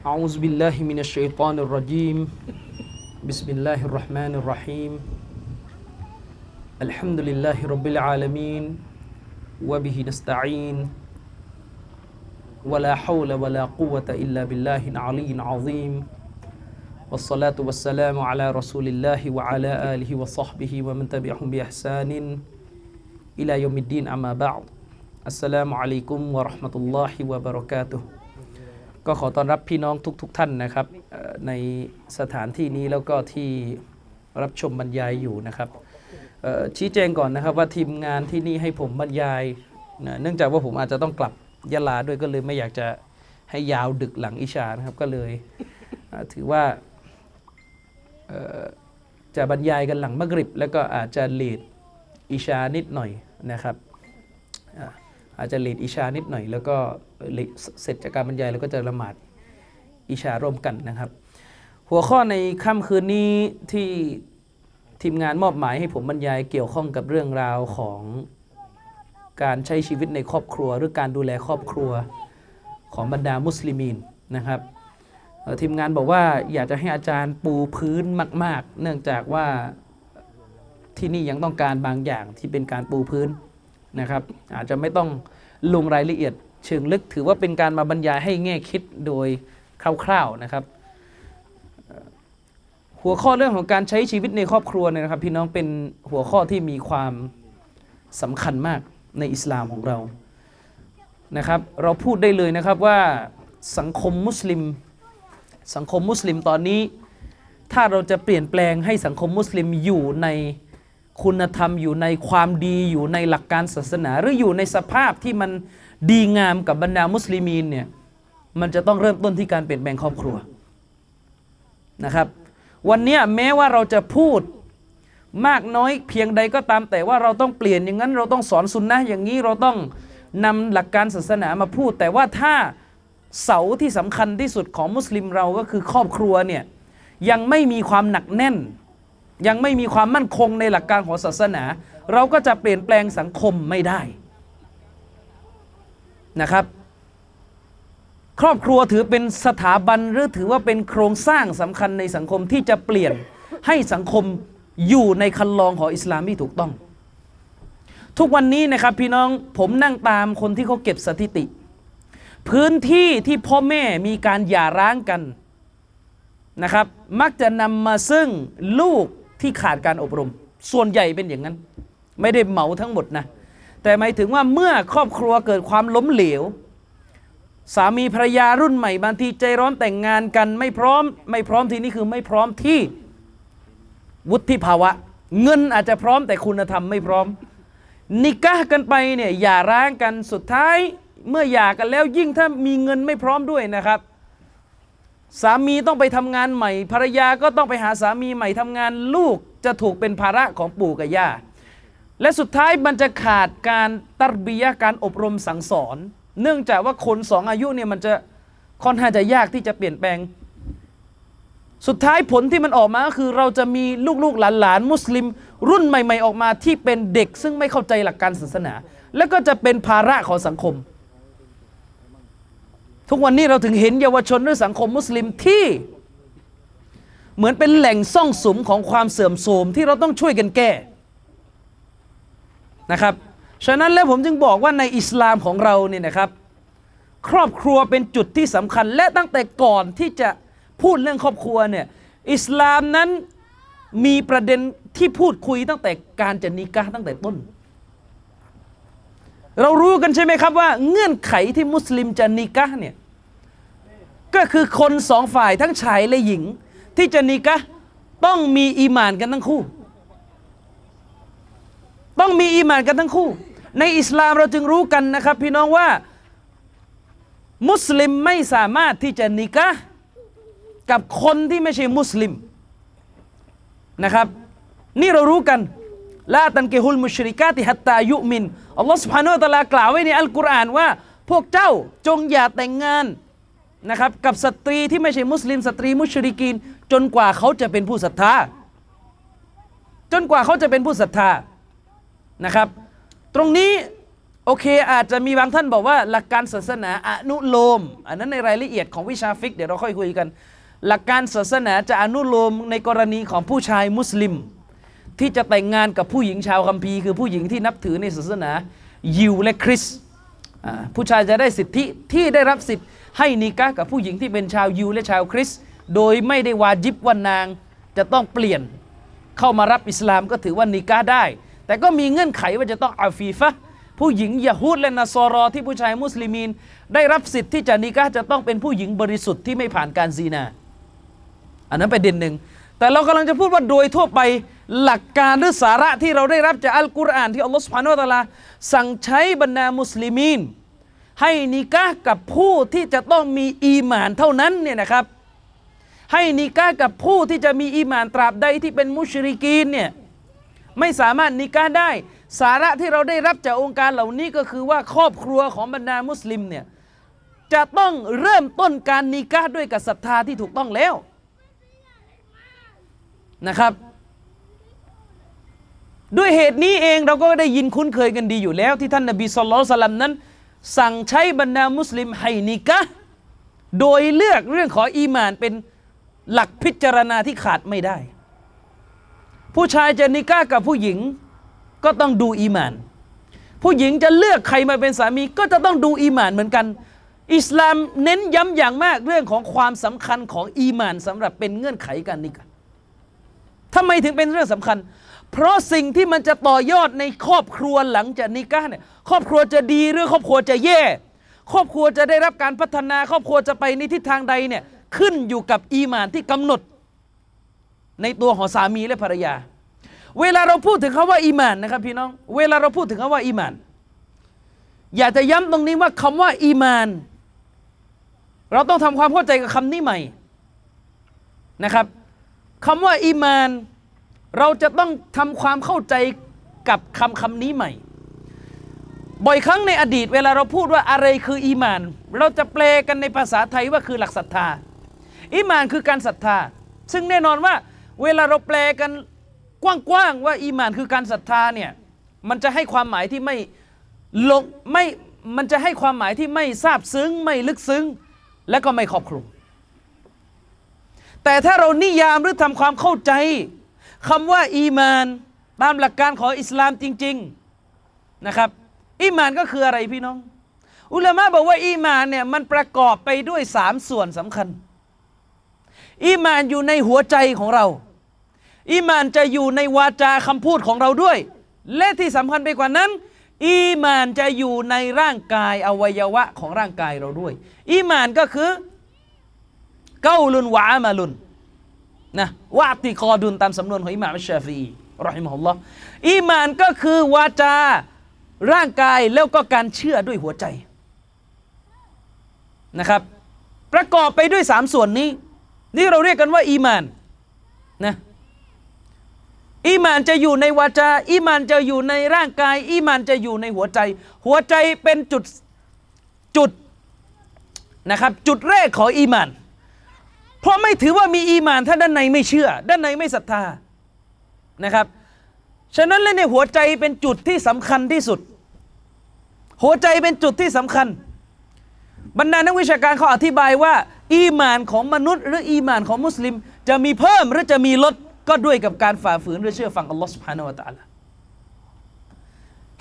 أعوذ بالله من الشيطان الرجيم بسم الله الرحمن الرحيم الحمد لله رب العالمين وبه نستعين ولا حول ولا قوة إلا بالله العلي العظيم والصلاة والسلام على رسول الله وعلى آله وصحبه ومن تبعهم بإحسان إلى يوم الدين أما بعد السلام عليكم ورحمة الله وبركاتهก็ขอต้อนรับพี่น้องทุกท่านนะครับในสถานที่นี้แล้วก็ที่รับชมบรรยายอยู่นะครับชี้แจงก่อนนะครับว่าทีมงานที่นี่ให้ผมบรรยายเนื่องจากว่าผมอาจจะต้องกลับยะลาด้วยก็เลยไม่อยากจะให้ยาวดึกหลังอิชานะครับก็เลยถือว่าจะบรรยายกันหลังมักริบแล้วก็อาจจะเลทอิชานิดหน่อยนะครับอาจจะเลทอิชานิดหน่อยแล้วก็เสร็จจากการบรรยายแล้วก็จะละหมาดอิชาร่วมกันนะครับหัวข้อในค่ำคืนนี้ที่ทีมงานมอบหมายให้ผมบรรยายเกี่ยวข้องกับเรื่องราวของการใช้ชีวิตในครอบครัวหรือการดูแลครอบครัวของบรรดามุสลิมีนนะครับทีมงานบอกว่าอยากจะให้อาจารย์ปูพื้นมากๆเนื่องจากว่าที่นี่ยังต้องการบางอย่างที่เป็นการปูพื้นนะครับอาจจะไม่ต้องลงรายละเอียดเชิงลึกถือว่าเป็นการมาบรรยายให้แง่คิดโดยคร่าวๆนะครับหัวข้อเรื่องของการใช้ชีวิตในครอบครัวเนี่ยนะครับพี่น้องเป็นหัวข้อที่มีความสำคัญมากในอิสลามของเรานะครับเราพูดได้เลยนะครับว่าสังคมมุสลิมตอนนี้ถ้าเราจะเปลี่ยนแปลงให้สังคมมุสลิมอยู่ในคุณธรรมอยู่ในความดีอยู่ในหลักการศาสนาหรืออยู่ในสภาพที่มันดีงามกับบรรดามุสลิมีนเนี่ยมันจะต้องเริ่มต้นที่การเปลี่ยนแปลงครอบครัวนะครับวันนี้แม้ว่าเราจะพูดมากน้อยเพียงใดก็ตามแต่ว่าเราต้องเปลี่ยนอย่างนั้นเราต้องสอนสุนนะอย่างนี้เราต้องนำหลักการศาสนามาพูดแต่ว่าถ้าเสาที่สำคัญที่สุดของมุสลิมเราก็คือครอบครัวเนี่ยยังไม่มีความหนักแน่นยังไม่มีความมั่นคงในหลักการของศาสนาเราก็จะเปลี่ยนแปลงสังคมไม่ได้นะครับครอบครัวถือเป็นสถาบันหรือถือว่าเป็นโครงสร้างสำคัญในสังคมที่จะเปลี่ยนให้สังคมอยู่ในคันลองของอิสลามที่ถูกต้องทุกวันนี้นะครับพี่น้องผมนั่งตามคนที่เขาเก็บสถิติพื้นที่ที่พ่อแม่มีการหย่าร้างกันนะครับมักจะนำมาซึ่งลูกที่ขาดการอบรมส่วนใหญ่เป็นอย่างนั้นไม่ได้เหมาทั้งหมดนะแต่หมายถึงว่าเมื่อครอบครัวเกิดความล้มเหลวสามีภรรยารุ่นใหม่บางทีใจร้อนแต่งงานกันไม่พร้อมทีนี้คือไม่พร้อมที่วุฒิภาวะเงินอาจจะพร้อมแต่คุณธรรมไม่พร้อมนิกะห์กันไปเนี่ยหย่าร้างกันสุดท้ายเมื่อหย่ากันแล้วยิ่งถ้ามีเงินไม่พร้อมด้วยนะครับสามีต้องไปทำงานใหม่ภรรยาก็ต้องไปหาสามีใหม่ทำงานลูกจะถูกเป็นภาระของปู่กับย่าและสุดท้ายมันจะขาดการตัรบียะห์การอบรมสั่งสอนเนื่องจากว่าคนสองอายุเนี่ยมันจะค่อนข้างจะยากที่จะเปลี่ยนแปลงสุดท้ายผลที่มันออกมาก็คือเราจะมีลูกๆหลานๆมุสลิมรุ่นใหม่ๆออกมาที่เป็นเด็กซึ่งไม่เข้าใจหลักการศาสนาแล้วก็จะเป็นภาระของสังคมทุกวันนี้เราถึงเห็นเยาวชนหรือสังคมมุสลิมที่เหมือนเป็นแหล่งซ่องสุมของความเสื่อมโทรมที่เราต้องช่วยกันแก้นะครับฉะนั้นแล้วผมจึงบอกว่าในอิสลามของเราเนี่ยนะครับครอบครัวเป็นจุดที่สำคัญและตั้งแต่ก่อนที่จะพูดเรื่องครอบครัวเนี่ยอิสลามนั้นมีประเด็นที่พูดคุยตั้งแต่การจะนิกะห์ตั้งแต่ต้นเรารู้กันใช่ไหมครับว่าเงื่อนไขที่มุสลิมจะนิกะห์เนี่ยก็คือคนสองฝ่ายทั้งชายและหญิงที่จะนิกะห์ต้องมีอีหม่านกันทั้งคู่ต้องมีอีหม่านกันทั้งคู่ในอิสลามเราจึงรู้กันนะครับพี่น้องว่ามุสลิมไม่สามารถที่จะนิกะห์กับคนที่ไม่ใช่มุสลิมนะครับนี่เรารู้กันลาตันกิฮุลมุชริกาติฮัตตายุมินอัลลอฮฺซุบฮานะฮูวะตะอาลากล่าวไว้ในอัลกุรอานว่าพวกเจ้าจงอย่าแต่งงานนะครับกับสตรีที่ไม่ใช่มุสลิมสตรีมุชริกีนจนกว่าเขาจะเป็นผู้ศรัทธาจนกว่าเขาจะเป็นผู้ศรัทธานะครับตรงนี้ โอเคอาจจะมีบางท่านบอกว่าหลักการศาสนาอนุโลมอันนั้นในรายละเอียดของวิชาฟิกเดี๋ยวเราค่อยคุยกันหลักการศาสนาจะอนุโลมในกรณีของผู้ชายมุสลิมที่จะแต่งงานกับผู้หญิงชาวคัมภีร์คือผู้หญิงที่นับถือในศาสนายิวและคริสต์ผู้ชายจะได้สิทธิที่ได้รับสิทธิ์ให้นิกะห์กับผู้หญิงที่เป็นชาวยิวและชาวคริสต์โดยไม่ได้วาญิบว่านางจะต้องเปลี่ยนเข้ามารับอิสลามก็ถือว่านิกะห์ได้แต่ก็มีเงื่อนไขว่าจะต้องอาฟีฟะผู้หญิงยะฮูดและนัสรอที่ผู้ชายมุสลิมีนได้รับสิทธิ์ที่จะนิกะห์จะต้องเป็นผู้หญิงบริสุทธิ์ที่ไม่ผ่านการซีนาอันนั้นประเด็นหนึ่งแต่เรากำลังจะพูดว่าโดยทั่วไปหลักการหรือสาระที่เราได้รับจากอัลกุรอานที่อัลลอฮฺซุบฮานะฮูวะตะอาลาสั่งใช้บรรดามุสลิมีนให้นิกะห์กับผู้ที่จะต้องมีอีหม่านเท่านั้นเนี่ยนะครับให้นิกะห์กับผู้ที่จะมีอีหม่านตราบใดที่เป็นมุชริกีนเนี่ยไม่สามารถนิกะห์ได้สาระที่เราได้รับจากองค์การเหล่านี้ก็คือว่าครอบครัวของบรรดามุสลิมเนี่ยจะต้องเริ่มต้นการนิกะห์ด้วยกับศรัทธาที่ถูกต้องแล้วนะครับด้วยเหตุนี้เองเราก็ได้ยินคุ้นเคยกันดีอยู่แล้วที่ท่านนบีศ็อลลัลลอฮุอะลัยฮิวะซัลลัมนั้นสั่งใช้บรรดามุสลิมให้นิกะห์โดยเลือกเรื่องของอีหม่านเป็นหลักพิจารณาที่ขาดไม่ได้ผู้ชายจะนิกะห์กับผู้หญิงก็ต้องดูอีหม่านผู้หญิงจะเลือกใครมาเป็นสามีก็จะต้องดูอีหม่านเหมือนกันอิสลามเน้นย้ำอย่างมากเรื่องของความสำคัญของอีหม่านสำหรับเป็นเงื่อนไขการนิกะห์ทำไมถึงเป็นเรื่องสำคัญเพราะสิ่งที่มันจะต่อยอดในครอบครัวหลังจากนิกะห์เนี่ยครอบครัวจะดีหรือครอบครัวจะแย่ครอบครัวจะได้รับการพัฒนาครอบครัวจะไปในทิศทางใดเนี่ยขึ้นอยู่กับอีหม่านที่กำหนดในตัวของสามีและภรรยาเวลาเราพูดถึงคำว่าอีหม่านนะครับพี่น้องเวลาเราพูดถึงคำว่าอีหม่านอยากจะย้ำตรงนี้ว่าคำว่าอีหม่านเราต้องทำความเข้าใจกับคำนี้ใหม่นะครับคำว่าอีหม่านเราจะต้องทำความเข้าใจกับคำนี้ใหม่บ่อยครั้งในอดีตเวลาเราพูดว่าอะไรคืออีหม่านเราจะแปลกันในภาษาไทยว่าคือหลักศรัทธาอีหม่านคือการศรัทธาซึ่งแน่นอนว่าเวลาเราแปลกันกว้างๆว่าอีหม่านคือการศรัทธาเนี่ยมันจะให้ความหมายที่มันจะให้ความหมายที่ไม่ซาบซึ้งไม่ลึกซึ้งและก็ไม่ครอบคลุมแต่ถ้าเรานิยามหรือทำความเข้าใจคำว่าอีมานตามหลักการของอิสลามจริงๆนะครับอีมานก็คืออะไรพี่น้องอุลามะบอกว่าอีมานเนี่ยมันประกอบไปด้วย3ส่วนสำคัญอีมานอยู่ในหัวใจของเราอีมานจะอยู่ในวาจาคำพูดของเราด้วยและที่สำคัญไปกว่านั้นอีมานจะอยู่ในร่างกายอวัยวะของร่างกายเราด้วยอีมานก็คือเกาลุนวะอามาลุนนะวะอ์ติกอดุนตามสำนวนของอิหม่ามอัชชาฟิอีเราะฮิมะฮุลลอฮ์อีมานก็คือวาจาร่างกายแล้วก็การเชื่อด้วยหัวใจนะครับประกอบไปด้วย3ส่วนนี้นี่เราเรียกกันว่าอีมานนะอีมานจะอยู่ในวาจาอีมานจะอยู่ในร่างกายอีมานจะอยู่ในหัวใจหัวใจเป็นจุดนะครับจุดแรกของอีมานเพราะไม่ถือว่ามีอีหม่านถ้าด้านในไม่เชื่อด้านในไม่ศรัทธานะครับฉะนั้นแล้วเนี่ยหัวใจเป็นจุดที่สำคัญที่สุดหัวใจเป็นจุดที่สำคัญบรรดานักวิชาการเขาอธิบายว่าอีหม่านของมนุษย์หรืออีหม่านของมุสลิมจะมีเพิ่มหรือจะมีลดก็ด้วยกับการฝ่าฝืนหรือเชื่อฟังอัลลอฮฺซุบฮานะฮูวะตะอาลา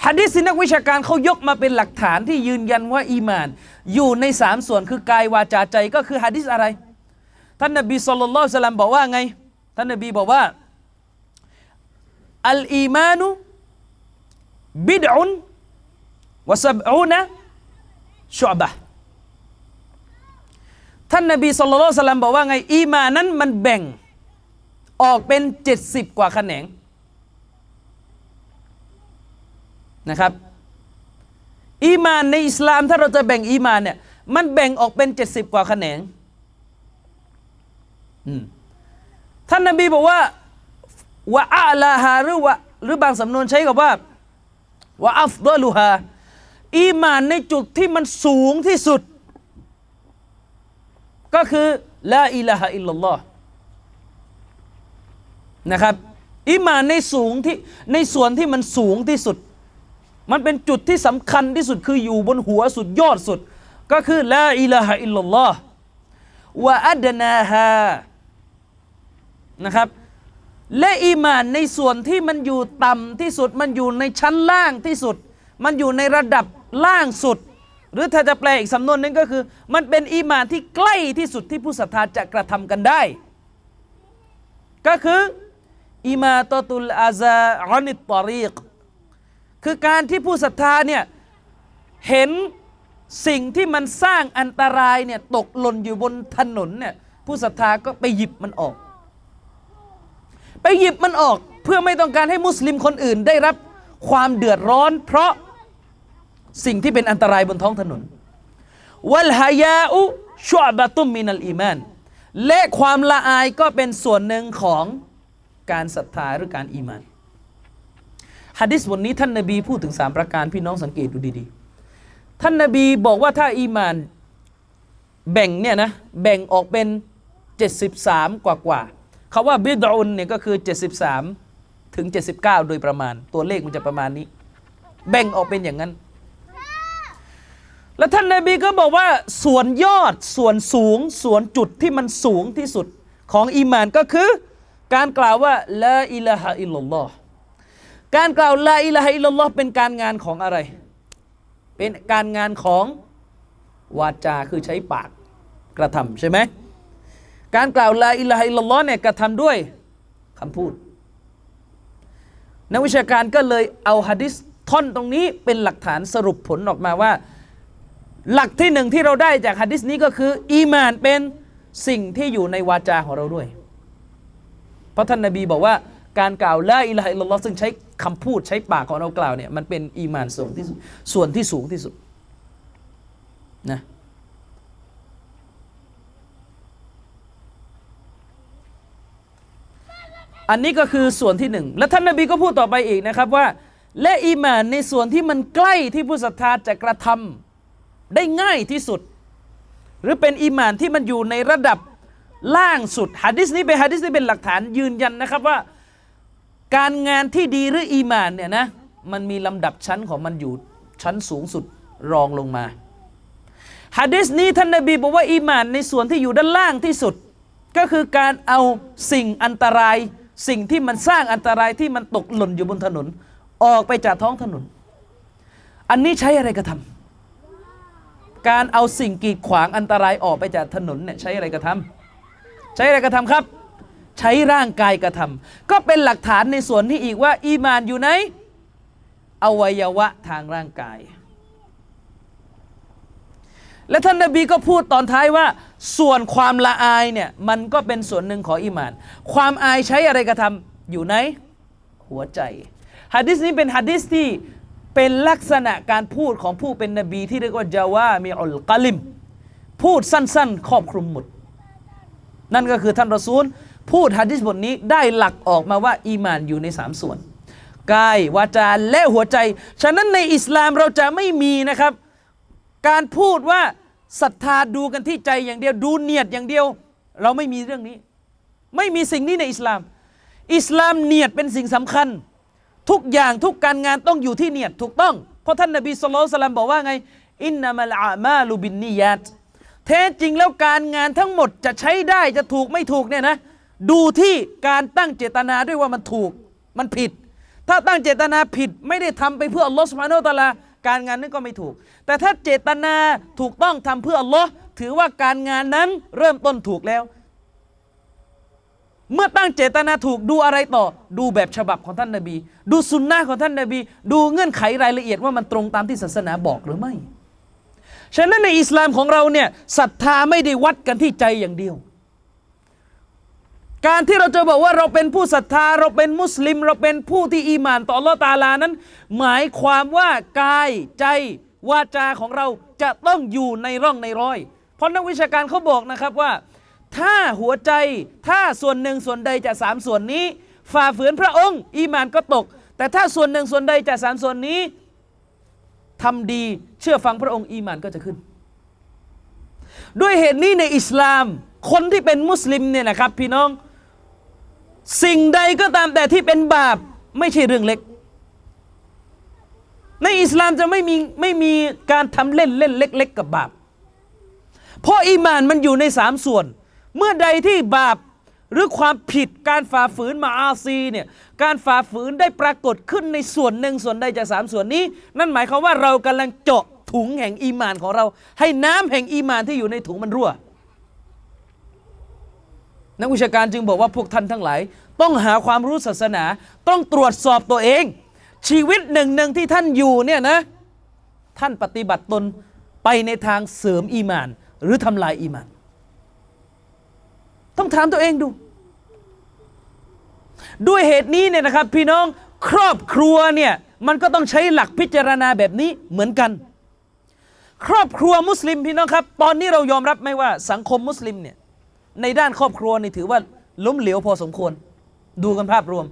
หะดีษที่นักวิชาการเขายกมาเป็นหลักฐานที่ยืนยันว่าอีหม่านอยู่ใน3ส่วนคือกายวาจาใจก็คือหะดีษอะไรท่านนบีศ็อลลัลลอฮุอะลัยฮิวะซัลลัมบอกว่าไงท่านนบีบอกว่าอัลอีมานุบิดอุนวะซับอูนะชุอ์บะห์ท่านนบีศ็อลลัลลอฮุอะลัยฮิวะซัลลัมบอกว่าไงอีมานนั้นมันแบ่งออกเป็น70กว่าแขนงนะครับอีมานในอิสลามถ้าเราจะแบ่งอีมานเนี่ยมันแบ่งออกเป็น70กว่าแขนงท่านนบีบอกว่าวะอาลาฮาหรือบางสำนวนใช้กับว่าวะอัฟฎอลุฮาอีหม่านในจุดที่มันสูงที่สุดก็คือลาอิลาฮะอิลลัลลอฮ์นะครับอีหม่านในส่วนที่มันสูงที่สุด มันเป็นจุดที่สำคัญที่สุดคืออยู่บนหัวสุดยอดสุดก็คือลาอิลาฮะอิลลัลลอฮ์วะอัดนาฮานะครับและอีมานในส่วนที่มันอยู่ต่ำที่สุดมันอยู่ในชั้นล่างที่สุดมันอยู่ในระดับล่างสุดหรือถ้าจะแปลอีกสำนวนนึงก็คือมันเป็นอีมานที่ใกล้ที่สุดที่ผู้ศรัทธาจะกระทำกันได้ก็คืออิมาตตุลอาซาอันิตตอรีกคือการที่ผู้ศรัทธาเนี่ยเห็นสิ่งที่มันสร้างอันตรายเนี่ยตกหล่นอยู่บนถนนเนี่ยผู้ศรัทธาก็ไปหยิบมันออกไปหยิบมันออกเพื่อไม่ต้องการให้มุสลิมคนอื่นได้รับความเดือดร้อนเพราะสิ่งที่เป็นอันตรายบนท้องถนนวัลฮายาอุชุอบะตุมมินัลอีมานและความละอายก็เป็นส่วนหนึ่งของการศรัทธาหรือการอีมานหะดีษบทนี้ท่านนบีพูดถึง3ประการพี่น้องสังเกตดูดีๆท่านนบีบอกว่าถ้าอีมานแบ่งเนี่ยนะแบ่งออกเป็น73กว่าคำว่าบิดอุนเนี่ยก็คือ73ถึง79โดยประมาณตัวเลขมันจะประมาณนี้แบ่งออกเป็นอย่างนั้นและท่านนบีก็บอกว่าส่วนยอดส่วนสูงส่วนจุดที่มันสูงที่สุดของอีมานก็คือการกล่าวว่าลาอิลาฮะอิลลัลลอฮ์การกล่าวลาอิลาฮะอิลลัลลอฮ์เป็นการงานของอะไรเป็นการงานของวาจาคือใช้ปากกระทำใช่ไหมการกล่าวลาอิลาฮะอิลลัลลอฮ์เนี่ยกระทำด้วยคำพูดนักวิชาการก็เลยเอาหะดีษท่อนตรงนี้เป็นหลักฐานสรุปผลออกมาว่าหลักที่หนึ่งที่เราได้จากหะดีษนี้ก็คืออีมานเป็นสิ่งที่อยู่ในวาจาของเราด้วยเพราะท่านนบีบอกว่าการกล่าวลาอิลาฮะอิลลัลลอฮ์ซึ่งใช้คำพูดใช้ปากของเรากล่าวเนี่ยมันเป็นอีมานสูงที่สุดส่วนที่สูงที่สุดนะอันนี้ก็คือส่วนที่หนึ่งและท่านนบีก็พูดต่อไปอีกนะครับว่าและอีมานในส่วนที่มันใกล้ที่ผู้ศรัทธาจะกระทำได้ง่ายที่สุดหรือเป็นอีมานที่มันอยู่ในระดับล่างสุดหะดีษนี้เป็นหะดีษที่เป็นหลักฐานยืนยันนะครับว่าการงานที่ดีหรืออีมานเนี่ยนะมันมีลำดับชั้นของมันอยู่ชั้นสูงสุดรองลงมาหะดีษนี้ท่านนบีบอกว่าอีมานในส่วนที่อยู่ด้านล่างที่สุดก็คือการเอาสิ่งอันตรายสิ่งที่มันสร้างอันตรายที่มันตกหล่นอยู่บนถนนออกไปจากท้องถนนอันนี้ใช้อะไรกระทำการเอาสิ่งกีดขวางอันตรายออกไปจากถนนเนี่ยใช้อะไรกระทำใช้อะไรกระทำครับใช้ร่างกายกระทำก็เป็นหลักฐานในส่วนที่อีกว่าอีมานอยู่ในอวัยวะทางร่างกายและท่านนบีก็พูดตอนท้ายว่าส่วนความละอายเนี่ยมันก็เป็นส่วนหนึ่งของอีมานความอายใช้อะไรกระทำอยู่ในหัวใจหะดีษนี้เป็นหะดีษที่เป็นลักษณะการพูดของผู้เป็นนบีที่เรียกว่าจาวามิอุลกะลิมพูดสั้นๆครอบคลุมหมดนั่นก็คือท่านรอซูลพูดหะดีษบทนี้ได้หลักออกมาว่าอีมานอยู่ใน3ส่วนกายวาจาและหัวใจฉะนั้นในอิสลามเราจะไม่มีนะครับการพูดว่าศรัทธาดูกันที่ใจอย่างเดียวดูเนียดอย่างเดียวเราไม่มีเรื่องนี้ไม่มีสิ่งนี้ในอิสลามอิสลามเนียดเป็นสิ่งสำคัญทุกอย่างทุกการงานต้องอยู่ที่เนียดถูกต้องเพราะท่านนบีศ็อลลัลลอฮุอะลัยฮิวะซัลลัมบอกว่าไงอินนามัลอามาลุบินนิยาตแท้จริงแล้วการงานทั้งหมดจะใช้ได้จะถูกไม่ถูกเนี่ยนะดูที่การตั้งเจตนาด้วยว่ามันถูกมันผิดถ้าตั้งเจตนาผิดไม่ได้ทำไปเพื่ออัลลอฮฺซุบฮานะฮูวะตะอาลาการงานนั้นก็ไม่ถูกแต่ถ้าเจตนาถูกต้องทำเพื่ออัลลอฮ์ถือว่าการงานนั้นเริ่มต้นถูกแล้วเมื่อตั้งเจตนาถูกดูอะไรต่อดูแบบฉบับของท่านนบีดูสุนนะของท่านนบีดูเงื่อนไขรายละเอียดว่ามันตรงตามที่ศาสนาบอกหรือไม่ฉะนั้นในอิสลามของเราเนี่ยศรัทธาไม่ได้วัดกันที่ใจอย่างเดียวการที่เราจะบอกว่าเราเป็นผู้ศรัทธาเราเป็นมุสลิมเราเป็นผู้ที่อีหม่านต่ออัลเลาะห์ตะอาลานั้นหมายความว่ากายใจวาจาของเราจะต้องอยู่ในร่องในรอยเพราะนักวิชาการเขาบอกนะครับว่าถ้าหัวใจถ้าส่วนหนึ่งส่วนใดจาก3ส่วนนี้ฝ่าฝืนพระองค์อีหม่านก็ตกแต่ถ้าส่วนหนึ่งส่วนใดจาก3ส่วนนี้ทำดีเชื่อฟังพระองค์อีหม่านก็จะขึ้นด้วยเหตุนี้ในอิสลามคนที่เป็นมุสลิมเนี่ยนะครับพี่น้องสิ่งใดก็ตามแต่ที่เป็นบาปไม่ใช่เรื่องเล็ก ในอิสลามจะไม่มีการทำเล่นเล่นเล็กๆกับบาปเพราะอีมานมันอยู่ในสามส่วนเมื่อใดที่บาปหรือความผิดการฝ่าฝืนมาอาซีเนี่ยการฝ่าฝืนได้ปรากฏขึ้นในส่วนหนึ่งส่วนใดจากสามส่วนนี้นั่นหมายความว่าเรากำลังเจาะถุงแห่งอีมานของเราให้น้ำแห่งอีมานที่อยู่ในถุงมันรั่วนักวิชาการจึงบอกว่าพวกท่านทั้งหลายต้องหาความรู้ศาสนาต้องตรวจสอบตัวเองชีวิตหนึ่งๆที่ท่านอยู่เนี่ยนะท่านปฏิบัติตนไปในทางเสริมอีมานหรือทำลายอีมานต้องถามตัวเองดูด้วยเหตุนี้เนี่ยนะครับพี่น้องครอบครัวเนี่ยมันก็ต้องใช้หลักพิจารณาแบบนี้เหมือนกันครอบครัวมุสลิมพี่น้องครับตอนนี้เรายอมรับไหมว่าสังคมมุสลิมเนี่ยในด้านครอบครัวนี่ถือว่าล้มเหลวพอสมควรดูกันภาพรวม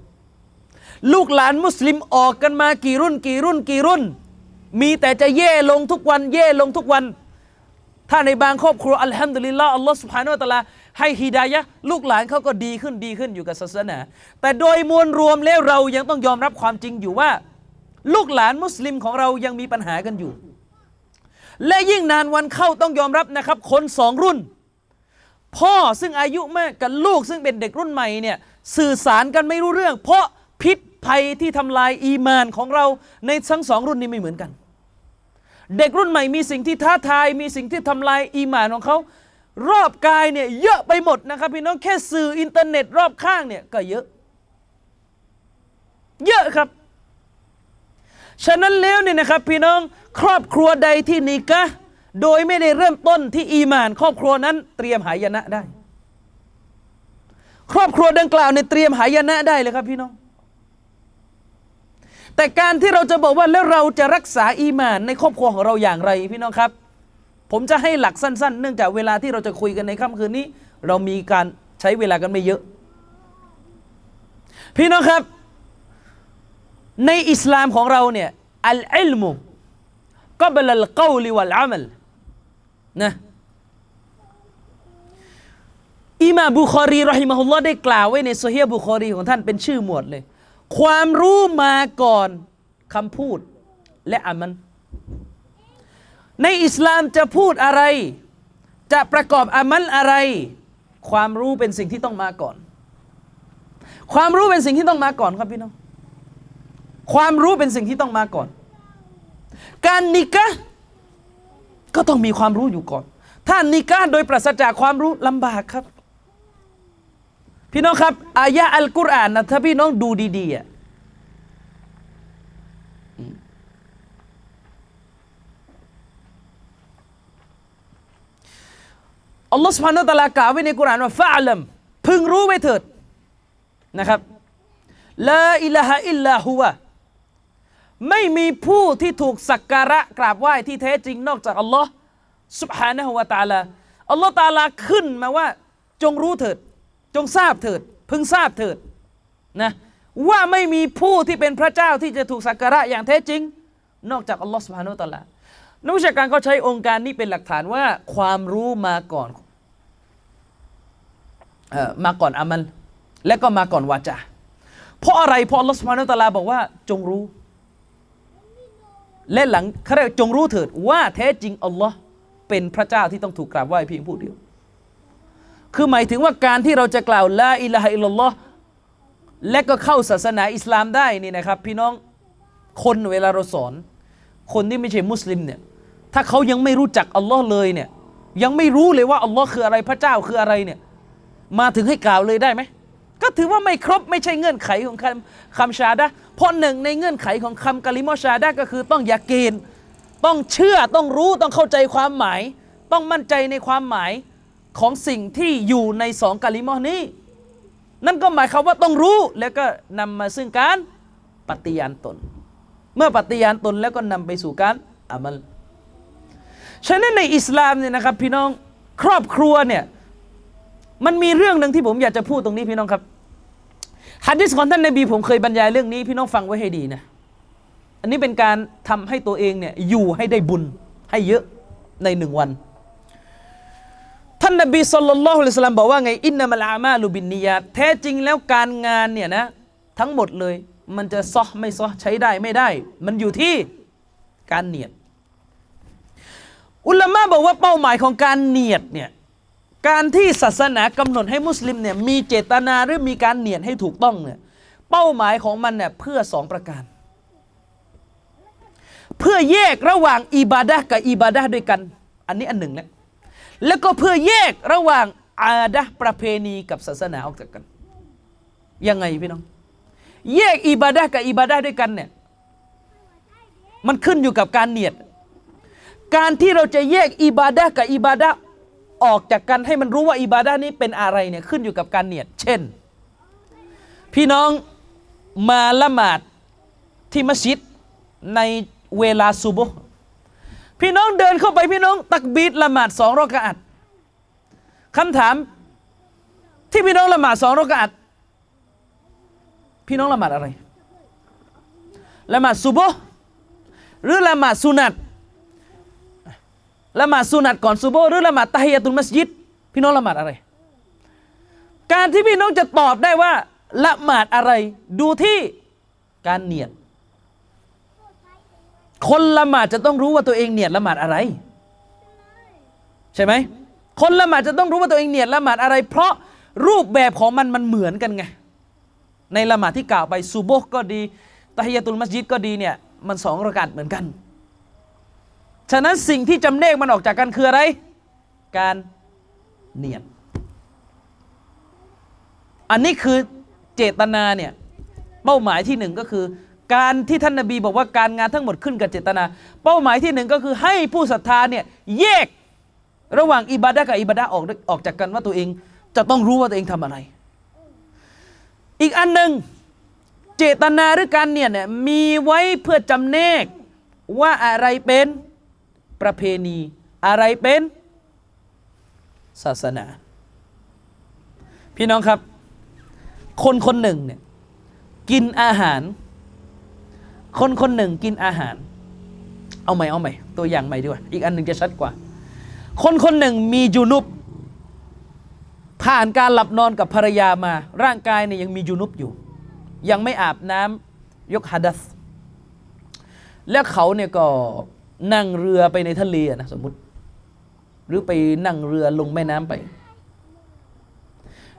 ลูกหลานมุสลิมออกกันมากี่รุ่นมีแต่จะแย่ลงทุกวันถ้าในบางครอบครัวอัลฮัมดุลิลลาห์อัลลอฮฺซุบฮานะฮูวะตะอาลาให้ฮิดายะห์ลูกหลานเขาก็ดีขึ้นอยู่กับศาสนาแต่โดยมวลรวมแล้วเรายังต้องยอมรับความจริงอยู่ว่าลูกหลานมุสลิมของเรายังมีปัญหากันอยู่และยิ่งนานวันเข้าต้องยอมรับนะครับคนสองรุ่นพ่อซึ่งอายุมากกับลูกซึ่งเป็นเด็กรุ่นใหม่เนี่ยสื่อสารกันไม่รู้เรื่องเพราะพิษภัยที่ทำลายอีมานของเราในทั้งสองรุ่นนี้ไม่เหมือนกันเด็กรุ่นใหม่มีสิ่งที่ท้าทายมีสิ่งที่ทำลายอีมานของเขารอบกายเนี่ยเยอะไปหมดนะครับพี่น้องแค่สื่ออินเทอร์เน็ตรอบข้างเนี่ยก็เยอะครับฉะนั้นแล้วเนี่ยนะครับพี่น้องครอบครัวใดที่นิกะห์โดยไม่ได้เริ่มต้นที่อีมานครอบครัวนั้นเตรียมหายนะได้ครอบครัวดังกล่าวในเตรียมหายนะได้เลยครับพี่น้องแต่การที่เราจะบอกว่าแล้วเราจะรักษาอีมานในครอบครัวของเราอย่างไรพี่น้องครับผมจะให้หลักสั้นๆเนื่องจากเวลาที่เราจะคุยกันในค่ำคืนนี้เรามีการใช้เวลากันไม่เยอะพี่น้องครับในอิสลามของเราเนี่ยอัลอิลมุกับลัลกอลิวัลอามัลนะอิมามบุคอรีรอฮิมะฮุลลอฮ์ได้กล่าวไว้ในซอฮีฮ์บุคอรีของท่านเป็นชื่อหมวดเลยความรู้มาก่อนคำพูดและอามัลในอิสลามจะพูดอะไรจะประกอบอามัลอะไรความรู้เป็นสิ่งที่ต้องมาก่อนความรู้เป็นสิ่งที่ต้องมาก่อนครับพี่น้องความรู้เป็นสิ่งที่ต้องมาก่อนการนิกะห์ก็ต้องมีความรู้อยู่ก่อนถ้านิกะห์โดยปราศจากความรู้ลำบากครับพี่น้องครับอายะอัลกุรอานนะถ้าพี่น้องดูดีๆอัลลอฮฺซุบฮานะฮูวะตะอาลากล่าวไว้ในกุรอานว่าฟะอ์ลัมพึงรู้ไว้เถิดนะครับลาอิลาฮะอิลลาฮุวะไม่มีผู้ที่ถูกสักการะกราบไหว้ที่แท้จริงนอกจากอัลลอฮฺซุบฮานะฮูวะตะอาลาอัลลอฮฺตะอาลาขึ้นมาว่าจงรู้เถิดจงทราบเถิดพึงทราบเถิดนะว่าไม่มีผู้ที่เป็นพระเจ้าที่จะถูกสักการะอย่างแท้จริงนอกจากอัลลอฮฺซุบฮานะฮูวะตะอาลานักวิชาการเขาใช้องค์การนี้เป็นหลักฐานว่าความรู้มาก่อนอามัลและก็มาก่อนวาจาเพราะอะไรเพราะอัลลอฮฺซุบฮานะฮูวะตะอาลาบอกว่าจงรู้และหลังเขาเรียกจงรู้เถิดว่าแท้จริงอัลลอฮฺเป็นพระเจ้าที่ต้องถูกกราบไหว้เพียงผู้เดียวคือหมายถึงว่าการที่เราจะกล่าวลาอิลาฮะอิลลัลลอฮ์และก็เข้าศาสนาอิสลามได้นี่นะครับพี่น้องคนเวลาเราสอนคนที่ไม่ใช่มุสลิมเนี่ยถ้าเขายังไม่รู้จักอัลลอฮ์เลยเนี่ยยังไม่รู้เลยว่าอัลลอฮ์คืออะไรพระเจ้าคืออะไรเนี่ยมาถึงให้กล่าวเลยได้ไหมก็ถือว่าไม่ครบไม่ใช่เงื่อนไขของคำชาดะเพราะหนึ่งในเงื่อนไขของคำกะลิมะชาดะก็คือต้องยากีนต้องเชื่อต้องรู้ต้องเข้าใจความหมายต้องมั่นใจในความหมายของสิ่งที่อยู่ในสองกะลิมะนี้นั่นก็หมายความว่าต้องรู้แล้วก็นำมาซึ่งการปฏิญาณตนเมื่อปฏิญาณตนแล้วก็นำไปสู่การอามัลฉะนั้นในอิสลามเนี่ยนะครับพี่น้องครอบครัวเนี่ยมันมีเรื่องนึงที่ผมอยากจะพูดตรงนี้พี่น้องครับหะดีษของท่านนบีผมเคยบรรยายเรื่องนี้พี่น้องฟังไว้ให้ดีนะอันนี้เป็นการทำให้ตัวเองเนี่ยอยู่ให้ได้บุญให้เยอะใน1วันท่านนบีศ็อลลัลลอฮุอะลัยฮิวะซัลลัมบอกว่าไงอินนัมัลอามาลุบินนิยาตแท้จริงแล้วการงานเนี่ยนะทั้งหมดเลยมันจะซอฮ์ไม่ซอฮ์ใช้ได้ไม่ได้มันอยู่ที่ การเนียดอุลามะบอกว่าเป้าหมายของการเนียดเนี่ยการที่ศาสนากำหนดให้มุสลิมเนี่ยมีเจตนาหรือมีการเนียดให้ถูกต้องเนี่ยเป้าหมายของมันเนี่ยเพื่อสองประการเพื่อแยกระหว่างอิบาดะห์กับอิบาดะห์ด้วยกันอันนี้อันหนึ่งแล้วก็เพื่อแยกระหว่างอาดะห์ประเพณีกับศาสนาออกจากกันยังไงพี่น้องแยกอิบาดะห์กับอิบาดะห์ด้วยกันเนี่ยมันขึ้นอยู่กับการเนียดการที่เราจะแยกอิบาดะห์กับอิบาดะห์ออกจากกันให้มันรู้ว่าอิบาดะห์นี้เป็นอะไรเนี่ยขึ้นอยู่กับการเนียดเช่นพี่น้องมาละหมาดที่มัสยิดในเวลาซุบฮ์พี่น้องเดินเข้าไปพี่น้องตักบีรละหมาด2รอกะอัตคำถามที่พี่น้องละหมาด2รอกะอัตพี่น้องละหมาดอะไรละหมาดซุบฮ์หรือละหมาดสุนัตละหมาดสุนัตก่อนซุบฮ์หรือละหมาดตะฮิยะตุลมัสยิดพี่น้องละหมาดอะไรการที่พี่น้องจะตอบได้ว่าละหมาดอะไรดูที่การเนียดคนละหมาดจะต้องรู้ว่าตัวเองเนียดละหมาดอะไรใช่ไหมคนละหมาดจะต้องรู้ว่าตัวเองเนียดละหมาดอะไรเพราะรูปแบบของมันเหมือนกันไงในละหมาดที่กล่าวไปซุบฮ์ก็ดีตะฮิยะตุลมัสยิดก็ดีเนี่ยมัน2รอกะอัตเหมือนกันฉะนั้นสิ่งที่จำแนกมันออกจากกันคืออะไรการเนียดอันนี้คือเจตนาเนี่ยเป้าหมายที่1ก็คือการที่ท่านนบีบอกว่าการงานทั้งหมดขึ้นกับเจตนาเป้าหมายที่1ก็คือให้ผู้ศรัทธาเนี่ยแยกระหว่างอิบาดะห์กับอิบาดะห์ออกจากกันว่าตัวเองจะต้องรู้ว่าตัวเองทำอะไรอีกอันนึงเจตนาหรือการเนี่ยมีไว้เพื่อจำแนกว่าอะไรเป็นประเพณีอะไรเป็นศาสนาพี่น้องครับคนหนึ่งเนี่ยกินอาหารคนหนึ่งกินอาหารเอาใหม่ตัวอย่างใหม่ดีกว่าอีกอันหนึ่งจะชัดกว่าคนหนึ่งมียูนุบผ่านการหลับนอนกับภรรยามาร่างกายเนี่ยยังมียูนุบอยู่ยังไม่อาบน้ำยกหะดัษแล้วเขาเนี่ยก็นั่งเรือไปในทะเลนะสมมุติหรือไปนั่งเรือลงแม่น้ำไป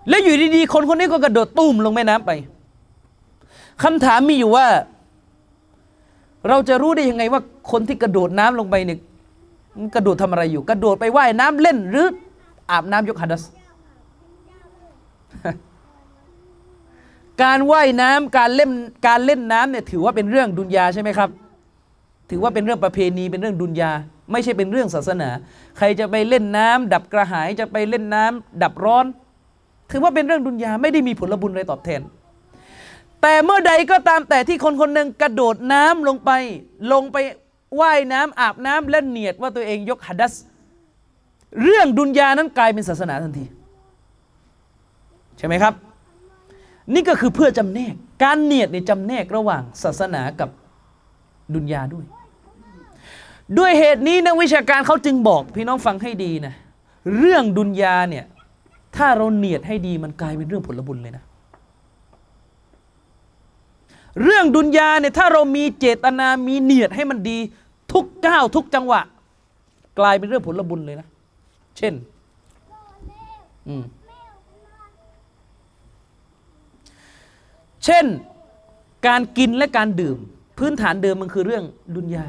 แล้วอยู่ดีๆคนนี้ก็กระโดดตุ้มลงแม่น้ำไปคำถามมีอยู่ว่าเราจะรู้ได้ยังไงว่าคนที่กระโดดน้ำลงไปเนี่ยกระโดดทำอะไรอยู่กระโดดไปว่ายน้ำเล่นหรืออาบน้ำยกหะดัษการว่ายน้ำการเล่นน้ำเนี่ยถือว่าเป็นเรื่องดุนยาใช่ไหมครับถือว่าเป็นเรื่องประเพณีเป็นเรื่องดุนยาไม่ใช่เป็นเรื่องศาสนาใครจะไปเล่นน้ำดับกระหายจะไปเล่นน้ำดับร้อนถือว่าเป็นเรื่องดุนยาไม่ได้มีผลบุญอะไรตอบแทนแต่เมื่อใดก็ตามแต่ที่คนๆนึงกระโดดน้ำลงไปว่ายน้ำอาบน้ำและเนียดว่าตัวเองยกหะดัษเรื่องดุนยานั้นกลายเป็นศาสนาทันทีใช่ไหมครับนี่ก็คือเพื่อจำแนกการเนียดเนี่ยจำแนกระหว่างศาสนากับดุนยาด้วยเหตุนี้นักวิชาการเขาจึงบอกพี่น้องฟังให้ดีนะเรื่องดุนยาเนี่ยถ้าเราเนียดให้ดีมันกลายเป็นเรื่องผลบุญเลยนะเรื่องดุนยาเนี่ยถ้าเรามีเจตนามีเนียดให้มันดีทุกก้าวทุกจังหวะกลายเป็นเรื่องผลบุญเลยนะเช่นการกินและการดื่มพื้นฐานเดิมมันคือเรื่องดุนยา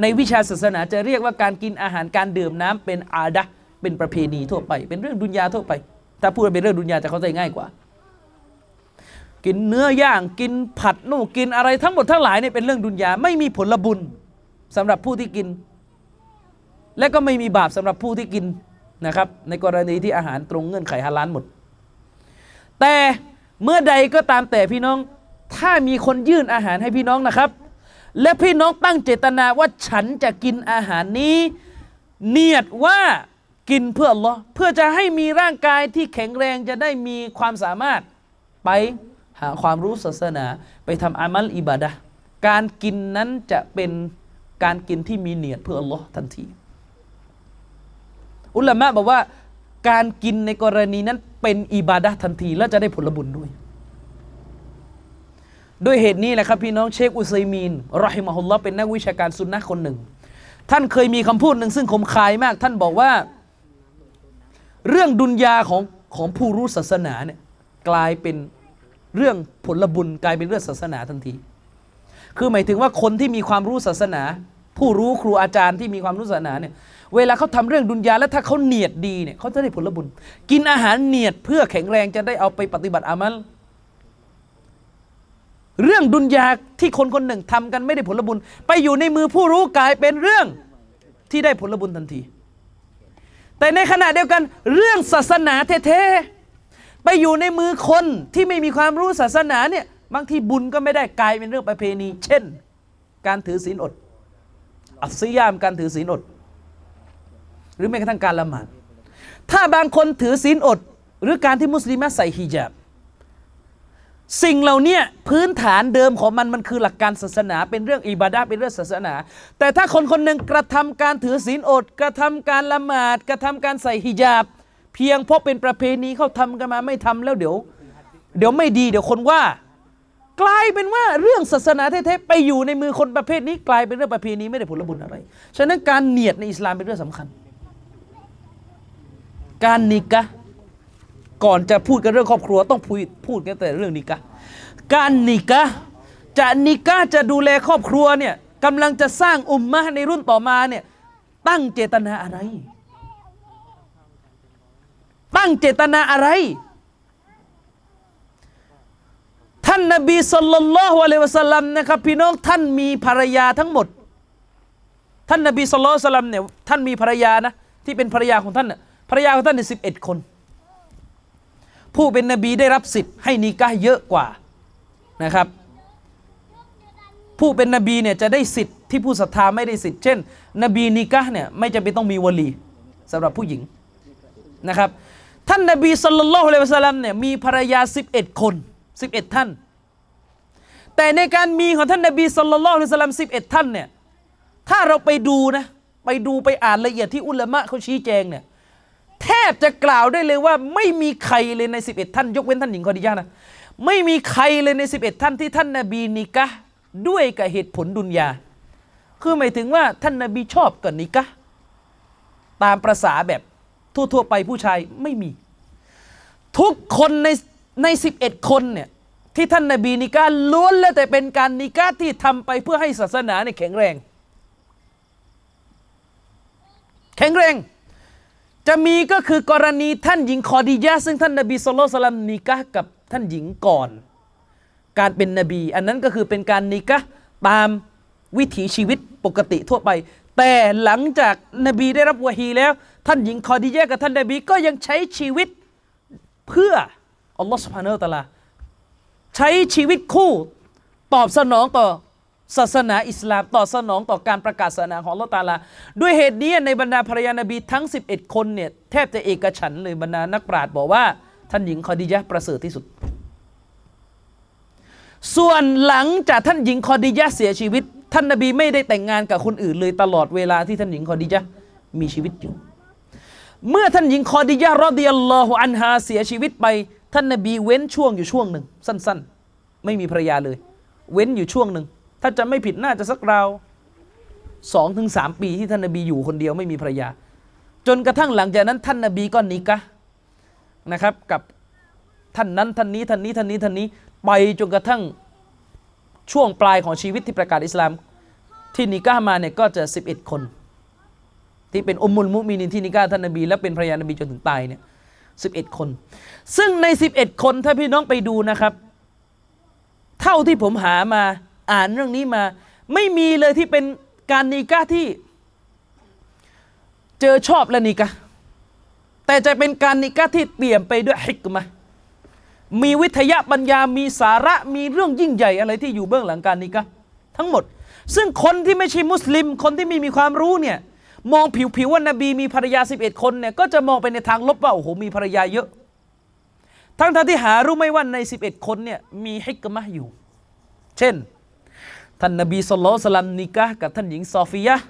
ในวิชาศาสนาจะเรียกว่าการกินอาหารการดื่มน้ำเป็นอาดะห์เป็นประเพณีทั่วไปเป็นเรื่องดุนยาทั่วไปถ้าพูดเป็นเรื่องดุนยาจะเข้าใจง่ายกว่ากินเนื้อย่างกินผัดนู่นกินอะไรทั้งหมดทั้งหลายเนี่ยเป็นเรื่องดุนยาไม่มีผลบุญสำหรับผู้ที่กินและก็ไม่มีบาปสำหรับผู้ที่กินนะครับในกรณีที่อาหารตรงเงื่อนไขฮาลาลหมดแต่เมื่อใดก็ตามแต่พี่น้องถ้ามีคนยื่นอาหารให้พี่น้องนะครับและพี่น้องตั้งเจตนาว่าฉันจะกินอาหารนี้เนียดว่ากินเพื่ออัลเลาะห์เพื่อจะให้มีร่างกายที่แข็งแรงจะได้มีความสามารถไปหาความรู้ศาสนาไปทำอามัลอิบาดะห์การกินนั้นจะเป็นการกินที่มีเนียดเพื่ออัลเลาะห์ทันทีอุลามะบอกว่าการกินในกรณีนั้นเป็นอิบาดะห์ทันทีและจะได้ผลบุญด้วย ด้วยเหตุนี้แหละครับพี่น้องเชคอุซัยมีนรอฮิมะฮุลลอฮ์เป็นนักวิชาการซุนนะห์คนหนึ่งท่านเคยมีคำพูดหนึ่งซึ่งคมคายมากท่านบอกว่าเรื่องดุนยาของผู้รู้ศาสนาเนี่ยกลายเป็นเรื่องผลบุญกลายเป็นเรื่องศาสนาทันทีคือหมายถึงว่าคนที่มีความรู้ศาสนาผู้รู้ครูอาจารย์ที่มีความรู้ศาสนาเนี่ยเวลาเขาทำเรื่องดุนยาแล้วถ้าเขาเนียดดีเนี่ยเขาจะได้ผลบุญกินอาหารเนียดเพื่อแข็งแรงจะได้เอาไปปฏิบัติอามัลเรื่องดุนยาที่คนคนหนึ่งทำกันไม่ได้ผลบุญไปอยู่ในมือผู้รู้กลายเป็นเรื่องที่ได้ผลบุญทันทีแต่ในขณะเดียวกันเรื่องศาสนาแท้ๆไปอยู่ในมือคนที่ไม่มีความรู้ศาสนาเนี่ยบางทีบุญก็ไม่ได้กลายเป็นเรื่องประเพณีเช่นการถือศีลอดอัศยามการถือศีลอดหรือแม้กระทั่งการละหมาดถ้าบางคนถือศีลอดหรือการที่มุสลิมะใส่ฮิญาบสิ่งเหล่านี้พื้นฐานเดิมของมันคือหลักการศาสนาเป็นเรื่องอิบาดะห์เป็นเรื่องศาสนาแต่ถ้าคนคนหนึ่งกระทำการถือศีลอดกระทำการละหมาดกระทำการใส่ฮิญาบเพียงเพราะเป็นประเพณีเขาทำกันมาไม่ทำแล้วเดี๋ยวไม่ดีเดี๋ยวคนว่ากลายเป็นว่าเรื่องศาสนาแท้ๆไปอยู่ในมือคนประเภทนี้กลายเป็นเรื่องประเพณีไม่ได้ผลบุญอะไรฉะนั้นการเนียดในอิสลามเป็นเรื่องสำคัญการนิกะห์ก่อนจะพูดกันเรื่องครอบครัวต้องพูดกันแต่เรื่องนิกะห์การนิกะห์จะดูแลครอบครัวเนี่ยกำลังจะสร้างอุมมะห์ในรุ่นต่อมาเนี่ยตั้งเจตนาอะไรท่านนบีศ็อลลัลลอฮุอะลัยฮิวะซัลลัมนะครับพี่น้องท่านมีภรรยาทั้งหมดท่านนบีศ็อลลัลลอฮุอะลัยฮิวะซัลลัมเนี่ยท่านมีภรรยานะที่เป็นภรรยาของท่านภรรยาของท่านเนี่ย11คนผู้เป็นนบีได้รับสิทธิ์ให้นิกะห์เยอะกว่านะครับผู้เป็นนบีเนี่ยจะได้สิทธิ์ที่ผู้ศรัทธาไม่ได้สิทธิ์เช่นนบีนิกะห์เนี่ยไม่จำเป็นต้องมีวะลีสำหรับผู้หญิงนะครับท่านนบีศ็อลลัลลอฮุอะลัยฮิวะซัลลัมเนี่ยมีภรรยา11คน11ท่านแต่ในการมีของท่านนบีศ็อลลัลลอฮุอะลัยฮิวะซัลลัม11ท่านเนี่ยถ้าเราไปดูนะไปอ่านละเอียดที่อุลามะเขาชี้แจงเนี่ยแทบจะกล่าวได้เลยว่าไม่มีใครเลยใน11ท่านยกเว้นท่านหญิงคอดีญะห์นะไม่มีใครเลยใน11ท่านที่ท่านนบีนิกะห์ด้วยกับเหตุผลดุนยาคือหมายถึงว่าท่านนบีชอบกับนิกะห์ตามประสาแบบทั่วๆไปผู้ชายไม่มีทุกคนใน11คนเนี่ยที่ท่านนบีนิกะห์ล้วนแล้วแต่เป็นการนิกะห์ที่ทำไปเพื่อให้ศาสนาเนี่ยแข็งแรงจะมีก็คือกรณีท่านหญิงคอดีญะห์ซึ่งท่านนบีศ็อลลัลลอฮุอะลัยฮิวะซัลลัมนิกะห์กับท่านหญิงก่อนการเป็นนบีอันนั้นก็คือเป็นการนิกะห์ตามวิถีชีวิตปกติทั่วไปแต่หลังจากนบีได้รับวะฮีแล้วท่านหญิงคอดีญะห์กับท่านนบีก็ยังใช้ชีวิตเพื่ออัลลอฮฺซุบฮานะฮูวะตะอาลาใช้ชีวิตคู่ตอบสนองต่อศาสนาอิสลามตอบสนองต่อการประกาศศาสนาของอัลเลาะห์ตะอาลาด้วยเหตุนี้ในบรรดาภรรยานบีทั้ง11คนเนี่ยแทบจะเอกฉันท์เลยบรรดานักปราชญ์บอกว่าท่านหญิงคอดีญะห์ประเสริฐที่สุดส่วนหลังจากท่านหญิงคอดีญะห์เสียชีวิตท่านนบีไม่ได้แต่งงานกับคนอื่นเลยตลอดเวลาที่ท่านหญิงคอดีญะห์มีชีวิตอยู่เมื่อท่านหญิงคอดีญะห์รอฎิยัลลอฮุอันฮาเสียชีวิตไปท่านนบีเว้นช่วงอยู่ช่วงหนึ่งสั้นๆไม่มีภรรยาเลยเว้นอยู่ช่วงหนึ่งถ้าจะไม่ผิดน่าจะสักราว 2-3 ปีที่ท่านนบีอยู่คนเดียวไม่มีภรรยาจนกระทั่งหลังจากนั้นท่านนบีก็นิกะห์นะครับกับท่านนั้นท่านนี้ไปจนกระทั่งช่วงปลายของชีวิตที่ประกาศอิสลามที่นิกะห์มาเนี่ยก็จะ11คนที่เป็นอุมมุลมุมินีนที่นิกะห์ท่านนบีและเป็นภรรยานบีจนถึงตายเนี่ย11คนซึ่งใน11คนถ้าพี่น้องไปดูนะครับเท่าที่ผมหามาอ่านเรื่องนี้มาไม่มีเลยที่เป็นการนิกะห์ที่เจอชอบและนิกะห์แต่จะเป็นการนิกะห์ที่เปี่ยมไปด้วยฮิกมะห์มีวิทยาปัญญามีสาระมีเรื่องยิ่งใหญ่อะไรที่อยู่เบื้องหลังการนิกะห์ทั้งหมดซึ่งคนที่ไม่ใช่มุสลิมคนที่ไม่มีความรู้เนี่ยมองผิวๆว่านบีมีภรรยา11คนเนี่ยก็จะมองไปในทางลบว่าโอ้โหมีภรรยาเยอะทั้งที่หารู้ไม่ว่าใน11คนเนี่ยมีฮิกมะห์อยู่เช่นท่านนบีศ็อลลัลลอฮุอะลัยฮิวะซัลลัมนิกะห์กับท่านหญิงซอฟียะห์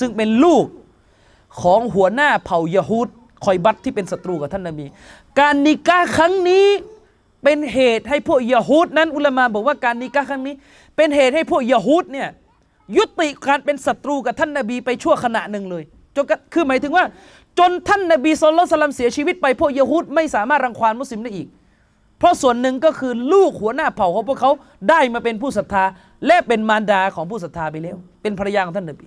ซึ่งเป็นลูกของหัวหน้าเผ่ายะฮูดคอยบัตที่เป็นศัตรูกับท่านนบีการนิกะห์ครั้งนี้ เป็นเหตุให้พวกยะฮูดนั้นอุลามะบอกว่าการนิกะห์ครั้งนี้เป็นเหตุให้พวกยะฮูดเนี่ยยุติการเป็นศัตรูกับท่านนบีไปชั่วขณะหนึ่งเลยจนคือหมายถึงว่าจนท่านนบีศ็อลลัลลอฮุอะลัยฮิวะซัลลัมเสียชีวิตไปพวกยะฮูดไม่สามารถรังควานมุสลิมได้อีกเพราะส่วนหนึ่งก็คือลูกหัวหน้าเผ่าของพวกเขาได้มาเป็นผู้ศรัทธาและเป็นมารดาของผู้ศรัทธาไปแล้วเป็นภรรยาของท่านนบี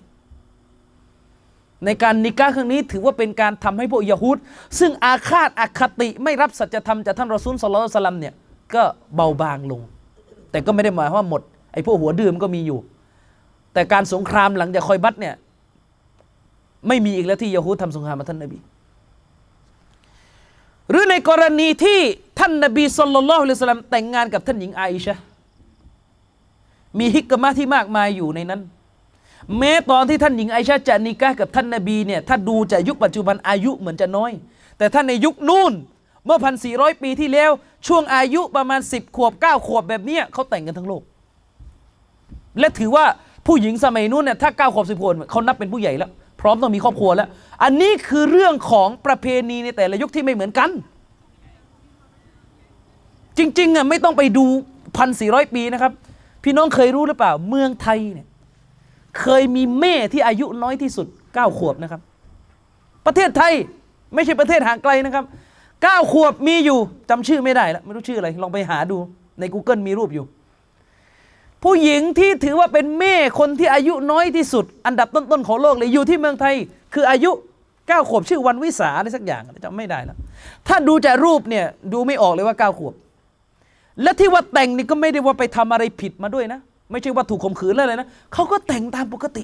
ในการนิกะห์ครั้งนี้ถือว่าเป็นการทำให้พวกยะฮูดซึ่งอาฆาตอคติไม่รับสัจธรรมจากท่านรอซูลศ็อลลัลลอฮุอะลัยฮิวะซัลลัมเนี่ยก็เบาบางลงแต่ก็ไม่ได้หมายว่าหมดไอ้พวกหัวดื้อมันก็มีอยู่แต่การสงครามหลังจากคอยบัตเนี่ยไม่มีอีกแล้วที่ยะฮูดทำสงครามกับท่านนบีหรือในกรณีที่ท่านนบีศ็อลลัลลอฮุอะลัยฮิวะซัลลัมแต่งงานกับท่านหญิงอาอิชะห์มีฮิกมะห์ที่มากมายอยู่ในนั้นแม้ตอนที่ท่านหญิงอาอิชะห์จะนิกะห์กับท่านนบีเนี่ยถ้าดูจากยุคปัจจุบันอายุเหมือนจะน้อยแต่ท่านในยุคนู่นเมื่อ 1,400 ปีที่แล้วช่วงอายุประมาณ10ขวบ9ขวบแบบเนี้ยเขาแต่งกันทั้งโลกและถือว่าผู้หญิงสมัยนู้นเนี่ยถ้า9ขวบ10ขวบเขานับเป็นผู้ใหญ่แล้วพร้อมต้องมีครอบครัวแล้วอันนี้คือเรื่องของประเพณีในแต่ละยุคที่ไม่เหมือนกันจริงๆอ่ะไม่ต้องไปดู 1,400 ปีนะครับพี่น้องเคยรู้หรือเปล่าเมืองไทยเนี่ยเคยมีแม่ที่อายุน้อยที่สุด9ขวบนะครับประเทศไทยไม่ใช่ประเทศห่างไกลนะครับ9ขวบมีอยู่จำชื่อไม่ได้แล้วไม่รู้ชื่ออะไรลองไปหาดูใน Google มีรูปอยู่ผู้หญิงที่ถือว่าเป็นแม่คนที่อายุน้อยที่สุดอันดับต้นๆของโลกเลยอยู่ที่เมืองไทยคืออายุ9ขวบชื่อวันวิสาอะไรสักอย่างจำไม่ได้แล้วถ้าดูจากรูปเนี่ยดูไม่ออกเลยว่า9ขวบและที่ว่าแต่งนี่ก็ไม่ได้ว่าไปทำอะไรผิดมาด้วยนะไม่ใช่ว่าถูกข่มขืนอะไรนะเขาก็แต่งตามปกติ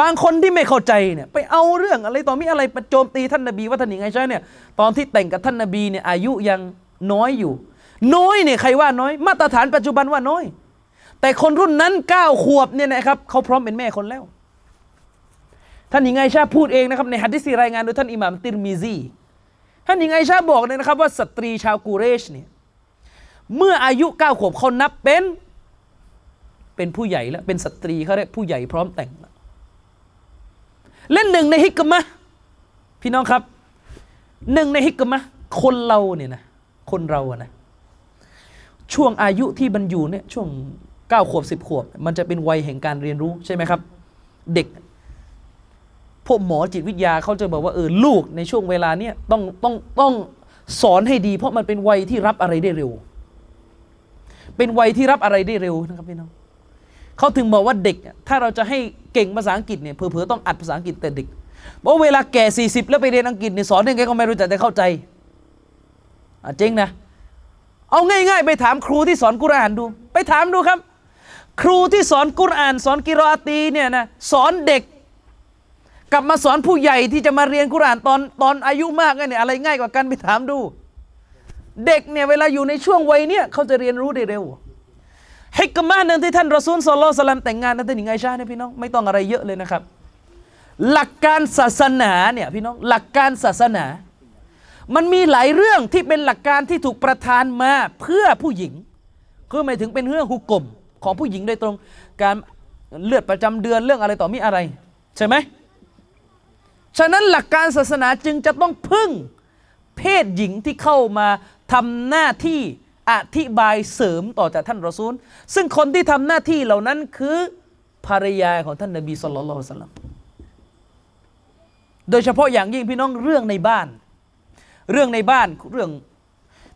บางคนที่ไม่เข้าใจเนี่ยไปเอาเรื่องอะไรต่อมีอะไรประโจมตีท่านนบีว่าท่านหญิงไอชะห์เนี่ยตอนที่แต่งกับท่านนบีเนี่ยอายุยังน้อยอยู่น้อยเนี่ยใครว่าน้อยมาตรฐานปัจจุบันว่าน้อยแต่คนรุ่นนั้น9ขวบเนี่ยนะครับเขาพร้อมเป็นแม่คนแล้วท่านหญิงไอชะห์พูดเองนะครับในหะดีษรายงานโดยท่านอิหม่ามติรมิซีท่านหญิงไอชะห์บอกเลยนะครับว่าสตรีชาวกุเรชเนี่ยเมื่ออายุ9ขวบเขานับเป็นผู้ใหญ่แล้วเป็นสตรีเขาเรียกผู้ใหญ่พร้อมแต่งแล้วและหนึ่งในฮิกมะห์พี่น้องครับหนึ่งในฮิกมะห์คนเราเนี่ยนะคนเราอะนะช่วงอายุที่มันอยู่เนี่ยช่วง9ขวบ10ขวบมันจะเป็นวัยแห่งการเรียนรู้ใช่ไหมครับเด็กพวกหมอจิตวิทยาเขาจะบอกว่าลูกในช่วงเวลาเนี้ยต้องสอนให้ดีเพราะมันเป็นวัยที่รับอะไรได้เร็วเป็นวัยที่รับอะไรได้เร็วนะครับพี่น้องเขาถึงบอกว่าเด็กถ้าเราจะให้เก่งภาษาอังกฤษเนี่ยเผลอๆต้องอัดภาษาอังกฤษแต่เด็กบอกเวลาแก่40แล้วไปเรียนอังกฤษเนี่ยสอนยังไงก็ไม่รู้จักแต่เข้าใจจริงนะเอาง่ายๆไปถามครูที่สอนกุรอานดูไปถามดูครับครูที่สอนกุรอานสอนกิรออาตีเนี่ยนะสอนเด็กกลับมาสอนผู้ใหญ่ที่จะมาเรียนกุรอานตอนอายุมากเนี่ยอะไรง่ายกว่ากันไปถามดูเด็กเนี่ยเวลาอยู่ในช่วงวัยเนี่ยเขาจะเรียนรู้ได้เร็วฮิกมะห์นึงที่ท่านรอซูลศ็อลลัลลอฮุอะลัยฮิวะซัลลัมแต่งงานกับท่านหญิงอาอิชะห์เนี่ยพี่น้องไม่ต้องอะไรเยอะเลยนะครับหลักการศาสนาเนี่ยพี่น้องหลักการศาสนามันมีหลายเรื่องที่เป็นหลักการที่ถูกประทานมาเพื่อผู้หญิงคือหมายถึงเป็นเรื่องฮุกมของผู้หญิงโดยตรงการเลือดประจำเดือนเรื่องอะไรต่อมีอะไรใช่ไหมฉะนั้นหลักการศาสนาจึงจะต้องพึ่งเพศหญิงที่เข้ามาทำหน้าที่อธิบายเสริมต่อจากท่านรอซูลซึ่งคนที่ทำหน้าที่เหล่านั้นคือภรรยาของท่านนบีศ็อลลัลลอฮุอะลัยฮิวะซัลลัมโดยเฉพาะอย่างยิ่งพี่น้องเรื่องในบ้านเรื่อง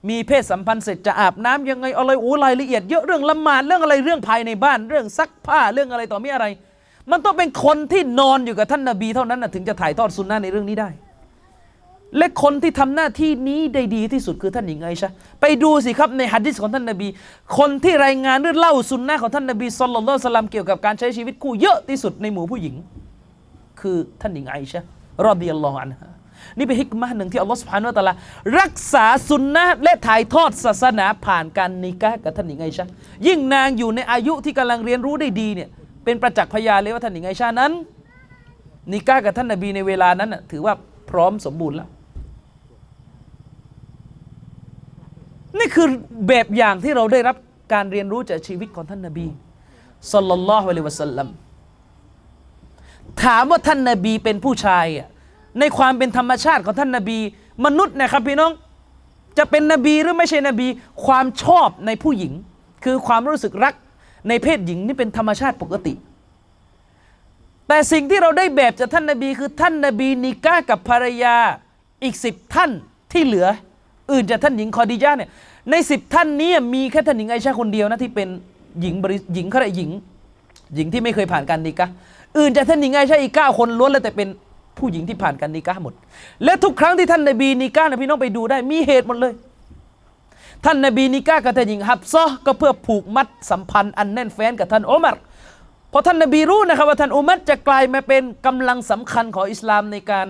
มีเพศสัมพันธ์เสร็จจะอาบน้ำยังไงอะไรรายละเอียดเยอะเรื่องละหมาดเรื่องอะไรเรื่องภายในบ้านเรื่องซักผ้าเรื่องอะไรต่อมีอะไรมันต้องเป็นคนที่นอนอยู่กับท่านนบีเท่านั้นนะถึงจะถ่ายทอดซุนนะห์ในเรื่องนี้ได้และคนที่ทำหน้าที่นี้ได้ดีที่สุดคือท่านหญิงไอชะห์ไปดูสิครับในหะดีษของท่านนบีคนที่รายงานหรือเล่าซุนนะห์ของท่านนบีศ็อลลัลลอฮุอะลัยฮิวะซัลลัมเกี่ยวกับการใช้ชีวิตคู่เยอะที่สุดในหมู่ผู้หญิงคือท่านหญิงไอชะห์รอฎิยัลลอฮุอันฮานี่เป็นฮิกมะห์หนึ่งที่อัลลอฮฺซุบฮานะฮูวะตะอาลารักษาซุนนะห์และถ่ายทอดศาสนาผ่านการนิกะห์กับท่านหญิงไอชะห์ยิ่งนางอยู่ในอายุที่กำลังเรียนรู้ได้ดีเนี่ยเป็นประจักษ์พยานเลยว่าท่านหญิงไอชะห์นั้นนิกะห์กับท่านนบีในเวลานั้นถือว่าพร้อมสมบูรณ์แล้วนี่คือแบบอย่างที่เราได้รับการเรียนรู้จากชีวิตของท่านนบีศ็อลลัลลอฮุอะลัยฮิวะซัลลัมถามว่าท่านนบีเป็นผู้ชายในความเป็นธรรมชาติของท่านนบีมนุษย์นะครับพี่น้อง จะเป็นนบีหรือไม่ใช่นบีความชอบในผู้หญิงคือความรู้สึกรักในเพศหญิงนี่เป็นธรรมชาติปกติแต่สิ่งที่เราได้แบบจากท่านนบีคือท่านนบีนิก้ากับภรรยาอีก10ท่านที่เหลืออื่นจากท่านหญิงคอดีญะห์เนี่ยใน10ท่านนี้มีแค่ท่านหญิงไอชาคนเดียวนะที่เป็นหญิงเขาเรียกหญิงที่ไม่เคยผ่านการนิก้าอื่นจากท่านหญิงไอชาอีก9คนล้วนแล้วแต่เป็นผู้หญิงที่ผ่านการนิก้าหมดและทุกครั้งที่ท่านนบีนิก้าพี่น้องไปดูได้มีเหตุหมดเลยท่านนบีนิก้ากับท่านหญิงฮับซอห์ก็เพื่อผูกมัดสัมพันธ์อันแน่นแฟ้นกับท่านอุมัรเพราะท่านนบีรู้นะครับว่าท่านอุมัรจะกลายมาเป็นกำลังสำคัญของอิสลามในการ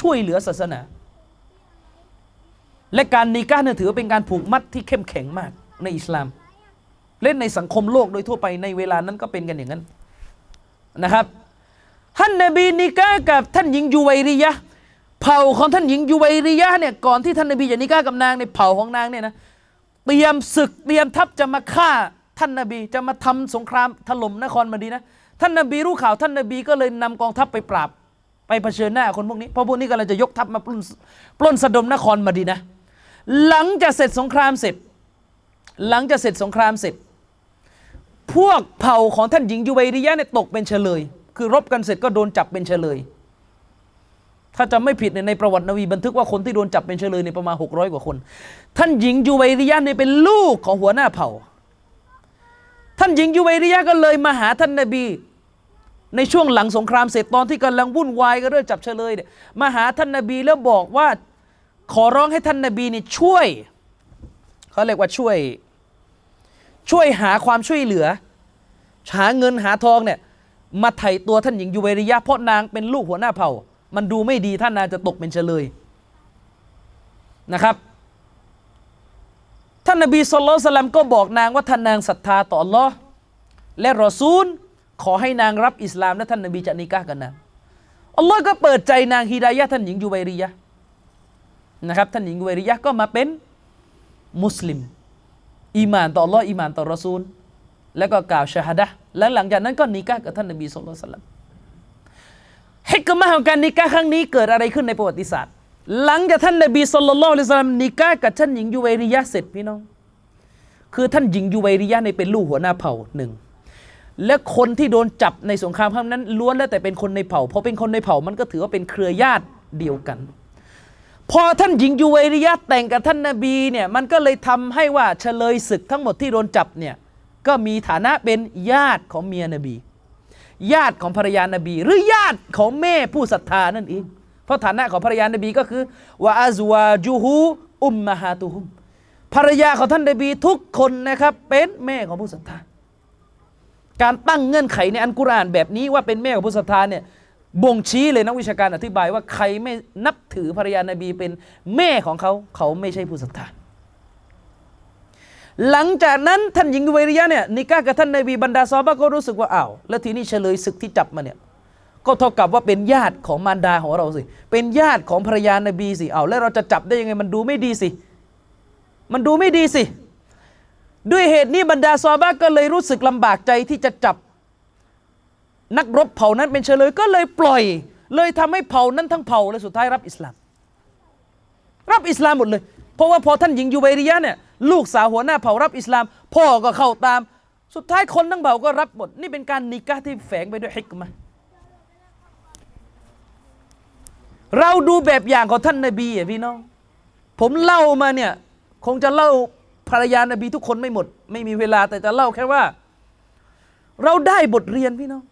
ช่วยเหลือศาสนาและการนิก้าเนี่ยถือเป็นการผูกมัดที่เข้มแข็งมากในอิสลามและในสังคมโลกโดยทั่วไปในเวลานั้นก็เป็นกันอย่างนั้นนะครับท่านนบีนิก้ากับท่านหญิงยูไวริยะห์เผ่าของท่านหญิงยูไวริยะห์เนี่ยก่อนที่ท่านนบีจะนิก้ากับนางในเผ่าของนางเนี่ยนะเตรียมศึกเตรียมทัพจะมาฆ่าท่านนบีจะมาทำสงครามถล่มนครมะดีนะห์ท่านนบีรู้ข่าวท่านนบีก็เลยนำกองทัพไปปราบไปเผชิญหน้าคนพวกนี้เพราะพวกนี้กำลังจะยกทัพมาปล้นสะดมนครมะดีนะห์หลังจากเสร็จสงครามเสร็จพวกเผ่าของท่านหญิงยูไวริยะห์เนี่ยตกเป็นเฉลยคือรบกันเสร็จก็โดนจับเป็นเฉลยถ้าจำไม่ผิดในประวัตินบีบันทึกว่าคนที่โดนจับเป็นเฉลยในประมาณ600กว่าคนท่านหญิงยูไวริยะห์เนี่ยเป็นลูกของหัวหน้าเผ่าท่านหญิงยูไวริยะห์ก็เลยมาหาท่านนบีในช่วงหลังสงครามเสร็จตอนที่กำลังวุ่นวายก็เรื่องจับเฉลยเนี่ยมาหาท่านนบีแล้วบอกว่าขอร้องให้ท่านนบีเนี่ยช่วยเขาเรียกว่าช่วยหาความช่วยเหลือหาเงินหาทองเนี่ยมาไถ่ตัวท่านหญิงยูไวริยะห์เพราะนางเป็นลูกหัวหน้าเผ่ามันดูไม่ดีท่านนางจะตกเป็นเฉลยนะครับท่านนบีศ็อลลัลลอฮุอะลัยฮิวะซัลลัมก็บอกนางว่าท่านนางศรัทธาต่ออัลเลาะห์และรอซูลขอให้นางรับอิสลามและท่านนบีจะนิกาห์กับนางอัลเลาะห์ก็เปิดใจนางฮิดายะห์ท่านหญิงยูไวริยะห์นะครับท่านหญิงยูไวริยะห์ก็มาเป็นมุสลิมอีหม่านต่ออัลเลาะห์อีหม่านต่อรอซูลแล้วก็กล่าวชะฮาดะห์และหลังจากนั้นก็นิกาห์กับท่านนบีศ็อลลัลลอฮุอะลัยฮิวะซัลลัมฮิกมะฮ์ของการนิกาห์ครั้งนี้เกิดอะไรขึ้นในประวัติศาสตร์หลังจากท่านนบีศ็อลลัลลอฮุอะลัยฮิวะซัลลัมนิกาห์กับท่านหญิงยูไวริยะห์เสร็จพี่น้องคือท่านหญิงยูไวริยะห์เนี่ยเป็นลูกหัวหน้าเผ่า1และคนที่โดนจับในสงครามครั้งนั้นล้วนแล้วแต่เป็นคนในเผ่าพอเป็นคนในเผ่ามันก็ถือว่าเป็นเครือญาติเดียวกันพอท่านหญิงยูไวริยะห์แต่งกับท่านนบีเนี่ยมันก็เลยทำให้ว่าเฉลยศึกทั้งหมดที่โดนจับเนี่ยก็มีฐานะเป็นญาติของเมียนบีญาติของภรรยานบีหรือญาติของแม่ผู้ศรัทธานั่นเองเพราะฐานะของภรรยานบีก็คือวะอัซวาจุฮูอุมมะฮาตุฮุมภรรยาของท่านนบีทุกคนนะครับเป็นแม่ของผู้ศรัทธาการตั้งเงื่อนไขในอัลกุรอานแบบนี้ว่าเป็นแม่ของผู้ศรัทธาเนี่ยบ่งชี้เลยนักวิชาการอธิบายว่าใครไม่นับถือภรรยานบีเป็นแม่ของเขาไม่ใช่ผู้ศรัทธาหลังจากนั้นท่านหญิงยูไวริยะห์เนี่ยนิกาห์กับท่านนบีบรรดาซอฮาบะห์ก็รู้สึกว่าอ้าวแล้วทีนี้เฉลยศึกที่จับมาเนี่ยก็เท่ากับว่าเป็นญาติของมารดาของเราสิเป็นญาติของภรรยานบีสิอ้าวแล้วเราจะจับได้ยังไงมันดูไม่ดีสิด้วยเหตุนี้บรรดาซอฮาบะห์ก็เลยรู้สึกลำบากใจที่จะจับนักรบเผ่านั้นเป็นเฉลยก็เลยปล่อยเลยทำให้เผ่านั้นทั้งเผ่าและสุดท้ายรับอิสลามหมดเลยเพราะว่าพอท่านหญิงยูไวริยะห์เนี่ยลูกสาวหัวหน้าเผ่ารับอิสลามพ่อก็เข้าตามสุดท้ายคนทั้งเผ่าก็รับหมดนี่เป็นการนิกาห์ที่แฝงไปด้วยฮิกมะห์เราดูแบบอย่างของท่านนบีอ่ะพี่น้องผมเล่ามาเนี่ยคงจะเล่าภรรยานบีทุกคนไม่หมดไม่มีเวลาแต่จะเล่าแค่ว่าเราได้บทเรียนพี่น้อง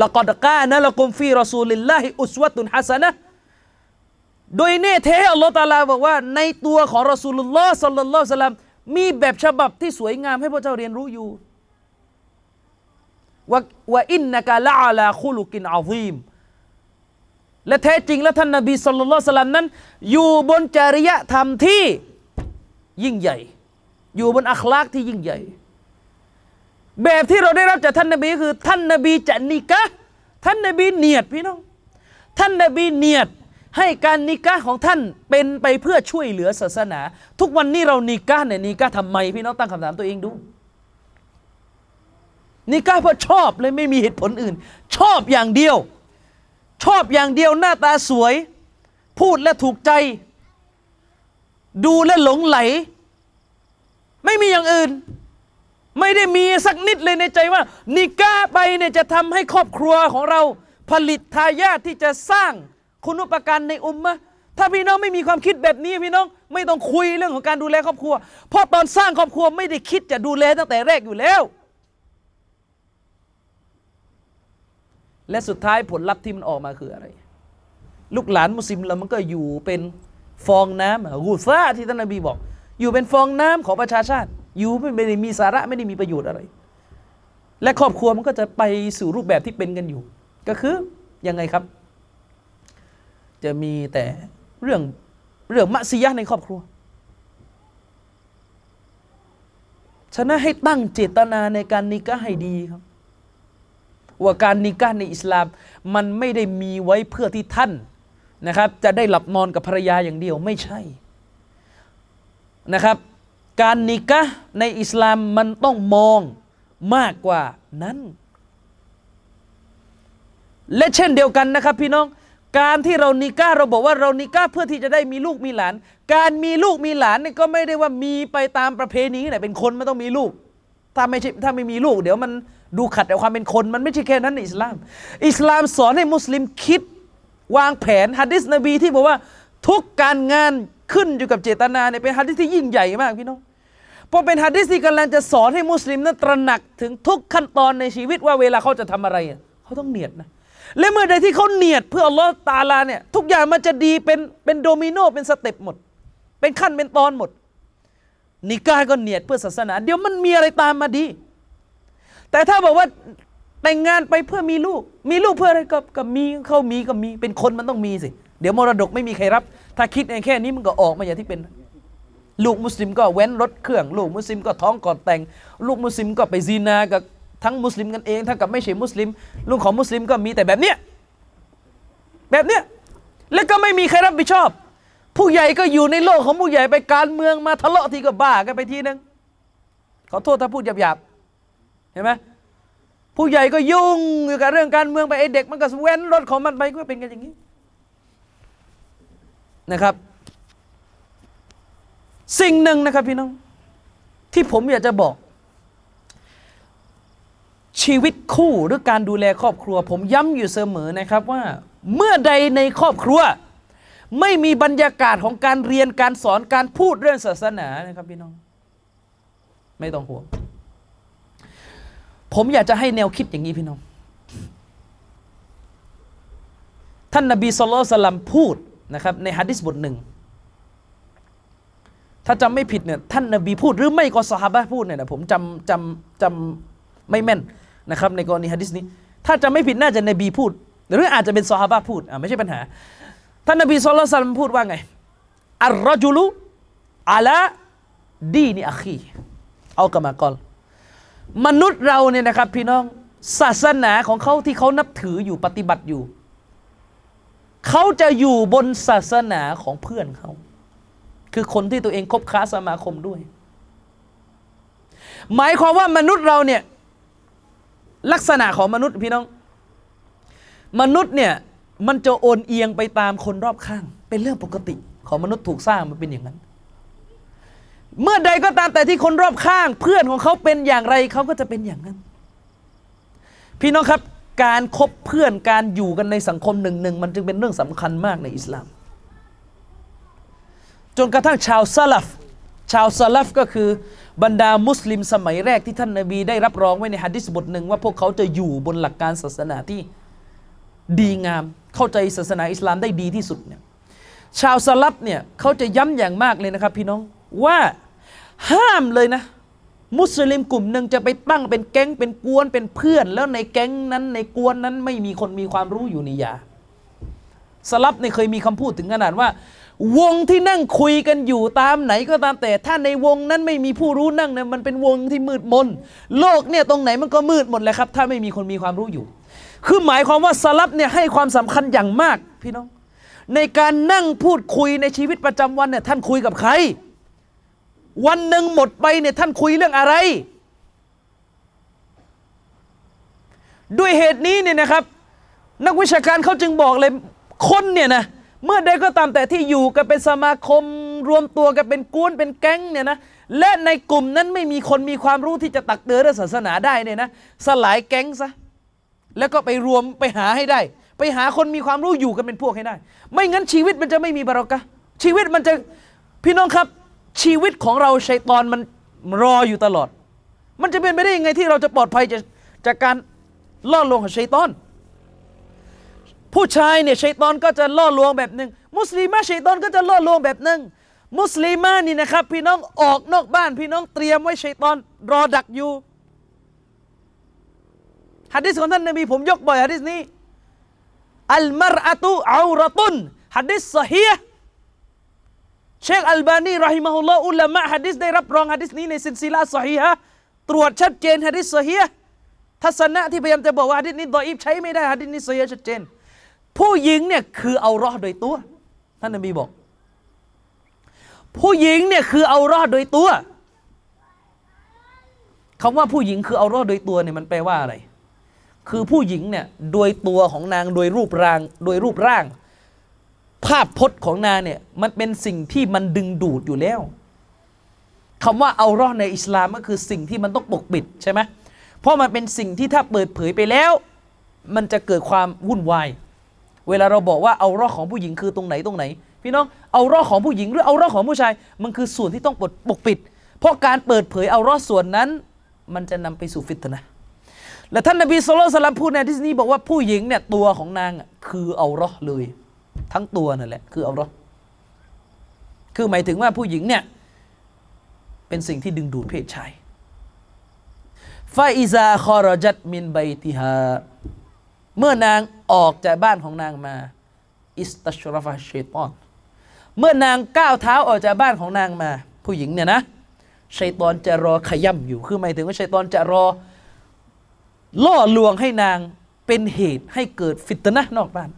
ละกอดกานะละกุมฟีรอซูลิลลาฮิอุสวะตุนฮะซะนะห์โดยแน่แท้อัลเลาะห์ตะอาลาบอกว่าในตัวของรอซูลุลลอฮ์ศ็อลลัลลอฮุอะลัยฮิวะซัลลัมมีแบบฉบับที่สวยงามให้พวกเจ้าเรียนรู้อยู่ว่าอินนะกะละอะลาคุลุกินอะซีมและแท้จริงแล้วท่านนบีศ็อลลัลลอฮุอะลัยฮิวะซัลลัมนั้นอยู่บนจริยธรรมที่ยิ่งใหญ่อยู่บนอัคลากที่ยิ่งใหญ่แบบที่เราได้รับจากท่านนบีคือท่านนบีจะนิกะห์ท่านนบีเนียดพี่น้องท่านนบีเนียดให้การนิกะห์ของท่านเป็นไปเพื่อช่วยเหลือศาสนาทุกวันนี้เรานิกะห์เนี่ยนิกะห์ทำไมพี่น้องตั้งคำถามตัวเองดูนิกะห์เพราะชอบเลยไม่มีเหตุผลอื่นชอบอย่างเดียวหน้าตาสวยพูดและถูกใจ ดูและหลงไหลไม่มีอย่างอื่นไม่ได้มีสักนิดเลยในใจว่านิกาไปเนี่ยจะทำให้ครอบครัวของเราผลิตทายาทที่จะสร้างคุณูปการในอุมมะถ้าพี่น้องไม่มีความคิดแบบนี้พี่น้องไม่ต้องคุยเรื่องของการดูแลครอบครัวเพราะตอนสร้างครอบครัวไม่ได้คิดจะดูแลตั้งแต่แรกอยู่แล้วและสุดท้ายผลลัพธ์ที่มันออกมาคืออะไรลูกหลานมุสลิมแล้วมันก็อยู่เป็นฟองน้ำกูซ่าที่ท่านนบีบอกอยู่เป็นฟองน้ำของประชาชาติอยู่ไม่ได้มีสาระไม่ได้มีประโยชน์อะไรและครอบครัวมันก็จะไปสู่รูปแบบที่เป็นกันอยู่ก็คือยังไงครับจะมีแต่เรื่องมะซียะห์ในครอบครัวฉะนั้นให้ตั้งเจตนาในการนิกะห์ให้ดีครับว่าการนิกะห์ในอิสลามมันไม่ได้มีไว้เพื่อที่ท่านนะครับจะได้หลับนอนกับภรรยาอย่างเดียวไม่ใช่นะครับการนิกะห์ในอิสลามมันต้องมองมากกว่านั้นและเช่นเดียวกันนะครับพี่น้องการที่เรานิกะห์เราบอกว่าเรานิกะห์เพื่อที่จะได้มีลูกมีหลานการมีลูกมีหลานนี่ก็ไม่ได้ว่ามีไปตามประเพณีไหนเป็นคนไม่ต้องมีลูกถ้าไม่มีลูกเดี๋ยวมันดูขัดกับความเป็นคนมันไม่ใช่แค่นั้นในอิสลามอิสลามสอนให้มุสลิมคิดวางแผนหะดีษนบีที่บอกว่าทุกการงานขึ้นอยู่กับเจตนาเนี่ยเป็นหะดีษที่ยิ่งใหญ่มากพี่น้องเพราะเป็นหะดีษที่กำลังจะสอนให้มุสลิมนั้นตระหนักถึงทุกขั้นตอนในชีวิตว่าเวลาเขาจะทำอะไรเขาต้องเนียดนะและเมื่อใดที่เขาเนียดเพื่ออัลเลาะห์ตะอาลาเนี่ยทุกอย่างมันจะดีเป็นโดมิโนเป็นสเต็ปหมดเป็นขั้นเป็นตอนหมดนิกายก็เนียดเพื่อศาสนาเดี๋ยวมันมีอะไรตามมาดีแต่ถ้าบอกว่าแต่งงานไปเพื่อมีลูกมีลูกเพื่ออะไรก็มีเขามีก็มีเป็นคนมันต้องมีสิเดี๋ยวมรดกไม่มีใครรับถ้าคิดแค่นี้มันก็ออกมาอย่างที่เป็นลูกมุสลิมก็แว้นรถเครื่องลูกมุสลิมก็ท้องก่อนแต่งลูกมุสลิมก็ไปซีนากับทั้งมุสลิมกันเองถ้ากับไม่ใช่มุสลิมลูกของมุสลิมก็มีแต่แบบเนี้ยแล้วก็ไม่มีใครรับผิดชอบผู้ใหญ่ก็อยู่ในโลกของผู้ใหญ่ไปการเมืองมาทะเลาะทีก็บ้ากันไปทีนึงขอโทษถ้าพูดหยาบๆเห็นไหมผู้ใหญ่ก็ยุ่งอยู่กับเรื่องการเมืองไปไอเด็กมันก็แว้นรถของมันไปก็เป็นกันอย่างนี้นะครับสิ่งหนึ่งนะครับพี่น้องที่ผมอยากจะบอกชีวิตคู่หรือการดูแลครอบครัวผมย้ำอยู่เสมอนะครับว่าเมื่อใดในครอบครัวไม่มีบรรยากาศของการเรียนการสอนการพูดเรื่องศาสนานะครับพี่น้องไม่ต้องห่วงผมอยากจะให้แนวคิดอย่างนี้พี่น้องท่านนบีศ็อลลัลลอฮุอะลัยฮิวะซัลลัมพูดนะครับในหะดีษบทหนึ่งถ้าจำไม่ผิดเนี่ยท่านนบีพูดหรือไม่ก็ซอฮาบะห์พูดเนี่ยนะผมจำไม่แม่นนะครับในกรณีหะดีษนี้ถ้าจำไม่ผิดน่าจะนบีพูดหรืออาจจะเป็นซอฮาบะห์พูดไม่ใช่ปัญหาท่านนบีศ็อลลัลลอฮุอะลัยฮิวะซัลลัมพูดว่าไงอัรรอจุลุอะลาดีนิอะคีเอากะมากอลมนุษย์เราเนี่ยนะครับพี่น้องศาสนาของเขาที่เขานับถืออยู่ปฏิบัติอยู่เขาจะอยู่บนศาสนาของเพื่อนเขาคือคนที่ตัวเองคบค้าสมาคมด้วยหมายความว่ามนุษย์เราเนี่ยลักษณะของมนุษย์พี่น้องมนุษย์เนี่ยมันจะโอนเอียงไปตามคนรอบข้างเป็นเรื่องปกติของมนุษย์ถูกสร้างมันเป็นอย่างนั้นเมื่อใดก็ตามแต่ที่คนรอบข้างเพื่อนของเขาเป็นอย่างไรเขาก็จะเป็นอย่างนั้นพี่น้องครับการคบเพื่อนการอยู่กันในสังคมหนึ่งๆมันจึงเป็นเรื่องสำคัญมากในอิสลามจนกระทั่งชาวซะลัฟก็คือบรรดามุสลิมสมัยแรกที่ท่านนบีได้รับรองไว้ในหะดีษบทหนึ่งว่าพวกเขาจะอยู่บนหลักการศาสนาที่ดีงามเข้าใจศาสนาอิสลามได้ดีที่สุดเนี่ยชาวซะลัฟเนี่ยเขาจะย้ำอย่างมากเลยนะครับพี่น้องว่าห้ามเลยนะมุสลิมกลุ่มหนึ่งจะไปตั้งเป็นแก๊งเป็นกวนเป็นเพื่อนแล้วในแก๊งนั้นในกวนนั้นไม่มีคนมีความรู้อยู่นี่ยาสลับเนี่ยเคยมีคำพูดถึงขนาดว่าวงที่นั่งคุยกันอยู่ตามไหนก็ตามแต่ถ้าในวงนั้นไม่มีผู้รู้นั่งเนี่ยมันเป็นวงที่มืดมนโลกเนี่ยตรงไหนมันก็มืดหมดแหละครับถ้าไม่มีคนมีความรู้อยู่คือหมายความว่าสลับเนี่ยให้ความสำคัญอย่างมากพี่น้องในการนั่งพูดคุยในชีวิตประจำวันเนี่ยท่านคุยกับใครวันหนึ่งหมดไปเนี่ยท่านคุยเรื่องอะไรด้วยเหตุนี้เนี่ยนะครับนักวิชาการเขาจึงบอกเลยคนเนี่ยนะเมื่อใดก็ตามแต่ที่อยู่กันเป็นสมาคม รวมตัวกันเป็นกวนเป็นแก๊งเนี่ยนะและในกลุ่มนั้นไม่มีคนมีความรู้ที่จะตักเตือนเรื่องศาสนาได้เนี่ยนะสลายแก๊งซะแล้วก็ไปรวมไปหาให้ได้ไปหาคนมีความรู้อยู่กันเป็นพวกให้ได้ไม่งั้นชีวิตมันจะไม่มีบารอกะห์ชีวิตมันจะพี่น้องครับชีวิตของเราชัยฏอนมันรออยู่ตลอดมันจะเป็นไปได้ยังไงที่เราจะปลอดภัยจากการล่อลวงของชัยฏอนผู้ชายเนี่ยชัยฏอนก็จะล่อลวงแบบนึงมุสลิมะชัยฏอนก็จะล่อลวงแบบนึงมุสลิมะนี่นะครับพี่น้องออกนอกบ้านพี่น้องเตรียมไว้ชัยฏอนรอดักอยู่หะดีษของท่านนบีผมยกบ่อยหะดีษนี้อัลมารอะตุเอาเราะตุนหะดีษซอฮีฮ์เชคอัลบานีรอฮิมะฮุลลอฮ์อุลามะฮ์หะดีษได้รับรองหะดีษนี้ในซิลซิละฮ์ซอฮีฮะห์ตรวจชัดเจนหะดีษซอฮีฮ์ทัศนะที่พยายามจะบอกว่าหะดีษนี้ดออีฟใช้ไม่ได้หะดีษนี้ซอฮีฮ์ชัดเจนผู้หญิงเนี่ยคือเอาเราะห์โดยตัวท่านนบีบอกผู้หญิงเนี่ยคือเอาเราะห์โดยตัวคำว่าผู้หญิงคือเอาเราะห์โดยตัวเนี่ยมันแปลว่าอะไรคือผู้หญิงเนี่ยโดยตัวของนางโดยรูปร่างภาพพจน์ของนางเนี่ยมันเป็นสิ่งที่มันดึงดูดอยู่แล้วคำว่าเอาเราะห์ในอิสลามก็คือสิ่งที่มันต้องปกปิดใช่ไหมเพราะมันเป็นสิ่งที่ถ้าเปิดเผยไปแล้วมันจะเกิดความวุ่นวายเวลาเราบอกว่าเอาเราะห์ของผู้หญิงคือตรงไหนพี่น้องเอาเราะห์ของผู้หญิงหรือเอาเราะห์ของผู้ชายมันคือส่วนที่ต้องปกปิดเพราะการเปิดเผยเอาเราะห์ส่วนนั้นมันจะนำไปสู่ฟิตนะห์และท่านนบีศ็อลลัลลอฮุอะลัยฮิวะซัลลัมพูดในที่นี้บอกว่าผู้หญิงเนี่ยตัวของนางคือเอาเราะห์เลยทั้งตัวนั่นแหละคือเอาเราะห์คือหมายถึงว่าผู้หญิงเนี่ยเป็นสิ่งที่ดึงดูดเพศชายฟาอิซาคอรจัตมินบัยติฮาเมื่อนางออกจากบ้านของนางมาอิสตัชรฟะชัยฏอนเมื่อนางก้าวเท้าออกจากบ้านของนางมาผู้หญิงเนี่ยนะชัยฏอนจะรอขย่ำอยู่คือหมายถึงว่าชัยฏอนจะรอล่อลวงให้นางเป็นเหตุให้เกิดฟิตนะห์นอกบ้าน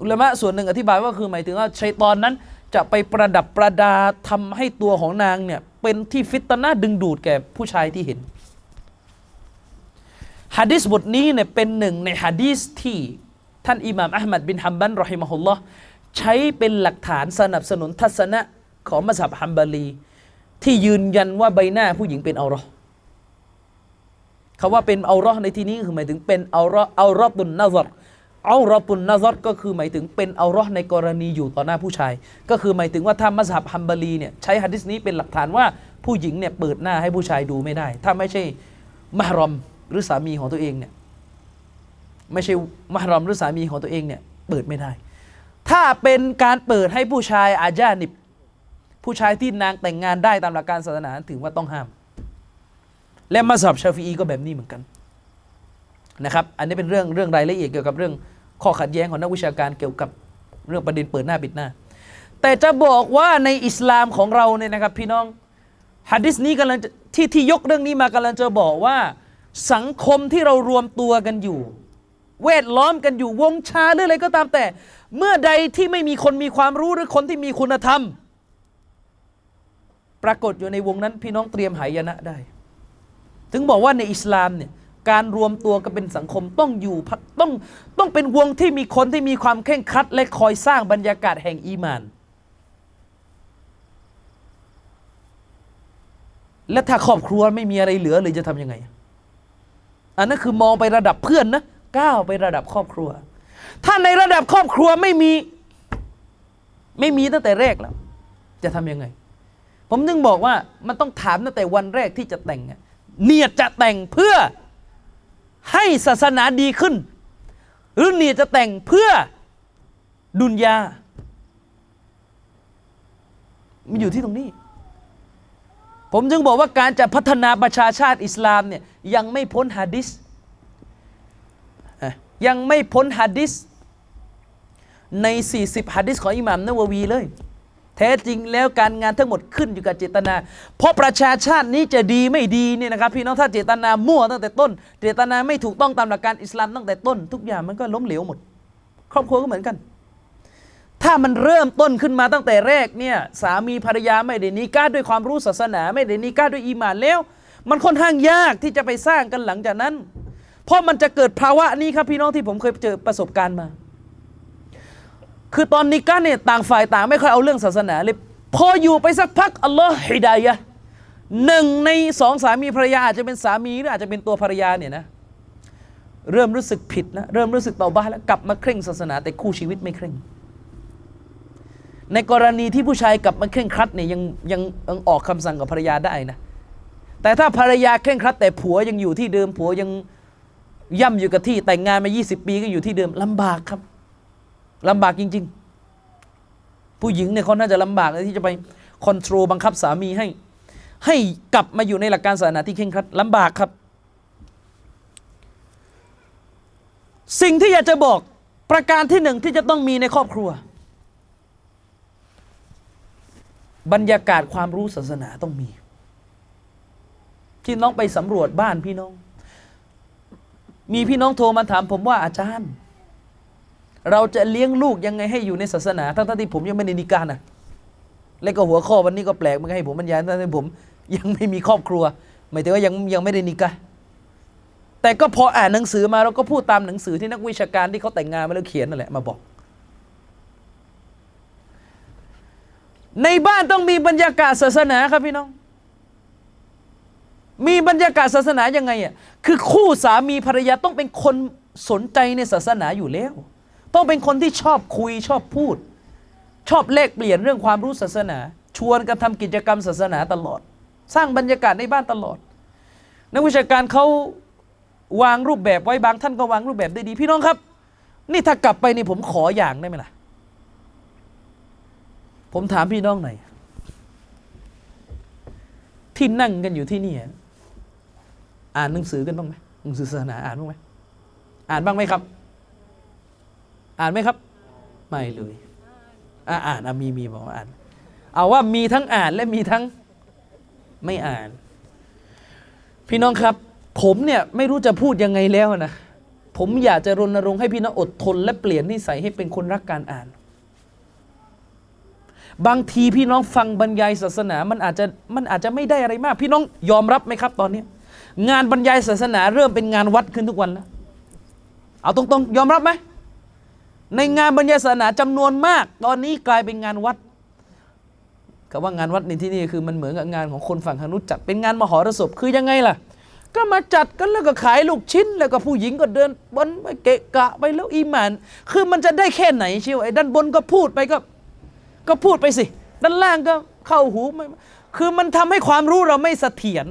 อุลามะส่วนหนึ่งอธิบายว่าคือหมายถึงว่าชัยฏอนนั้นจะไปประดับประดาทำให้ตัวของนางเนี่ยเป็นที่ฟิตนะห์ดึงดูดแก่ผู้ชายที่เห็นหะดีษบทนี้เนี่ยเป็นหนึ่งในหะดีษที่ท่านอิหม่ามอะห์มัดบินฮัมบัลรอฮิมะฮุลลอฮ์ใช้เป็นหลักฐานสนับสนุนทัศนะของมัซฮับฮัมบาลีที่ยืนยันว่าใบหน้าผู้หญิงเป็นเอาเราะห์คำว่าเป็นเอาเราะห์ในที่นี้คือหมายถึงเป็นเอาเราะห์เอาเราะห์ตุนนะซรก็คือหมายถึงเป็นเอาเราะห์ในกรณีอยู่ต่อหน้าผู้ชายก็คือหมายถึงว่าถ้ามัซฮับฮัมบาลีเนี่ยใช้หะดีษนี้เป็นหลักฐานว่าผู้หญิงเนี่ยเปิดหน้าให้ผู้ชายดูไม่ได้ถ้าไม่ใช่มะหรอมหรือสามีของตัวเองเนี่ยไม่ใช่มะหรอมหรือสามีของตัวเองเนี่ยเปิดไม่ได้ถ้าเป็นการเปิดให้ผู้ชายอาญานิบผู้ชายที่นางแต่งงานได้ตามหลักการศาสนาถือว่าต้องห้ามและมัซฮับชาฟิอีก็แบบนี้เหมือนกันนะครับอันนี้เป็นเรื่องรายละเอียดเกี่ยวกับเรื่องข้อขัดแย้งของนักวิชาการเกี่ยวกับเรื่องประเด็นเปิดหน้าปิดหน้าแต่จะบอกว่าในอิสลามของเราเนี่ยนะครับพี่น้องหะดีษนี้กำลังที่ยกเรื่องนี้มากำลังจะบอกว่าสังคมที่เรารวมตัวกันอยู่แวดล้อมกันอยู่วงชาหรืออะไรก็ตามแต่เมื่อใดที่ไม่มีคนมีความรู้หรือคนที่มีคุณธรรมปรากฏอยู่ในวงนั้นพี่น้องเตรียมหายนะได้ถึงบอกว่าในอิสลามเนี่ยการรวมตัวกันเป็นสังคมต้องอยู่ต้องเป็นวงที่มีคนที่มีความเคร่งครัดและคอยสร้างบรรยากาศแห่งอีหม่านและถ้าครอบครัวไม่มีอะไรเหลือเลยจะทำยังไงอันนั้นคือมองไประดับเพื่อนนะก้าวไประดับครอบครัวถ้าในระดับครอบครัวไม่มีตั้งแต่แรกแล้วจะทำยังไงผมถึงบอกว่ามันต้องถามตั้งแต่วันแรกที่จะแต่งเนียดจะแต่งเพื่อให้ศาสนาดีขึ้นหรือเนียดจะแต่งเพื่อดุนยามันอยู่ที่ตรงนี้ผมจึงบอกว่าการจะพัฒนาประชาชาติอิสลามเนี่ยยังไม่พ้นหะดีษใน40หะดีษของอิหม่ามนะวะวีเลยแท้จริงแล้วการงานทั้งหมดขึ้นอยู่กับเจตนาเพราะประชาชาตินี้จะดีไม่ดีเนี่ยนะครับพี่น้องถ้าเจตนามั่วตั้งแต่ต้นเจตนาไม่ถูกต้องตามหลักการอิสลามตั้งแต่ต้นทุกอย่างมันก็ล้มเหลวหมดครอบครัวก็เหมือนกันถ้ามันเริ่มต้นขึ้นมาตั้งแต่แรกเนี่ยสามีภรรยาไม่ได้นิกาด้วยความรู้ศาสนาไม่ได้นิกาด้วยอีหม่านแล้วมันค่อนข้างยากที่จะไปสร้างกันหลังจากนั้นเพราะมันจะเกิดภาวะนี้ครับพี่น้องที่ผมเคยเจอประสบการณ์มา คือตอนนิกะห์เนี่ยต่างฝ่ายต่างไม่ค่อยเอาเรื่องศาสนาเลยพออยู่ไปสักพักอัลลอฮ์ฮิดายะห์หนึ่งในสองสามีภรรยาอาจจะเป็นสามีหรืออาจจะเป็นตัวภรรยาเนี่ยนะเริ่มรู้สึกผิดแล้วเริ่มรู้สึกเตาบะห์แล้วกลับมาเคร่งศาสนาแต่คู่ชีวิตไม่เคร่งในกรณีที่ผู้ชายกลับมาเคร่งครัดเนี่ยยังออกคำสั่งกับภรรยาได้นะแต่ถ้าภรรยาเคร่งครัดแต่ผัวยังอยู่ที่เดิมผัวยังย่ำอยู่กับที่แต่งงานมา20ปีก็อยู่ที่เดิมลำบากครับลำบากจริงๆผู้หญิงเนี่ยเขาน่าจะลำบากเลยที่จะไปคอนโทรลบังคับสามีให้กลับมาอยู่ในหลักการศาสนาที่เคร่งครัดลำบากครับสิ่งที่อยากจะบอกประการที่หนึ่งที่จะต้องมีในครอบครัวบรรยากาศความรู้ศาสนาต้องมีที่น้องไปสำรวจบ้านพี่น้องมีพี่น้องโทรมาถามผมว่าอาจารย์เราจะเลี้ยงลูกยังไงให้อยู่ในศาสนาทั้งที่ผมยังไม่ได้นิกาห์นะและก็หัวข้อวันนี้ก็แปลกมันให้ผมบรรยายทั้งที่ผมยังไม่มีครอบครัวหมายถึงว่ายังไม่ได้นิกาห์แต่ก็พออ่านหนังสือมาเราก็พูดตามหนังสือที่นักวิชาการที่เขาแต่งงานมาแล้วเขียนนั่นแหละมาบอกในบ้านต้องมีบรรยากาศศาสนาครับพี่น้องมีบรรยากาศศาสนายังไงอ่ะคือคู่สามีภรรยาต้องเป็นคนสนใจในศาสนาอยู่แล้วต้องเป็นคนที่ชอบคุยชอบพูดชอบแลกเปลี่ยนเรื่องความรู้ศาสนาชวนกันทำกิจกรรมศาสนาตลอดสร้างบรรยากาศในบ้านตลอดนักวิชาการเขาวางรูปแบบไว้บางท่านก็วางรูปแบบได้ดีพี่น้องครับนี่ถ้ากลับไปนี่ผมขออย่างได้ไหมล่ะผมถามพี่น้องหน่อยที่นั่งกันอยู่ที่นี่อ่านหนังสือกันบ้างไหมหนังสือศาสนาอ่านบ้างไหมอ่านบ้างไหมครับอ่านไหมครับไม่เลยอ่านมีบอกว่าอ่านเอาว่ามีทั้งอ่านและมีทั้งไม่อ่านพี่น้องครับผมเนี่ยไม่รู้จะพูดยังไงแล้วนะผมอยากจะรณรงค์ให้พี่น้องอดทนและเปลี่ยนนิสัยให้เป็นคนรักการอ่านบางทีพี่น้องฟังบรรยายศาสนามันอาจจะไม่ได้อะไรมากพี่น้องยอมรับไหมครับตอนนี้งานบรรยายศาสนาเริ่มเป็นงานวัดขึ้นทุกวันแล้วเอาตรงๆยอมรับไหมในงานบรรยายศาสนาจำนวนมากตอนนี้กลายเป็นงานวัดคำว่างานวัดในที่นี่คือมันเหมือนกับงานของคนฝั่งฮานุจัดเป็นงานมหรสพคือยังไงล่ะก็มาจัดกันแล้วก็ขายลูกชิ้นแล้วก็ผู้หญิงก็เดินบนไปเกะกะไปแล้วอีหม่านคือมันจะได้แค่ไหนเชียวไอ้ด้านบนก็พูดไปก็พูดไปสิด้านล่างก็เข้าหูไม่คือมันทำให้ความรู้เราไม่เสถียร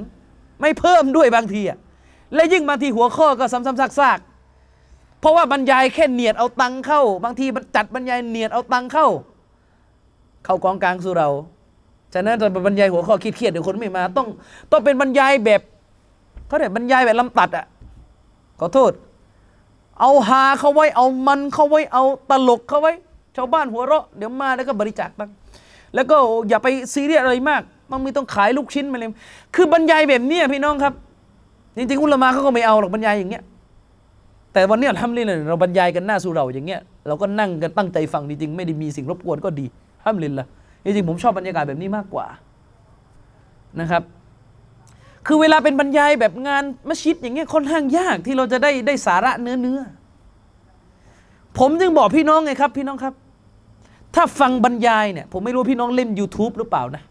ไม่เพิ่มด้วยบางทีอ่ะและยิ่งบางทีหัวข้อก็ซ้ำๆซากๆเพราะว่าบรรยายแค่เนียดเอาตังเข้าบางทีจัดบรรยายเนียดเอาตังเข้ากองกลางสู่เราฉะนั้นตอนบรรยายหัวข้อคิดเครียดเดี๋ยวคนไม่มาต้องเป็นบรรยายแบบเขาเนี่ยบรรยายแบบลำตัดอ่ะขอโทษเอาหาเขาไว้เอามันเขาไว้เอาตลกเขาไว้ชาวบ้านหัวเราะเดี๋ยวมาแล้วก็บริจาคบ้างแล้วก็อย่าไปซีเรียสอะไรมากต้องขายลูกชิ้นมาเลยคือบรรยายแบบนี้พี่น้องครับจริงๆอุลามะเขาก็ไม่เอาหรอกบรรยายอย่างเงี้ยแต่วันนี้อัลฮัมดุลิลละห์เราบรรยายกันหน้าสู่เราอย่างเงี้ยเราก็นั่งกันตั้งใจฟังจริงๆไม่ได้มีสิ่งรบกวนก็ดีอัลฮัมดุลิลละห์จริงๆผมชอบบรรยากาศแบบนี้มากกว่านะครับคือเวลาเป็นบรรยายแบบงานมัสยิดอย่างเงี้ยค่อนข้างยากที่เราจะได้สาระเนื้อผมจึงบอกพี่น้องไงครับพี่น้องครับถ้าฟังบรรยายเนี่ยผมไม่รู้พี่น้องเล่น YouTube หรือเปล่านะ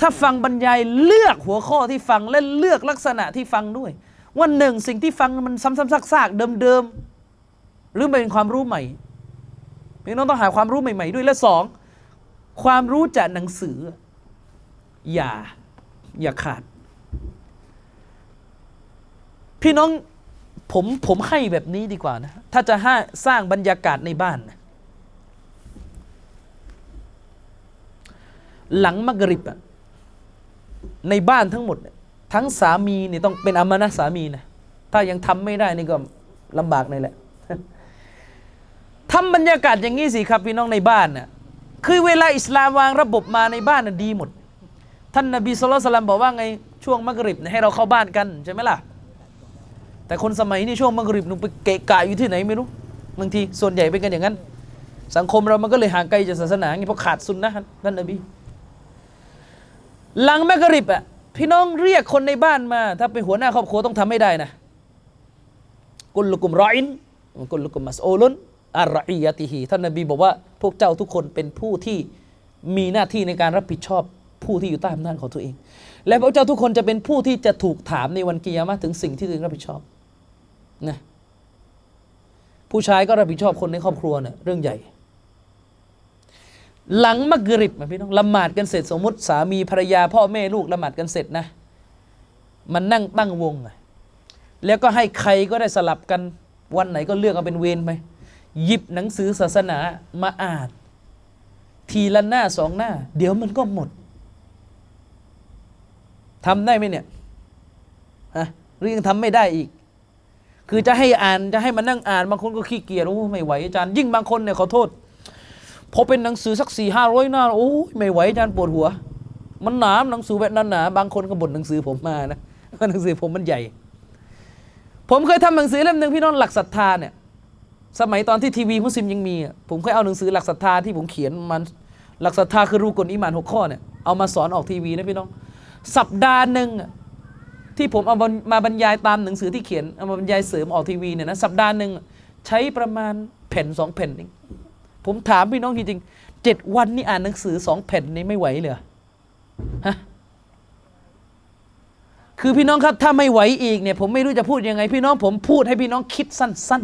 ถ้าฟังบรรยายเลือกหัวข้อที่ฟังและเลือกลักษณะที่ฟังด้วยว่าหนึ่งสิ่งที่ฟังมันซ้ำๆซากๆเดิมๆหรือเป็นความรู้ใหม่พี่น้องต้องหาความรู้ใหม่ๆด้วยและสองความรู้จากหนังสืออย่าขาดพี่น้องผมให้แบบนี้ดีกว่านะถ้าจะให้สร้างบรรยากาศในบ้านนะหลังมักริบอ่ะในบ้านทั้งหมดทั้งสามีเนี่ยต้องเป็นอามานะสามีนะถ้ายังทำไม่ได้นี่ก็ลำบากเลยแหละทำบรรยากาศอย่างนี้สิครับพี่น้องในบ้านน่ะคือเวลาอิสลามวางระบบมาในบ้านน่ะดีหมดท่านนบีศ็อลลัลลอฮุอะลัยฮิวะซัลลัมบอกว่าไงช่วงมักริบเนี่ยให้เราเข้าบ้านกันใช่ไหมล่ะแต่คนสมัยนี้ช่วงมักริบหนูไปเกะกะอยู่ที่ไหนไม่รู้บางทีส่วนใหญ่เป็นกันอย่างนั้นสังคมเรามันก็เลยห่างไกลจากศาสนาไงเพราะขาดซุนนะฮ์ท่านนบีหลังมักริบอ่ะพี่น้องเรียกคนในบ้านมาถ้าเป็นหัวหน้าครอบครัวต้องทำให้ได้นะกุลลุกุมรออินกุลลุกุมมัสอูลุน อัรอียะติฮีท่านนบีบอกว่าพวกเจ้าทุกคนเป็นผู้ที่มีหน้าที่ในการรับผิดชอบผู้ที่อยู่ใต้อำนาจของตัวเองและพวกเจ้าทุกคนจะเป็นผู้ที่จะถูกถามในวันกิยามะห์ถึงสิ่งที่ตัวเองรับผิดชอบนะผู้ชายก็รับผิดชอบคนในครอบครัวเนี่ยเรื่องใหญ่หลังมักริบพี่น้องละหมาดกันเสร็จสมมติสามีภรรยาพ่อแม่ลูกละหมาดกันเสร็จนะมันนั่งตั้งวงแล้วก็ให้ใครก็ได้สลับกันวันไหนก็เลือกเอาเป็นเวรไปหยิบหนังสือศาสนามาอ่านทีละหน้าสองหน้าเดี๋ยวมันก็หมดทำได้ไหมเนี่ยหรือยังทำไม่ได้อีกคือจะให้อ่านจะให้มานั่งอ่านบางคนก็ขี้เกียจโอ้ไม่ไหวอาจารย์ยิ่งบางคนเนี่ยขอโทษพอเป็นหนังสือสัก 400-500 หน้าโอ้ไม่ไหวอาจารย์ปวดหัวมันหนาหนังสือแบบนั้นหนาบางคนก็บ่นหนังสือผมมานะหนังสือผมมันใหญ่ผมเคยทำหนังสือเล่มนึงพี่น้องหลักศรัทธาเนี่ยสมัยตอนที่ทีวีมุสลิมยังมีผมเคยเอาหนังสือหลักศรัทธาที่ผมเขียนมันหลักศรัทธาคือรูกลอิหม่าน6 ข้อเนี่ยเอามาสอนออกทีวีนะพี่น้องสัปดาห์นึงที่ผมเอามาบรรยายตามหนังสือที่เขียนเอามาบรรยายเสริมออกทีวีเนี่ยนะสัปดาห์นึงใช้ประมาณแผ่น2แผ่นเองผมถามพี่น้องจริงๆ7วันนี่อ่านหนังสือ2แผ่นนี่ไม่ไหวเลยฮะคือพี่น้องครับถ้าไม่ไหวอีกเนี่ยผมไม่รู้จะพูดยังไงพี่น้องผมพูดให้พี่น้องคิดสั้น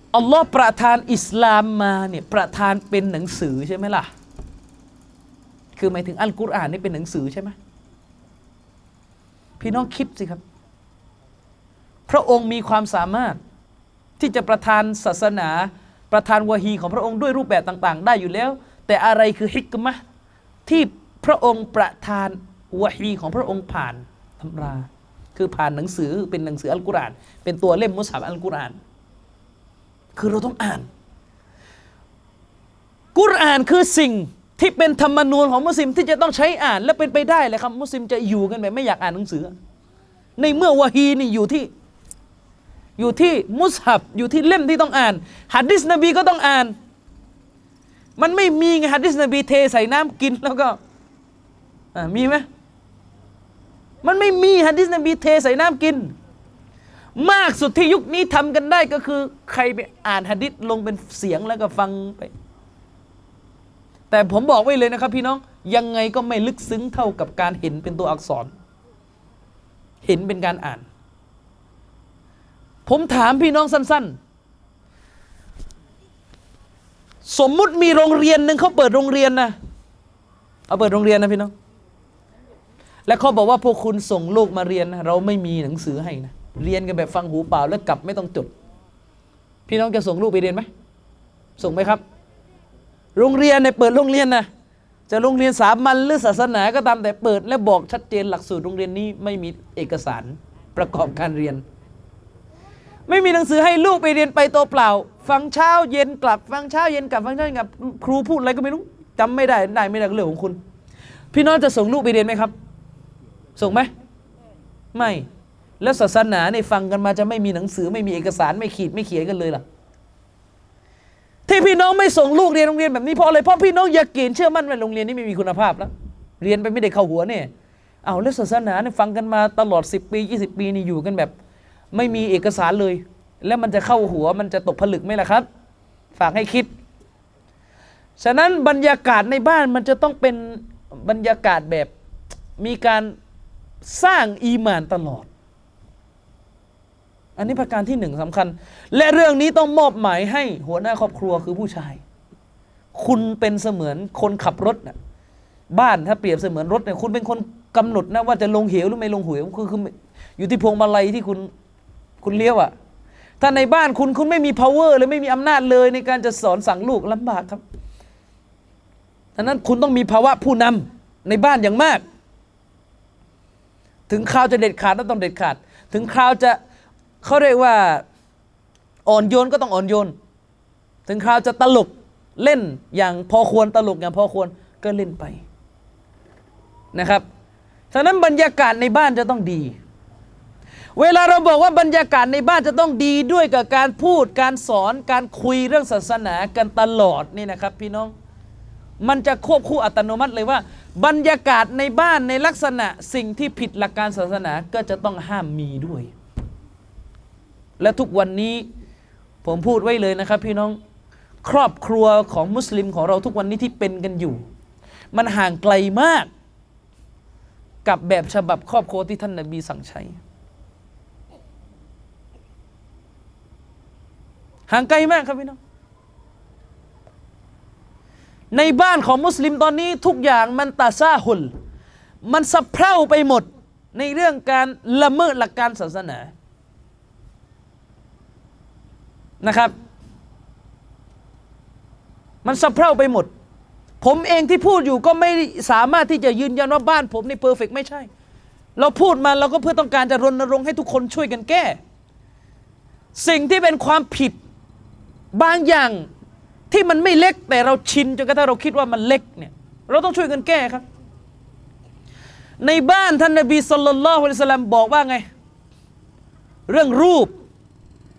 ๆอัลลอฮ์ประทานอิสลามมาเนี่ยประทานเป็นหนังสือใช่ไหมล่ะคือหมายถึงอัลกุรอานนี่เป็นหนังสือใช่ไหมพี่น้องคิดสิครับพระองค์มีความสามารถที่จะประทานศาสนาประทานวะฮีของพระองค์ด้วยรูปแบบต่างๆได้อยู่แล้วแต่อะไรคือฮิกมะห์ที่พระองค์ประทานวะฮีของพระองค์ผ่านตำราคือผ่านหนังสือเป็นหนังสืออัลกุรอานเป็นตัวเล่มมุศฮัฟอัลกุรอานคือเราต้องอ่านกุรอานคือสิ่งที่เป็นธรรมนูญของมุสลิมที่จะต้องใช้อ่านและเป็นไปได้เลยครับมุสลิมจะอยู่กันแบบไม่อยากอ่านหนังสือในเมื่อวะฮีนี่อยู่ที่มุศฮัฟอยู่ที่เล่มที่ต้องอ่านหะดีษนบีก็ต้องอ่านมันไม่มีไงหะดีษนบีเทใส่น้ำกินแล้วก็มีไหมมันไม่มีหะดีษนบีเทใส่น้ำกินมากสุดที่ยุคนี้ทำกันได้ก็คือใครไปอ่านหะดีษลงเป็นเสียงแล้วก็ฟังไปแต่ผมบอกไว้เลยนะครับพี่น้องยังไงก็ไม่ลึกซึ้งเท่ากับการเห็นเป็นตัวอักษรเห็นเป็นการอ่านผมถามพี่น้องสั้นๆสมมุติมีโรงเรียนนึงเขาเปิดโรงเรียนนะเอาเปิดโรงเรียนนะพี่น้องและเขาบอกว่าพวกคุณส่งลูกมาเรียนนะเราไม่มีหนังสือให้นะเรียนกันแบบฟังหูเปล่าแล้วกลับไม่ต้องจดพี่น้องจะส่งลูกไปเรียนไหมส่งไหมครับโรงเรียนเนี่ยเปิดโรงเรียนนะจะโรงเรียนสามัญหรือศาสนาก็ตามแต่เปิดและบอกชัดเจนหลักสูตรโรงเรียนนี้ไม่มีเอกสารประกอบการเรียนไม่มีหนังสือให้ลูกไปเรียนไปตัวเปล่าฟังเช้าเย็นกลับฟังเช้าเย็นกลับฟังเช้าเย็นกลับครูพูดอะไรก็ไม่รู้จำไม่ได้ไม่ได้เรื่องของคุณพี่น้องจะส่งลูกไปเรียนไหมครับส่งไหมไม่แล้วศาสนาเนี่ยฟังกันมาจะไม่มีหนังสือไม่มีเอกสารไม่ขีดไม่เขียนกันเลยล่ะที่พี่น้องไม่ส่งลูกเรียนโรงเรียนแบบนี้เพราะอะไรเพราะพี่น้องอยากเกณฑ์เชื่อมั่นว่าโรงเรียนนี้ไม่มีคุณภาพแล้วเรียนไปไม่ได้เข้าหัวเนี่ยเอาแล้วศาสนาเนี่ยฟังกันมาตลอด10 ปี20 ปีนี่อยู่กันแบบไม่มีเอกสารเลยแล้วมันจะเข้าหัวมันจะตกผลึกไหมล่ะครับฝากให้คิดฉะนั้นบรรยากาศในบ้านมันจะต้องเป็นบรรยากาศแบบมีการสร้างอีหม่านตลอดอันนี้ประการที่1สำคัญและเรื่องนี้ต้องมอบหมายให้หัวหน้าครอบครัวคือผู้ชายคุณเป็นเสมือนคนขับรถน่ะบ้านถ้าเปรียบเสมือนรถเนี่ยคุณเป็นคนกำหนดนะว่าจะลงเหวหรือไม่ลงเหวคืออยู่ที่พวงมาลัยที่คุณเลี้ยวอ่ะถ้าในบ้านคุณไม่มี power เลยไม่มีอำนาจเลยในการจะสอนสั่งลูกลำบากครับดังนั้นคุณต้องมีภาวะผู้นำในบ้านอย่างมากถึงคราวจะเด็ดขาดก็ต้องเด็ดขาดถึงคราวจะเขาเรียกว่าอ่อนโยนก็ต้องอ่อนโยนถึงคราวจะตลกเล่นอย่างพอควรตลกอย่างพอควรก็เล่นไปนะครับฉะนั้นบรรยากาศในบ้านจะต้องดีเวลาเราบอกว่าบรรยากาศในบ้านจะต้องดีด้วยกับการพูดการสอนการคุยเรื่องศาสนากันตลอดนี่นะครับพี่น้องมันจะควบคู่อัตโนมัติเลยว่าบรรยากาศในบ้านในลักษณะสิ่งที่ผิดหลักการศาสนาก็จะต้องห้ามมีด้วย และทุกวันนี้ผมพูดไว้เลยนะครับพี่น้องครอบครัวของมุสลิมของเราทุกวันนี้ที่เป็นกันอยู่มันห่างไกลมากกับแบบฉบับครอบครัวที่ท่านนบีสั่งใช้ห่างไกลมากครับพี่น้องในบ้านของมุสลิมตอนนี้ทุกอย่างมันตะซาฮุลมันสะเพร่าไปหมดในเรื่องการละเมิดหลักการศาสนานะครับมันสะเพร่าไปหมดผมเองที่พูดอยู่ก็ไม่สามารถที่จะยืนยันว่าบ้านผมนี่เพอร์เฟกต์ไม่ใช่เราพูดมาเราก็เพื่อต้องการจะรณรงค์ให้ทุกคนช่วยกันแก้สิ่งที่เป็นความผิดบางอย่างที่มันไม่เล็กแต่เราชินจนกระทั่งเราคิดว่ามันเล็กเนี่ยเราต้องช่วยกันแก้ครับในบ้านท่านนบีศ็อลลัลลอฮุอะลัยฮิวะซัลลัมบอกว่าไงเรื่องรูป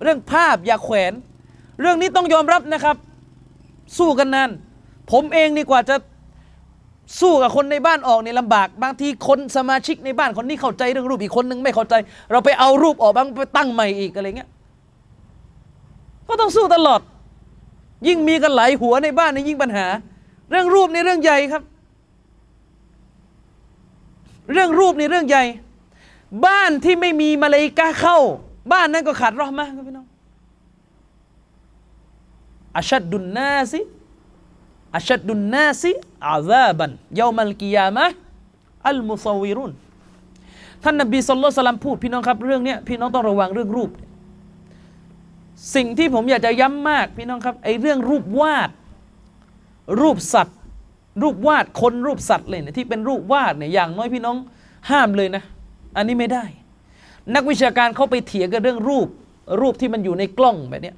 เรื่องภาพอย่าแขวนเรื่องนี้ต้องยอมรับนะครับสู้กันนานผมเองนี่กว่าจะสู้กับคนในบ้านออกเนี่ยลำบากบางทีคนสมาชิกในบ้านคนนี้เข้าใจเรื่องรูปอีกคนนึงไม่เข้าใจเราไปเอารูปออกบางไปตั้งใหม่อีกอะไรเงี้ยก็ต้องสู้ตลอดยิ่งมีกันหลายหัวในบ้านนี่ยิ่งปัญหาเรื่องรูปนี่เรื่องใหญ่ครับเรื่องรูปนี่เรื่องใหญ่บ้านที่ไม่มีมะลาอิกะห์เข้าบ้านนั้นก็ขาดเราะห์มะห์ครับพี่น้องอัชดุนนาซิอาซาบันยอมัลกิยามะห์อัลมุซอวิรุนท่านนบีศ็อลลัลลอฮุอะลัยฮิวะซัลลัมพูดพี่น้องครับเรื่องเนี้ยพี่น้องต้องระวังเรื่องรูปสิ่งที่ผมอยากจะย้ำมากพี่น้องครับไอ้เรื่องรูปวาดรูปสัตว์รูปวาดคนรูปสัตว์เลยเนี่ยที่เป็นรูปวาดเนี่ยอย่างน้อยพี่น้องห้ามเลยนะอันนี้ไม่ได้นักวิชาการเขาไปเถียงกันเรื่องรูปที่มันอยู่ในกล้องแบบนี้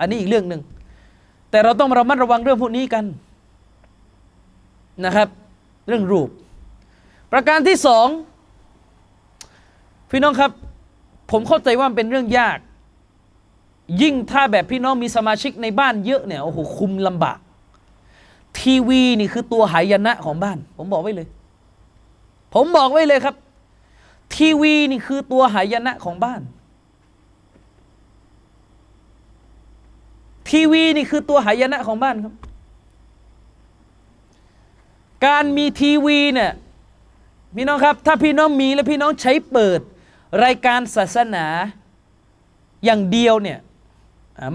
อันนี้อีกเรื่องนึงแต่เราต้องระมัดระวังเรื่องพวกนี้กันนะครับเรื่องรูปประการที่สองพี่น้องครับผมเข้าใจว่ามันเป็นเรื่องยากยิ่งถ้าแบบพี่น้องมีสมาชิกในบ้านเยอะเนี่ยโอ้โหคุมลำบากทีวีนี่คือตัวหายนะของบ้านผมบอกไว้เลยครับทีวีนี่คือตัวหายนะของบ้านทีวีนี่คือตัวหายนะของบ้านครับการมีทีวีเนี่ยพี่น้องครับถ้าพี่น้องมีและพี่น้องใช้เปิดรายการศาสนาอย่างเดียวเนี่ย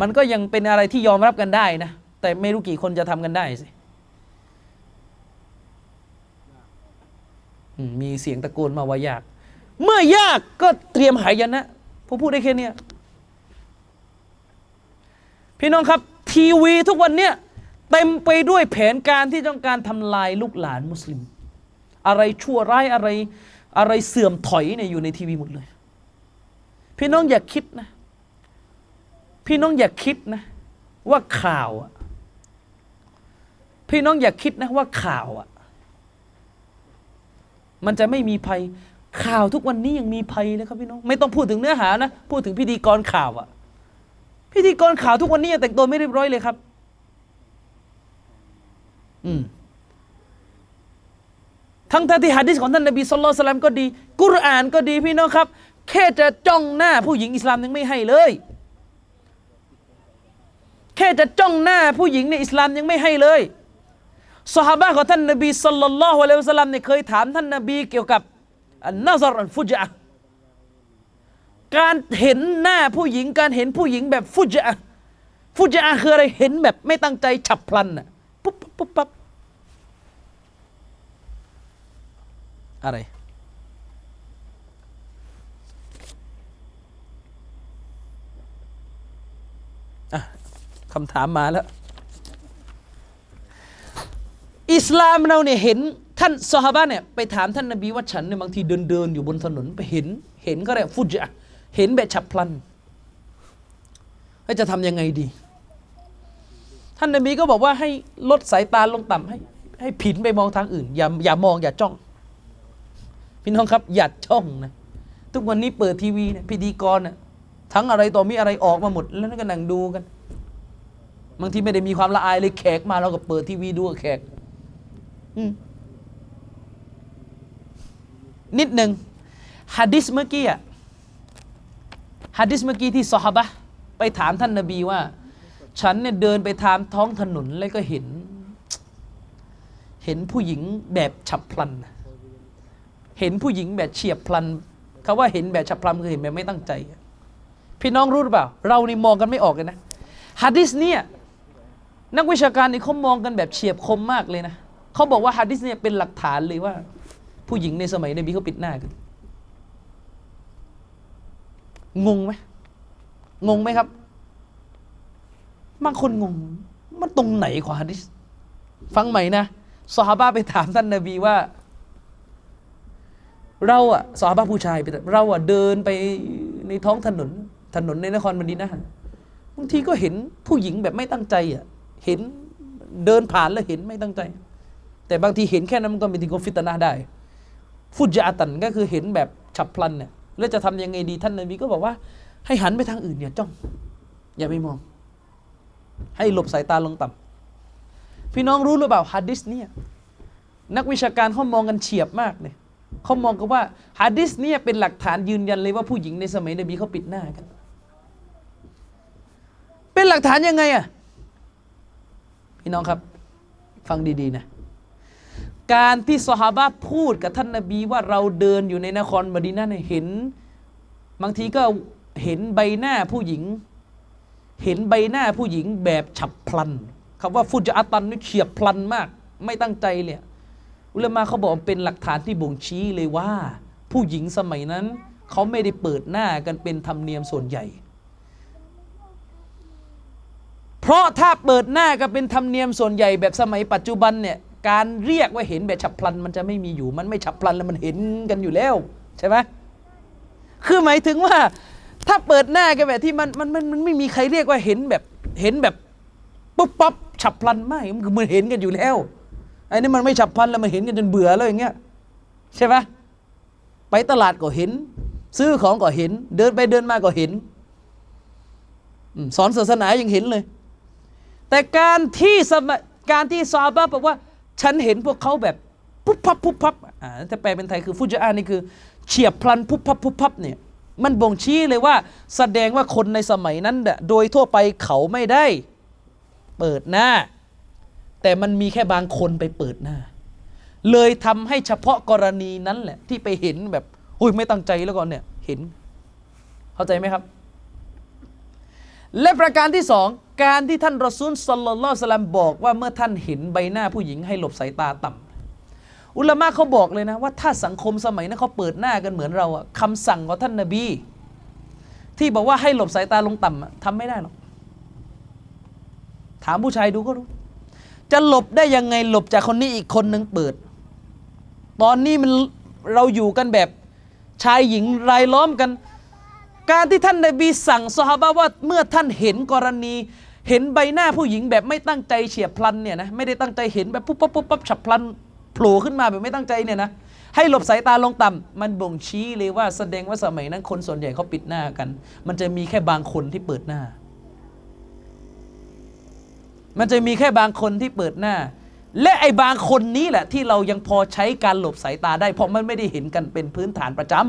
มันก็ยังเป็นอะไรที่ยอมรับกันได้นะแต่ไม่รู้กี่คนจะทำกันได้สิมีเสียงตะโกนมาว่ายากเมื่อยากก็เตรียมหายนะผมพูดได้แค่นี้พี่น้องครับทีวีทุกวันเนี้ยเต็มไปด้วยแผนการที่ต้องการทำลายลูกหลานมุสลิมอะไรชั่วร้ายอะไรเสื่อมถอยเนี่ยอยู่ในทีวีหมดเลยพี่น้องอย่าคิดนะพี่น้องอย่าคิดนะว่าข่าวอ่ะพี่น้องอย่าคิดนะว่าข่าวอ่ะมันจะไม่มีภัยข่าวทุกวันนี้ยังมีภัยเลยครับพี่น้องไม่ต้องพูดถึงเนื้อหานะพูดถึงพิธีกรข่าวอ่ะพิธีกรข่าวทุกวันนี้ยังแต่งตัวไม่เรียบร้อยเลยครับทั้งที่หะดีษของท่านนบีศ็อลลัลลอฮุอะลัยฮิวะซัลลัมก็ดีกุรอานก็ดีพี่น้องครับแค่จะจ้องหน้าผู้หญิงอิสลามยังไม่ให้เลยแค่จะจ้องหน้าผู้หญิงในอิสลามยังไม่ให้เลยซอฮาบะห์ของท่านนบีศ็อลลัลลอฮุอะลัยฮิวะซัลลัมเนี่ยเคยถามท่านนบีเกี่ยวกับอันนะซอรอัลฟุจอะห์การเห็นหน้าผู้หญิงการเห็นผู้หญิงแบบฟุจอะห์ฟุจอะห์คืออะไรเห็นแบบไม่ตั้งใจฉับพลันน่ะปุ๊บปุ๊บปั๊บอะไรคำถามมาแล้วอิสลามเราเนี่ยเห็นท่านซอฮาบะห์เนี่ยไปถามท่านนบีว่าฉันเนี่ยบางทีเดินอยู่บนถนนไปเห็นก็เรียกฟุจอะห์เห็นแบบฉับพลันแล้วจะทำยังไงดีท่านนบีก็บอกว่าให้ลดสายตาลงต่ำให้ผินไปมองทางอื่นอย่ามองอย่าจ้องพี่น้องครับอย่าจ้องนะทุกวันนี้เปิดทีวีเนี่ยพิธีกรน่ะทั้งอะไรต่อมีอะไรออกมาหมดแล้วก็นั่งดูกันบางทีไม่ได้มีความละอายเลยแขกมาเราก็เปิดทีวีดูแขกนิดหนึ่งหะดีษเมื่อกี้ หะดีษเมื่อกี้ที่ซอฮาบะห์ไปถามท่านนบีว่าฉันเนี่ยเดินไปตามท้องถนนแล้วก็เห็นผู้หญิงแบบฉับพลันเห็นผู้หญิงแบบเฉียบพลันคำว่าเห็นแบบฉับพลันคือเห็นแบบไม่ตั้งใจพี่น้องรู้หรือเปล่าเรานี่มองกันไม่ออกเลยนะหะดีษเนี่ยนักวิชาการนี่เขามองกันแบบเฉียบคมมากเลยนะเขาบอกว่าหะดีษเนี่ยเป็นหลักฐานเลยว่าผู้หญิงในสมัยนบีเขาปิดหน้ากันงงไหมงงไหมครับบางคนงงมันตรงไหนของหะดีษฟังใหม่นะซอฮาบะห์ไปถามท่านนบีว่าเราอะซอฮาบะห์ผู้ชายเราอะเดินไปในท้องถนนในนครมะดีนะห์บางทีก็เห็นผู้หญิงแบบไม่ตั้งใจอะเห็นเดินผ่านแล้วเห็นไม่ตั้งใจแต่บางทีเห็นแค่นั้นมันก็เป็นถึงกับฟิตนะห์ได้ฟุจญะตันก็คือเห็นแบบฉับพลันเนี่ยแล้วจะทำยังไงดีท่านนบีก็บอกว่าให้หันไปทางอื่นอย่าจ้องอย่าไปมองให้หลบสายตาลงต่ำพี่น้องรู้หรือเปล่าหะดีษเนี่ยนักวิชาการเขามองกันเฉียบมากเลยเขามองกันว่าหะดีษเนี่ยเป็นหลักฐานยืนยันเลยว่าผู้หญิงในสมัยนบีเขาปิดหน้ากันเป็นหลักฐานยังไงอะพี่น้องครับฟังดีๆนะการที่ซอฮาบะห์พูดกับท่านนบีว่าเราเดินอยู่ในนครมะดีนะห์เนี่ยเห็นบางทีก็เห็นใบหน้าผู้หญิงเห็นใบหน้าผู้หญิงแบบฉับพลันคำว่าฟุจญะตันนี่เฉียบพลันมากไม่ตั้งใจเลยอุลามะเขาบอกเป็นหลักฐานที่บ่งชี้เลยว่าผู้หญิงสมัยนั้นเขาไม่ได้เปิดหน้ากันเป็นธรรมเนียมส่วนใหญ่เพราะถ้าเปิดหน้ากันเป็นธรรมเนียมส่วนใหญ่แบบสมัยปัจจุบันเนี่ยการเรียกว่าเห็นแบบฉับพลันมันจะไม่มีอยู่มันไม่ฉับพลันแล้วมันเห็นกันอยู่แล้วใช่ไหมคือหมายถึงว่าถ้าเปิดหน้ากันแบบที่มันไม่มีใครเรียกว่าเห็นแบบปุ๊บปั๊บฉับพลันไม่มันคือมันเห็นกันอยู่แล้วไอ้นี่มันไม่ฉับพลันแล้วมันเห็นกันจนเบื่อแล้วอย่างเงี้ยใช่ไหมไปตลาดก็เห็นซื้อของก็เห็นเดินไปเดินมาก็เห็นสอนศาสนายังเห็นเลยแต่การที่ซอฮาบะห์บอกว่าฉันเห็นพวกเขาแบบปุ๊บพับปุ๊บพับถ้าแปลเป็นไทยคือฟุจญะนี่คือเฉียบพลันปุ๊บพับปุ๊บพับเนี่ยมันบ่งชี้เลยว่าแสดงว่าคนในสมัยนั้นโดยทั่วไปเขาไม่ได้เปิดหน้าแต่มันมีแค่บางคนไปเปิดหน้าเลยทำให้เฉพาะกรณีนั้นแหละที่ไปเห็นแบบอุ้ยไม่ตั้งใจแล้วก่อนเนี่ยเห็นเข้าใจไหมครับและประการที่สองการที่ท่านรอซูลศ็อลลัลลอฮุอะลัยฮิวะซัลลัมบอกว่าเมื่อท่านเห็นใบหน้าผู้หญิงให้หลบสายตาต่ำอุลามะเขาบอกเลยนะว่าถ้าสังคมสมัยนั้นเขาเปิดหน้ากันเหมือนเราอะคำสั่งของท่านนบีที่บอกว่าให้หลบสายตาลงต่ำทำไม่ได้หรอกถามผู้ชายดูก็รู้จะหลบได้ยังไงหลบจากคนนี้อีกคนนึงเปิดตอนนี้มันเราอยู่กันแบบชายหญิงรายล้อมกันการที่ท่านนบีสั่งซอฮาบะห์ว่าเมื่อท่านเห็นกรณีเห็นใบหน้าผู้หญิงแบบไม่ตั้งใจเฉียบพลันเนี่ยนะไม่ได้ตั้งใจเห็นแบบปุ๊บปั๊บปุ๊บปั๊บฉับพลันโผล่ขึ้นมาแบบไม่ตั้งใจเนี่ยนะให้หลบสายตาลงต่ำมันบ่งชี้เลยว่าแสดงว่าสมัยนั้นคนส่วนใหญ่เขาปิดหน้ากันมันจะมีแค่บางคนที่เปิดหน้ามันจะมีแค่บางคนที่เปิดหน้าและไอ้บางคนนี้แหละที่เรายังพอใช้การหลบสายตาได้เพราะมันไม่ได้เห็นกันเป็นพื้นฐานประจำ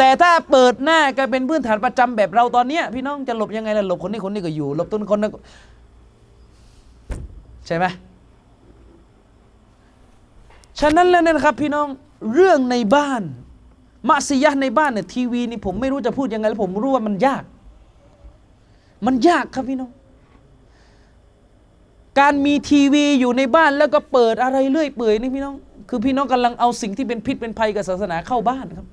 แต่ถ้าเปิดหน้ากันเป็นพื้นฐานประจำแบบเราตอนนี้พี่น้องจะหลบยังไงล่ะหลบคนนี้ก็อยู่หลบต้นคนนั้นใช่ไหมฉะนั้นแล้วนะครับพี่น้องเรื่องในบ้านมัสยิดในบ้านเนี่ยทีวีนี่ผมไม่รู้จะพูดยังไงแล้วผมรู้ว่ามันยากครับพี่น้องการมีทีวีอยู่ในบ้านแล้วก็เปิดอะไรเรื่อยเปื่อยนี่พี่น้องคือพี่น้องกำลังเอาสิ่งที่เป็นพิษเป็นภัยกับศาสนาเข้าบ้านครับ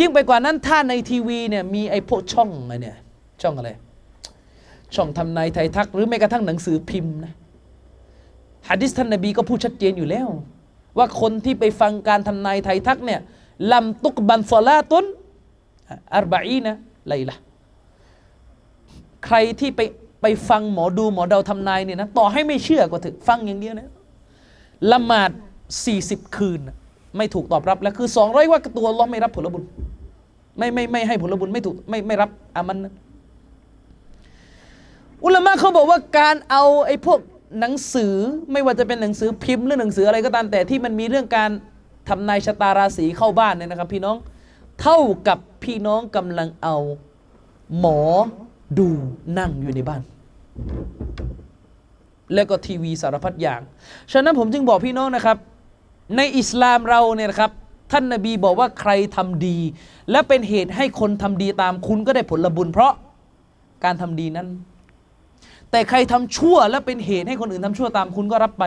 ยิ่งไปกว่านั้นถ้าในทีวีเนี่ยมีไอ้พวกช่องอะไรเนี่ยช่องอะไรช่องทำนายไทยทักหรือแม้กระทั่งหนังสือพิมพ์นะหะดีษท่านนบีก็พูดชัดเจนอยู่แล้วว่าคนที่ไปฟังการทำนายไทยทักเนี่ยลัมตุกบันซอลาตุน40ไลละใครที่ไปฟังหมอดูหมอเดาทำนายเนี่ยนะต่อให้ไม่เชื่อก็ถึงฟังอย่างเดียวนะละหมาด40คืนไม่ถูกตอบรับแล้วคือ200ว่าตัวอัลเลาะห์ไม่รับผลบุญไม่ให้ผลบุญไม่ถูกไม่รับอามันนะอุลามะเขาบอกว่าการเอาไอ้พวกหนังสือไม่ว่าจะเป็นหนังสือพิมพ์หรือหนังสืออะไรก็ตามแต่ที่มันมีเรื่องการทำนายชะตาราศีเข้าบ้านเนี่ยนะครับพี่น้อง เท่ากับพี่น้องกำลังเอาหมอดูนั่งอยู่ในบ้านแล้วก็ทีวีสารพัดอย่างฉะนั้นผมจึงบอกพี่น้องนะครับในอิสลามเราเนี่ยนะครับท่านนบีบอกว่าใครทำดีและเป็นเหตุให้คนทำดีตามคุณก็ได้ผลบุญเพราะการทำดีนั้นแต่ใครทำชั่วและเป็นเหตุให้คนอื่นทำชั่วตามคุณก็รับไป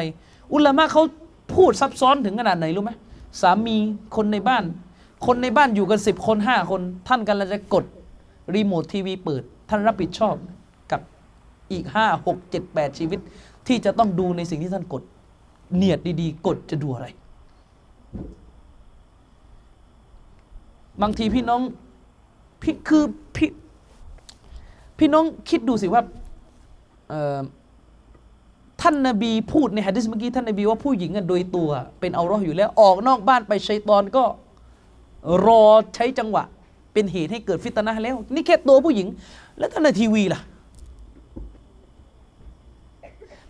อุลามะเขาพูดซับซ้อนถึงขนาดไหนรู้ไหมสามีคนในบ้านอยู่กัน10คน5คนท่านกำลังจะกดรีโมททีวีเปิดท่านรับผิดชอบกับอีก5 6 7 8ชีวิตที่จะต้องดูในสิ่งที่ท่านกดเนียดดีๆกดจะดูอะไรบางทีพี่น้องพี่น้องคิดดูสิว่าท่านนบีพูดในหะดีษเมื่อกี้ท่านนบีว่าผู้หญิงโดยตัวเป็นเอาเราะห์อยู่แล้วออกนอกบ้านไปชัยฏอนก็รอใช้จังหวะเป็นเหตุให้เกิดฟิตนะห์แล้วนี่แค่ตัวผู้หญิงแล้วท่านในทีวีล่ะ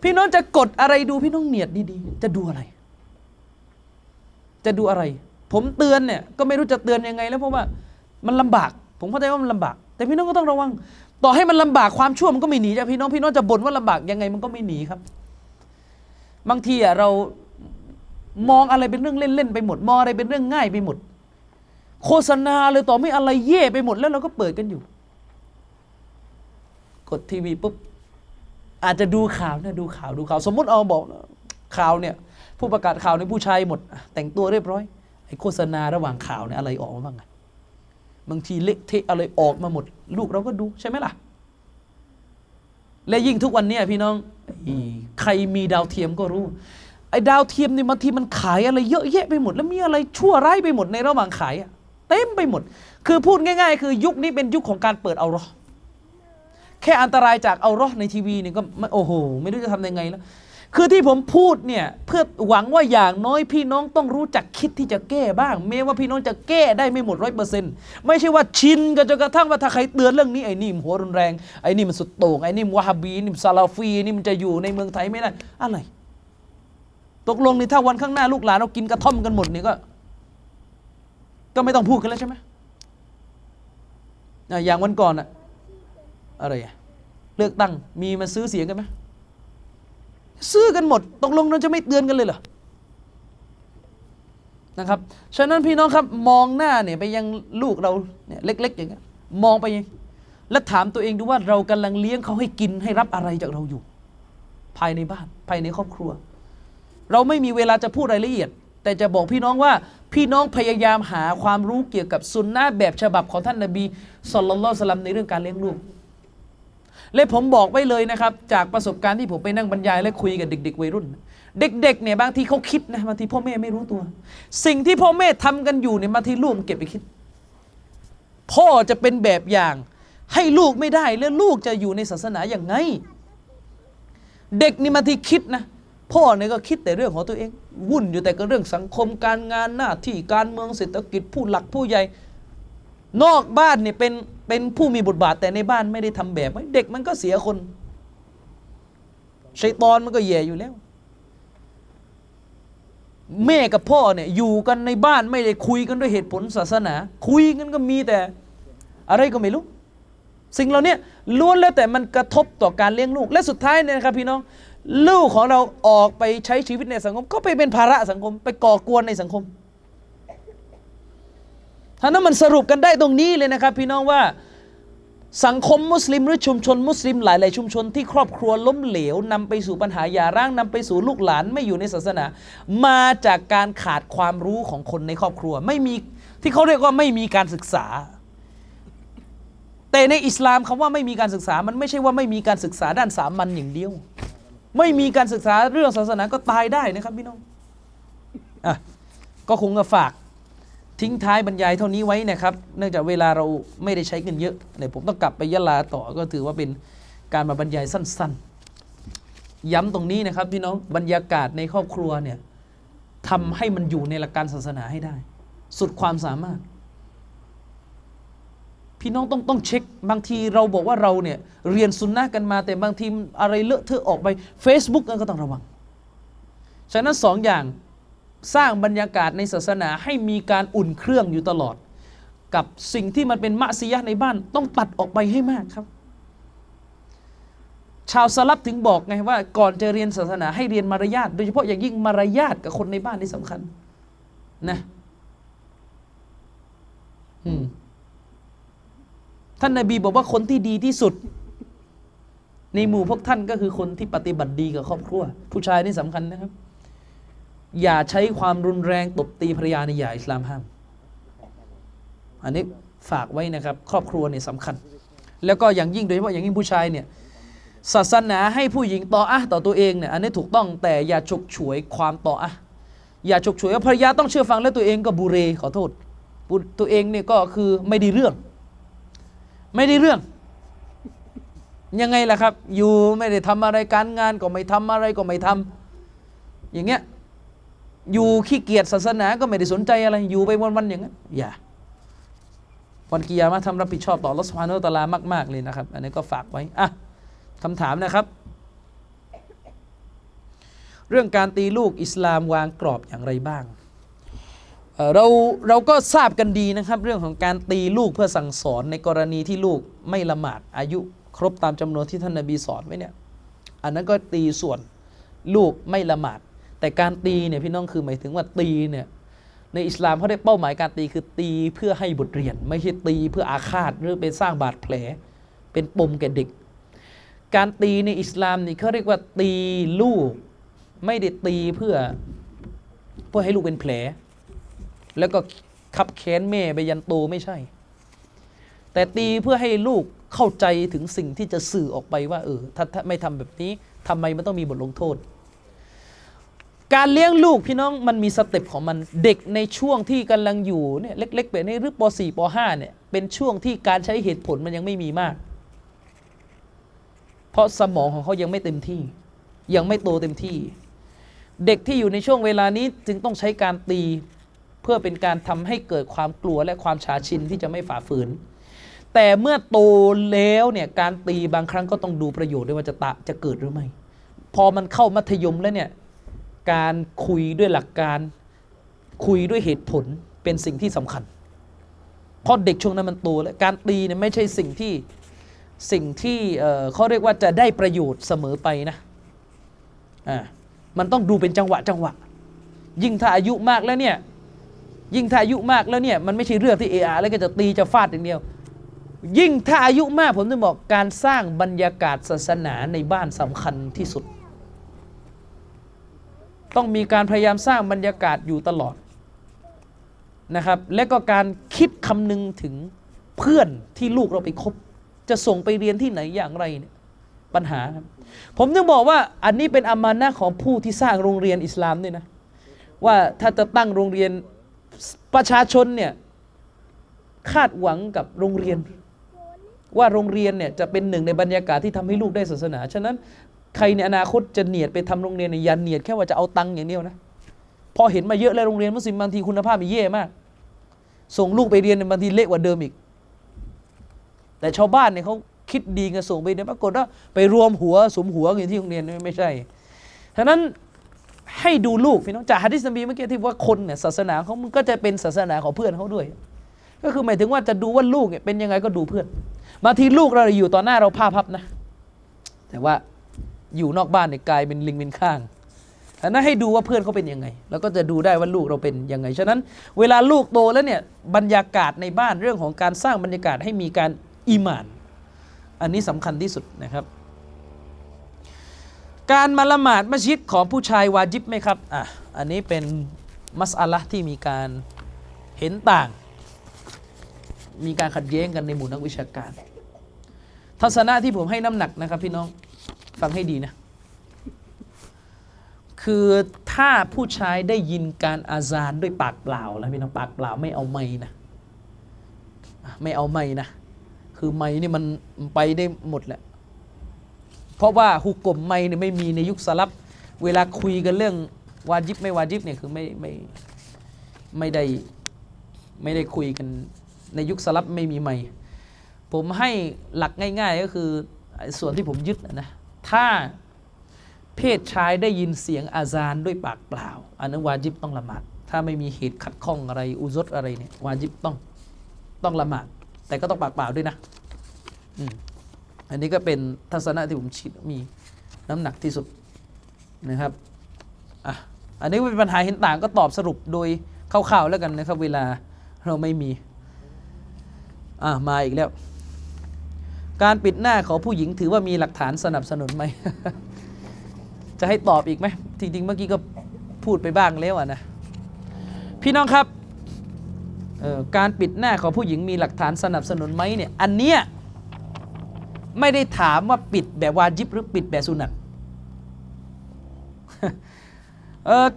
พี่น้องจะกดอะไรดูพี่น้องเนียดดีๆจะดูอะไรผมเตือนเนี่ยก็ไม่รู้จะเตือนยังไงแล้วเพราะว่ามันลำบากผมเข้าใจว่ามันลำบากแต่พี่น้องก็ต้องระวังต่อให้มันลำบากความชั่วมันก็ไม่หนีจ้ะพี่น้องจะบ่นว่าลำบากยังไงมันก็ไม่หนีครับบางทีเรามองอะไรเป็นเรื่องเล่นๆไปหมดมองอะไรเป็นเรื่องง่ายไปหมดโฆษณาเลยต่อไม่อะไรเย่ไปหมดแล้วเราก็เปิดกันอยู่กดทีวีปุ๊บอาจจะดูข่าวสมมติเอาบอกข่าวเนี่ยผู้ประกาศข่าวในผู้ชายหมดแต่งตัวเรียบร้อยไอ้โฆษณาระหว่างข่าวเนี่ยอะไรออกมาบ้างบางทีเละเทะอะไรออกมาหมดลูกเราก็ดูใช่ไหมล่ะและยิ่งทุกวันนี้พี่น้องใครมีดาวเทียมก็รู้ไอ้ดาวเทียมนี่บางทีมันขายอะไรเยอะแยะไปหมดแล้วมีอะไรชั่วร้ายไปหมดในระหว่างขายเต็มไปหมดคือพูดง่ายๆคือยุคนี้เป็นยุคของการเปิดเอาเราะห์แค่อันตรายจากเอาเราะห์ในทีวีเนี่ยก็โอ้โหไม่รู้จะทำยังไงแล้วคือที่ผมพูดเนี่ยเพื่อหวังว่าอย่างน้อยพี่น้องต้องรู้จักคิดที่จะแก้บ้างแม้ว่าพี่น้องจะแก้ได้ไม่หมด 100% ไม่ใช่ว่าชินกันจนกระทั่งว่าถ้าใครเตือนเรื่องนี้ไอ้นี่มันหัวรุนแรงไอ้นี่มันสุดโต่งไอ้นี่มันวะฮาบีนี่มันซาลาฟีนี่มันจะอยู่ในเมืองไทยไม่ได้อะไรตกลงนี่ถ้าวันข้างหน้าลูกหลานเรากินกระท่อมกันหมดนี่ก็ไม่ต้องพูดกันแล้วใช่ไหมอย่างวันก่อนอะอะไรอะเลือกตั้งมีมาซื้อเสียงกันไหมซื้อกันหมดตกลงเราจะไม่เตือนกันเลยเหรอนะครับฉะนั้นพี่น้องครับมองหน้าเนี่ยไปยังลูกเราเนี่ยเล็กๆอย่างเงี้ยมองไปยังแล้วถามตัวเองดูว่าเรากำลังเลี้ยงเขาให้กินให้รับอะไรจากเราอยู่ภายในบ้านภายในครอบครัวเราไม่มีเวลาจะพูดรายละเอียดแต่จะบอกพี่น้องว่าพี่น้องพยายามหาความรู้เกี่ยวกับซุนนะห์แบบฉบับของท่านนบีศ็อลลัลลอฮุอะลัยฮิวะซัลลัมในเรื่องการเลี้ยงลูกและผมบอกไว้เลยนะครับจากประสบการณ์ที่ผมไปนั่งบรรยายและคุยกับเด็กๆวัยรุ่นเด็กๆเนี่ยบางทีเขาคิดนะบางทีพ่อแม่ไม่รู้ตัวสิ่งที่พ่อแม่ทำกันอยู่เนี่ยบางทีลูกเก็บไปคิดพ่อจะเป็นแบบอย่างให้ลูกไม่ได้แล้วลูกจะอยู่ในศาสนาอย่างไงเด็กนี่บางทีคิดนะพ่อเนี่ยก็คิดแต่เรื่องของตัวเองวุ่นอยู่แต่กับเรื่องสังคมการงานหน้าที่การเมืองเศรษฐกิจผู้หลักผู้ใหญ่นอกบ้านเนี่ยเป็นผู้มีบทบาทแต่ในบ้านไม่ได้ทำแบบเด็กมันก็เสียคนชัยฏอนมันก็แย่อยู่แล้วแม่กับพ่อเนี่ยอยู่กันในบ้านไม่ได้คุยกันด้วยเหตุผลศาสนาคุยกันก็มีแต่อะไรก็ไม่รู้สิ่งเหล่านี้ล้วนแล้วแต่มันกระทบต่อการเลี้ยงลูกและสุดท้ายเนี่ยนะครับพี่น้องลูกของเราออกไปใช้ชีวิตในสังคมก็ไปเป็นภาระสังคมไปก่อกวนในสังคมถ้านั้นมันสรุปกันได้ตรงนี้เลยนะครับพี่น้องว่าสังคมมุสลิมหรือชุมชนมุสลิมหลายๆชุมชนที่ครอบครัวล้มเหลวนำไปสู่ปัญหาหย่าร้างนำไปสู่ลูกหลานไม่อยู่ในศาสนามาจากการขาดความรู้ของคนในครอบครัวไม่มีที่เขาเรียกว่าไม่มีการศึกษาแต่ในอิสลามคำว่าไม่มีการศึกษามันไม่ใช่ว่าไม่มีการศึกษาด้านสามัญอย่างเดียวไม่มีการศึกษาเรื่องศาสนาก็ตายได้นะครับพี่น้องก็คงจะฝากทิ้งท้ายบรรยายเท่านี้ไว้นะครับเนื่องจากเวลาเราไม่ได้ใช้กันเยอะเดี๋ยวผมต้องกลับไปยะลาต่อก็ถือว่าเป็นการมาบรรยายสั้นๆย้ำตรงนี้นะครับพี่น้องบรรยากาศในครอบครัวเนี่ยทำให้มันอยู่ในหลักการศาสนาให้ได้สุดความสามารถพี่น้องต้องเช็คบางทีเราบอกว่าเราเนี่ยเรียนซุนนะห์กันมาแต่บางทีอะไรเลอะเทอะออกไป Facebook ก็ต้องระวังฉะนั้น2 อย่างสร้างบรรยากาศในศาสนาให้มีการอุ่นเครื่องอยู่ตลอด กับสิ่งที่มันเป็นมะซียะห์ในบ้านต้องตัดออกไปให้มากครับชาวสลัฟถึงบอกไงว่าก่อนจะเรียนศาสนาให้เรียนมารยาทโดยเฉพาะอย่างยิ่งมารยาทกับคนในบ้านนี่สำคัญนะท่านนบีบอกว่าคนที่ดีที่สุดในหมู่พวกท่านก็คือคนที่ปฏิบัติดีกับครอบครัวผู้ชายนี่สำคัญนะครับอย่าใช้ความรุนแรงตบตีภรรยาในอย่าอิสลามห้ามอันนี้ฝากไว้นะครับครอบครัวเนี่ยสำคัญแล้วก็อย่างยิ่งโดยเฉพาะอย่างยิ่งผู้ชายเนี่ยศาสนาให้ผู้หญิงตออะห์ต่อตัวเองเนี่ยอันนี้ถูกต้องแต่อย่าฉกฉวยความตออะห์อย่าฉกฉวยว่าภรรยาต้องเชื่อฟังแล้วตัวเองก็บุเรขอโทษตัวเองเนี่ยก็คือไม่ได้เรื่องยังไงล่ะครับอยู่ไม่ได้ทำอะไรการงานก็ไม่ทำอะไรก็ไม่ทำอย่างเงี้ยอยู่ขี้เกียจศาสนาก็ไม่ได้สนใจอะไรอยู่ไปวันๆอย่างเงี้ยอย่าวันกิยามะห์ทำรับผิดชอบต่ออัลเลาะห์ซุบฮานะฮูวะตะอาลามากๆเลยนะครับอันนี้ก็ฝากไว้อ่ะคำถามนะครับเรื่องการตีลูกอิสลามวางกรอบอย่างไรบ้างเราก็ทราบกันดีนะครับเรื่องของการตีลูกเพื่อสั่งสอนในกรณีที่ลูกไม่ละหมาดอายุครบตามจำนวนที่ท่านนบีสอนไว้เนี่ยอันนั้นก็ตีส่วนลูกไม่ละหมาดแต่การตีเนี่ยพี่น้องคือหมายถึงว่าตีเนี่ยในอิสลามเขาได้เป้าหมายการตีคือตีเพื่อให้บทเรียนไม่ใช่ตีเพื่ออาฆาตหรือเป็นสร้างบาดแผลเป็นปมแก่เด็กการตีในอิสลามนี่เขาเรียกว่าตีลูกไม่ได้ตีเพื่อให้ลูกเป็นแผลแล้วก็ขับแค้นแม่ไปยันโตไม่ใช่แต่ตีเพื่อให้ลูกเข้าใจถึงสิ่งที่จะสื่อออกไปว่าถ้าไม่ทำแบบนี้ทำไมมันต้องมีบทลงโทษการเลี้ยงลูกพี่น้องมันมีสเต็ปของมันเด็กในช่วงที่กำลังอยู่เนี่ยเล็กๆแบบนี้หรือป.4 ป.5 เนี่ยเป็นช่วงที่การใช้เหตุผลมันยังไม่มีมากเพราะสมองของเขายังไม่เต็มที่ยังไม่โตเต็มที่เด็กที่อยู่ในช่วงเวลานี้จึงต้องใช้การตีเพื่อเป็นการทำให้เกิดความกลัวและความชาชินที่จะไม่ฝ่าฝืนแต่เมื่อโตแล้วเนี่ยการตีบางครั้งก็ต้องดูประโยชน์ด้วยว่าจะเกิดหรือไม่พอมันเข้ามัธยมแล้วเนี่ยการคุยด้วยหลักการคุยด้วยเหตุผลเป็นสิ่งที่สำคัญเพราะเด็กช่วงนั้นมันโตแล้วการตีเนี่ยไม่ใช่สิ่งที่เขาเรียกว่าจะได้ประโยชน์เสมอไปนะมันต้องดูเป็นจังหวะยิ่งถ้าอายุมากแล้วเนี่ยมันไม่ใช่เรื่องที่เออาแล้วก็จะตีจะฟาดอย่างเดียวยิ่งถ้าอายุมากผมจะบอกการสร้างบรรยากาศศาสนาในบ้านสำคัญที่สุดต้องมีการพยายามสร้างบรรยากาศอยู่ตลอดนะครับและก็การคิดคำนึงถึงเพื่อนที่ลูกเราไปคบจะส่งไปเรียนที่ไหนอย่างไรเนี่ยปัญหาครับผมถึงบอกว่าอันนี้เป็นอามานะห์ของผู้ที่สร้างโรงเรียนอิสลามด้วยนะว่าถ้าจะตั้งโรงเรียนประชาชนเนี่ยคาดหวังกับโรงเรียนว่าโรงเรียนเนี่ยจะเป็นหนึ่งในบรรยากาศที่ทำให้ลูกได้ศาสนาฉะนั้นใครในอนาคตจะเนียดไปทำโรงเรียนเนี่ยอย่าเนียดแค่ว่าจะเอาตังค์อย่างเดียวนะพอเห็นมาเยอะแล้วโรงเรียนมุสลิมบางทีคุณภาพมันแย่มากส่งลูกไปเรียนบางทีเละกว่าเดิมอีกแต่ชาวบ้านเนี่ยเขาคิดดีกันส่งไปเนี่ยปรากฏว่าไปรวมหัวสมหัวอย่างที่โรงเรียนไม่ใช่ฉะนั้นให้ดูลูกพี่น้องจากหะดีษนบีเมื่อกี้ที่ว่าคนเนี่ยศาสนาเขามันก็จะเป็นศาสนาของเพื่อนเขาด้วยก็คือหมายถึงว่าจะดูว่าลูกเนี่ยเป็นยังไงก็ดูเพื่อนบางทีลูกเราอยู่ต่อหน้าเราผ้าพับนะแต่ว่าอยู่นอกบ้านเนี่ยกลายเป็นลิงเป็นข้างฉะนั้นให้ดูว่าเพื่อนเขาเป็นยังไงแล้วก็จะดูได้ว่าลูกเราเป็นยังไงฉะนั้นเวลาลูกโตแล้วเนี่ยบรรยากาศในบ้านเรื่องของการสร้างบรรยากาศให้มีการอีหม่านอันนี้สำคัญที่สุดนะครับการมาละหมาดมัสยิดของผู้ชายวาญิบไหมครับอันนี้เป็นมัสอะละห์ที่มีการเห็นต่างมีการขัดแย้งกันในหมู่นักวิชาการทัศนะที่ผมให้น้ำหนักนะครับพี่น้องฟังให้ดีนะคือถ้าผู้ชายได้ยินการอาซานด้วยปากเปล่าแล้วพี่น้องปากเปล่าไม่เอาไมค์นะคือไมค์นี่มันไปได้หมดแหละเพราะว่าหุกมไมค์เนี่ยไม่มีในยุคสลับเวลาคุยกันเรื่องวาญิบไม่วาญิบเนี่ยคือไม่ได้คุยกันในยุคสลับไม่มีไมค์ผมให้หลักง่ายๆก็คือส่วนที่ผมยึดนะถ้าเพศชายได้ยินเสียงอาซานด้วยปากเปล่าอันนั้นวาญิบต้องละหมาดถ้าไม่มีเหตุขัดข้องอะไรอุซรอะไรเนี่ยวาญิบต้อง ต้องละหมาดแต่ก็ต้องปากเปล่าด้วยนะอันนี้ก็เป็นทัศนะที่ผมคิดมีน้ำหนักที่สุดนะครับอันนี้เป็นปัญหาเห็นต่างก็ตอบสรุปโดยคร่าวๆแล้วกันนะครับเวลาเราไม่มีมาอีกแล้วการปิดหน้าของผู้หญิงถือว่ามีหลักฐานสนับสนุนไหม จะให้ตอบอีกไหมจริงๆเมื่อกี้ก็พูดไปบ้างแล้วนะพี่น้องครับการปิดหน้าของผู้หญิงมีหลักฐานสนับสนุนไหมเนี่ยอันเนี้ยไม่ได้ถามว่าปิดแบบวาญิบหรือปิดแบบสุนัต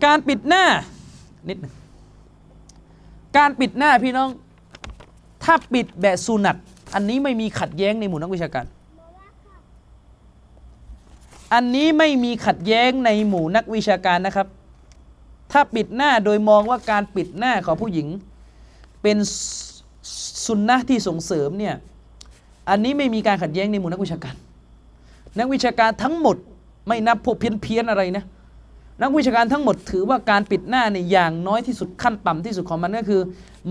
การปิดหน้านิดนึงการปิดหน้าพี่น้องถ้าปิดแบบสุนัตอันนี้ไม่มีขัดแย้งในหมู่นักวิชาการอันนี้ไม่มีขัดแย้งในหมู่นักวิชาการนะครับถ้าปิดหน้าโดยมองว่าการปิดหน้าของผู้หญิงเป็นสุนนะที่ส่งเสริมเนี่ยอันนี้ไม่มีการขัดแย้งในหมู่นักวิชาการนักวิชาการทั้งหมดไม่นับพวกเพี้ยนอะไรนะนักวิชาการทั้งหมดถือว่าการปิดหน้าในอย่างน้อยที่สุดขั้นต่ำที่สุดของมันก็คือ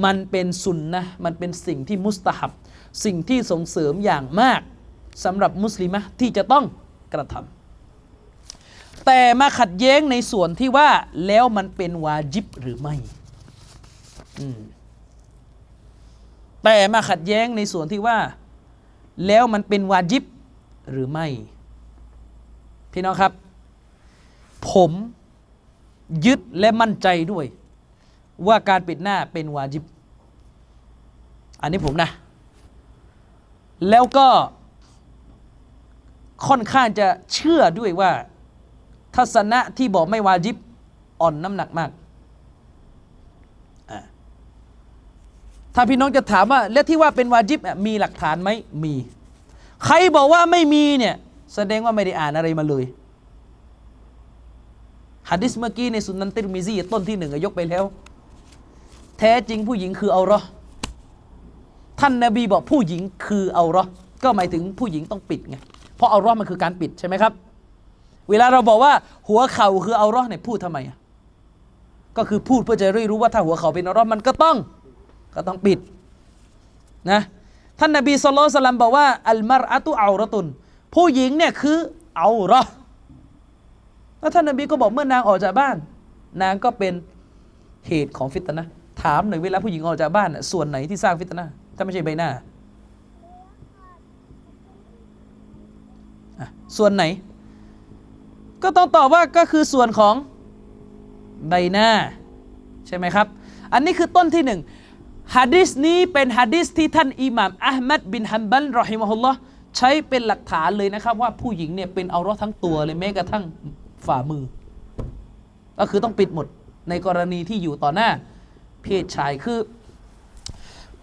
มันเป็นสุนนะมันเป็นสิ่งที่มุสตะฮับสิ่งที่ส่งเสริมอย่างมากสำหรับมุสลิมะที่จะต้องกระทำแต่มาขัดแย้งในส่วนที่ว่าแล้วมันเป็นวาญิบหรือไม่แต่มาขัดแย้งในส่วนที่ว่าแล้วมันเป็นวาญิบหรือไม่พี่น้องครับผมยึดและมั่นใจด้วยว่าการปิดหน้าเป็นวาญิบอันนี้ผมนะแล้วก็ค่อนข้างจะเชื่อด้วยว่าทัศนะที่บอกไม่วาญิบอ่อนน้ำหนักมากถ้าพี่น้องจะถามว่าและที่ว่าเป็นวาญิบมีหลักฐานไหมมีใครบอกว่าไม่มีเนี่ยแสดงว่าไม่ได้อ่านอะไรมาเลยหะดีษเมื่อกี้ในสุนันติรมิซีต้นที่หนึ่งยกไปแล้วแท้จริงผู้หญิงคือเอาเราะห์ท่านนบีบอกผู้หญิงคือเอาเราะห์ก็หมายถึงผู้หญิงต้องปิดไงเพราะเอาเราะห์มันคือการปิดใช่ไหมครับเวลาเราบอกว่าหัวเข่าคือเอาเราะห์เนี่ยพูดทำไมก็คือพูดเพื่อจะรู้ว่าถ้าหัวเข่าเป็นเอาเราะห์มันก็ต้องปิดนะท่านนบีศ็อลลัลลอฮุอะลัยฮิวะซัลลัมบอกว่าอัลมัรอะตุเอาเราะตุนผู้หญิงเนี่ยคือเอาเราะห์แล้วท่านนบีก็บอกเมื่อนางออกจากบ้านนางก็เป็นเหตุของฟิตนะห์ถามหน่อยเวลาผู้หญิงออกจากบ้านส่วนไหนที่สร้างฟิตนะห์ถ้าไม่ใช่ใบหน้าส่วนไหนก็ต้องตอบว่าก็คือส่วนของใบหน้าใช่ไหมครับอันนี้คือต้นที่หนึ่งหะดีษนี้เป็นหะดีษที่ท่านอิหม่ามอะห์มัดบินฮัมบัลรอฮิมะฮุลลอฮ์ใช้เป็นหลักฐานเลยนะครับว่าผู้หญิงเนี่ยเป็นเอาเราะห์ทั้งตัวเลยแม้กระทั่งฝ่ามือก็คือต้องปิดหมดในกรณีที่อยู่ต่อหน้าเพศชาย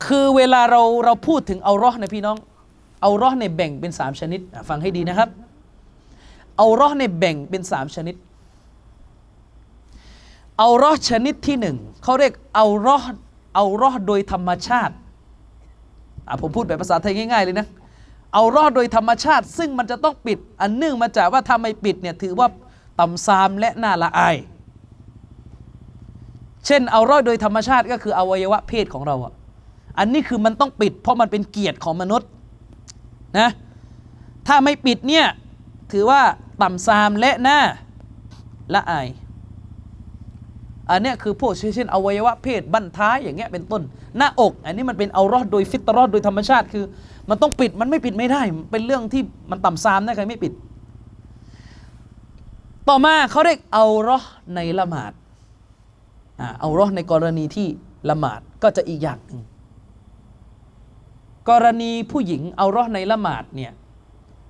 คือเวลาเราพูดถึงเอาเราะห์นะพี่น้องเอาเราะห์เนี่ยแบ่งเป็น3ชนิดฟังให้ดีนะครับเอาเราะห์เนี่ยแบ่งเป็น3ชนิดเอาเราะห์ชนิดที่1เขาเรียกเอาเราะห์โดยธรรมชาติผมพูดแบบภาษาไทยง่ายๆเลยนะเอาเราะห์โดยธรรมชาติซึ่งมันจะต้องปิดอันเนื่องมาจากว่าถ้าไม่ปิดเนี่ยถือว่าต่ำซามและน่าละอายเช่นเอาเราะห์โดยธรรมชาติก็คืออวัยวะเพศของเราอันนี้คือมันต้องปิดเพราะมันเป็นเกียรติของมนุษย์นะถ้าไม่ปิดเนี่ยถือว่าต่ำซามและน่าละอายอันนี้คือพวกเช่นอวัยวะเพศบั้นท้ายอย่างเงี้ยเป็นต้นหน้าอกอันนี้มันเป็นเอาเราะห์โดยฟิตเราะห์โดยธรรมชาติคือมันต้องปิดมันไม่ปิดไม่ได้เป็นเรื่องที่มันต่ำซามนะใครไม่ปิดต่อมาเขาเรียกเอาเราะห์ในละหมาดเอาเราะห์ในกรณีที่ละหมาดก็จะอีกอย่างนึงกรณีผู้หญิงเอาเราะห์ในละหมาดเนี่ย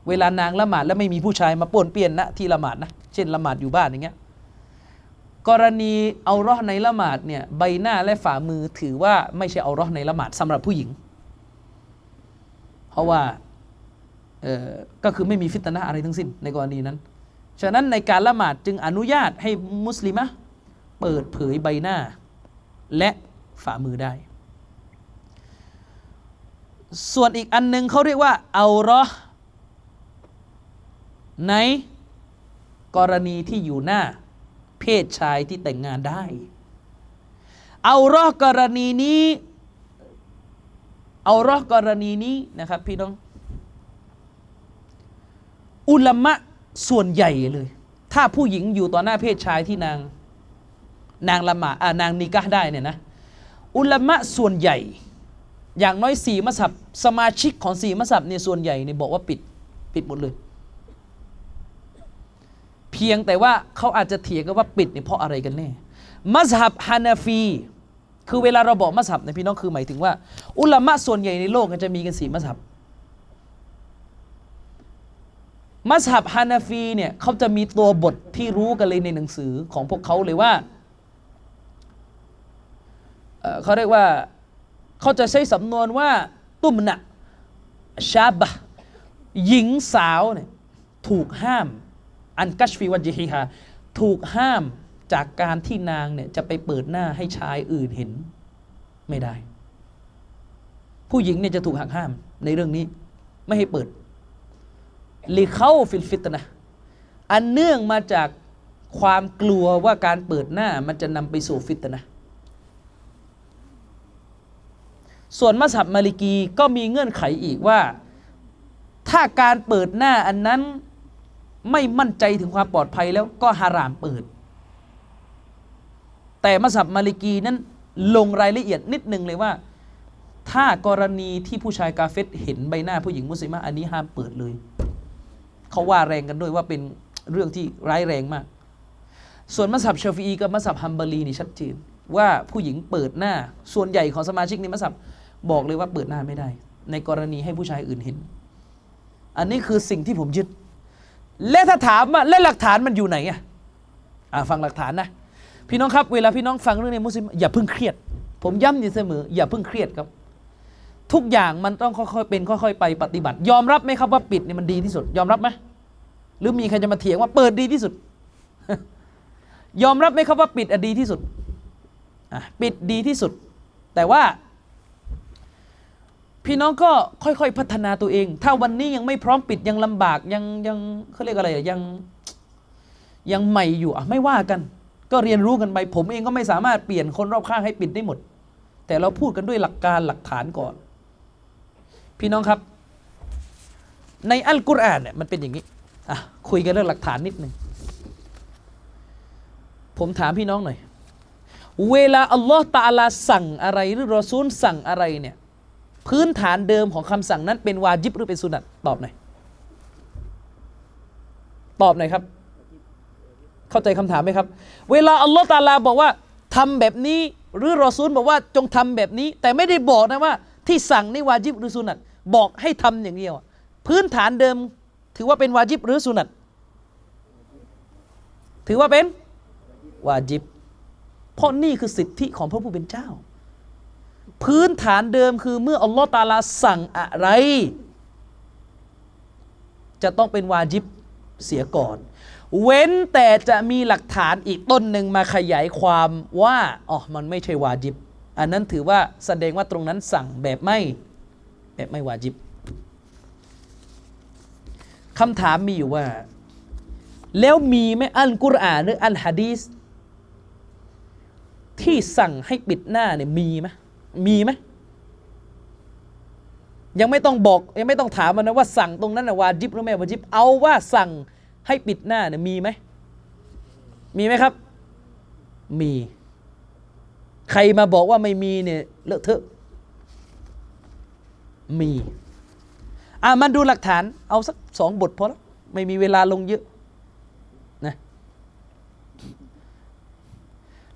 เวลานางละหมาดแล้วไม่มีผู้ชายมาป่วนเปี้ยนณที่ละหมาดนะเช่นละหมาดอยู่บ้านอย่างเงี้ยกรณีเอาเราะห์ในละหมาดเนี่ยใบหน้าและฝ่ามือถือว่าไม่ใช่เอาเราะห์ในละหมาดสำหรับผู้หญิงเพราะว่าก็คือไม่มีฟิตนะห์อะไรทั้งสิ้นในกรณีนั้นฉะนั้นในการละหมาดจึงอนุญาตให้มุสลิมะเปิดเผยใบหน้าและฝ่ามือได้ส่วนอีกอันนึงเขาเรียกว่าเอาเราะห์ในกรณีที่อยู่หน้าเพศชายที่แต่งงานได้เอาเราะห์กรณีนี้ เอาเราะห์กรณีนี้นะครับพี่น้องอุลามะส่วนใหญ่เลยถ้าผู้หญิงอยู่ต่อหน้าเพศชายที่นางละหมาดนางนิกะห์ได้เนี่ยนะอุลามะส่วนใหญ่อย่างน้อย4มัซฮับสมาชิกของ4มัซฮับเนี่ยส่วนใหญ่เนี่ยบอกว่าปิดหมดเลยเพียงแต่ว่าเขาอาจจะเถียงกันว่าปิดเนี่ยเพราะอะไรกันแน่มัซฮับฮานาฟีคือเวลาเราบอกมัซฮับเนี่ยพี่น้องคือหมายถึงว่าอุลามะส่วนใหญ่ในโลกจะมีกัน4มัซฮับมัซฮับฮานาฟีเนี่ยเขาจะมีตัวบทที่รู้กันเลยในหนังสือของพวกเขาเลยว่าเขาเรียกว่าเขาจะใช้สำนวนว่าตุมนะชาบะหญิงสาวเนี่ยถูกห้ามอันกัชฟีวัจฮิฮาถูกห้ามจากการที่นางเนี่ยจะไปเปิดหน้าให้ชายอื่นเห็นไม่ได้ผู้หญิงเนี่ยจะถูกหักห้ามในเรื่องนี้ไม่ให้เปิดลิเข้าฟิลฟิตนะอันเนื่องมาจากความกลัวว่าการเปิดหน้ามันจะนำไปสู่ฟิตนะส่วนมัซฮับมาลิกีก็มีเงื่อนไขอีกว่าถ้าการเปิดหน้าอันนั้นไม่มั่นใจถึงความปลอดภัยแล้วก็ฮารามเปิดแต่มัซฮับมาลิกีนั้นลงรายละเอียดนิดนึงเลยว่าถ้ากรณีที่ผู้ชายกาเฟรเห็นใบหน้าผู้หญิงมุสลิมะอันนี้ห้ามเปิดเลยเขาว่าแรงกันด้วยว่าเป็นเรื่องที่ร้ายแรงมากส่วนมัซฮับชาฟิอีกับมัซฮับฮัมบาลีนี่ชัดเจนว่าผู้หญิงเปิดหน้าส่วนใหญ่ของสมาชิกในมัซฮับบอกเลยว่าเปิดหน้าไม่ได้ในกรณีให้ผู้ชายอื่นเห็นอันนี้คือสิ่งที่ผมยึดและถ้าถามว่าและหลักฐานมันอยู่ไหนอ่ะฟังหลักฐานนะพี่น้องครับเวลาพี่น้องฟังเรื่องในมุสลิมอย่าเพิ่งเครียดผมย้ำอยู่เสมออย่าเพิ่งเครียดครับทุกอย่างมันต้องค่อยๆเป็นค่อยๆไปปฏิบัติยอมรับไหมครับว่าปิดเนี่ยมันดีที่สุดยอมรับไหมหรือมีใครจะมาเถียงว่าเปิดดีที่สุดยอมรับไหมครับว่าปิดดีที่สุดปิดดีที่สุดแต่ว่าพี่น้องก็ค่อยๆพัฒนาตัวเองถ้าวันนี้ยังไม่พร้อมปิดยังลำบากยังเขาเรียกอะไรยังใหม่อยู่ไม่ว่ากันก็เรียนรู้กันไปผมเองก็ไม่สามารถเปลี่ยนคนรอบข้างให้ปิดได้หมดแต่เราพูดกันด้วยหลักการหลักฐานก่อนพี่น้องครับในอัลกุรอานเนี่ยมันเป็นอย่างนี้คุยกันเรื่องหลักฐานนิดนึงผมถามพี่น้องหน่อยเวลาอัลลอฮฺตะอาลาสั่งอะไรหรือรอซูลสั่งอะไรเนี่ยพื้นฐานเดิมของคำสั่งนั้นเป็นวาญิบหรือเป็นสุนัตตอบหน่อยตอบหน่อยครับเข้าใจคำถามไหมครับเวลาอัลลอฮฺตะอาลาบอกว่าทำแบบนี้หรือรอซูลบอกว่าจงทำแบบนี้แต่ไม่ได้บอกนะว่าที่สั่งนี่วาญิบหรือสุนัตบอกให้ทำอย่างเดียวพื้นฐานเดิมถือว่าเป็นวาญิบหรือสุนัตถือว่าเป็นวาญิบเพราะนี่คือสิทธิของพระผู้เป็นเจ้าพื้นฐานเดิมคือเมื่ออัลลอฮฺตะอาลาสั่งอะไรจะต้องเป็นวาญิบเสียก่อนเว้นแต่จะมีหลักฐานอีกต้นหนึ่งมาขยายความว่ามันไม่ใช่วาญิบอันนั้นถือว่าแสดงว่าตรงนั้นสั่งแบบไม่วาญิบคำถามมีอยู่ว่าแล้วมีไหมอัลกุรอานหรืออัลหะดีษที่สั่งให้ปิดหน้าเนี่ยมีไหมยังไม่ต้องบอกยังไม่ต้องถามมันนะว่าสั่งตรงนั้นนะวาญิบหรือไม่วาญิบเอาว่าสั่งให้ปิดหน้าเนี่ยมีไหมครับมีใครมาบอกว่าไม่มีเนี่ยเลอะเทอะมีมันดูหลักฐานเอาสัก2บทพอแล้วไม่มีเวลาลงเยอะนะ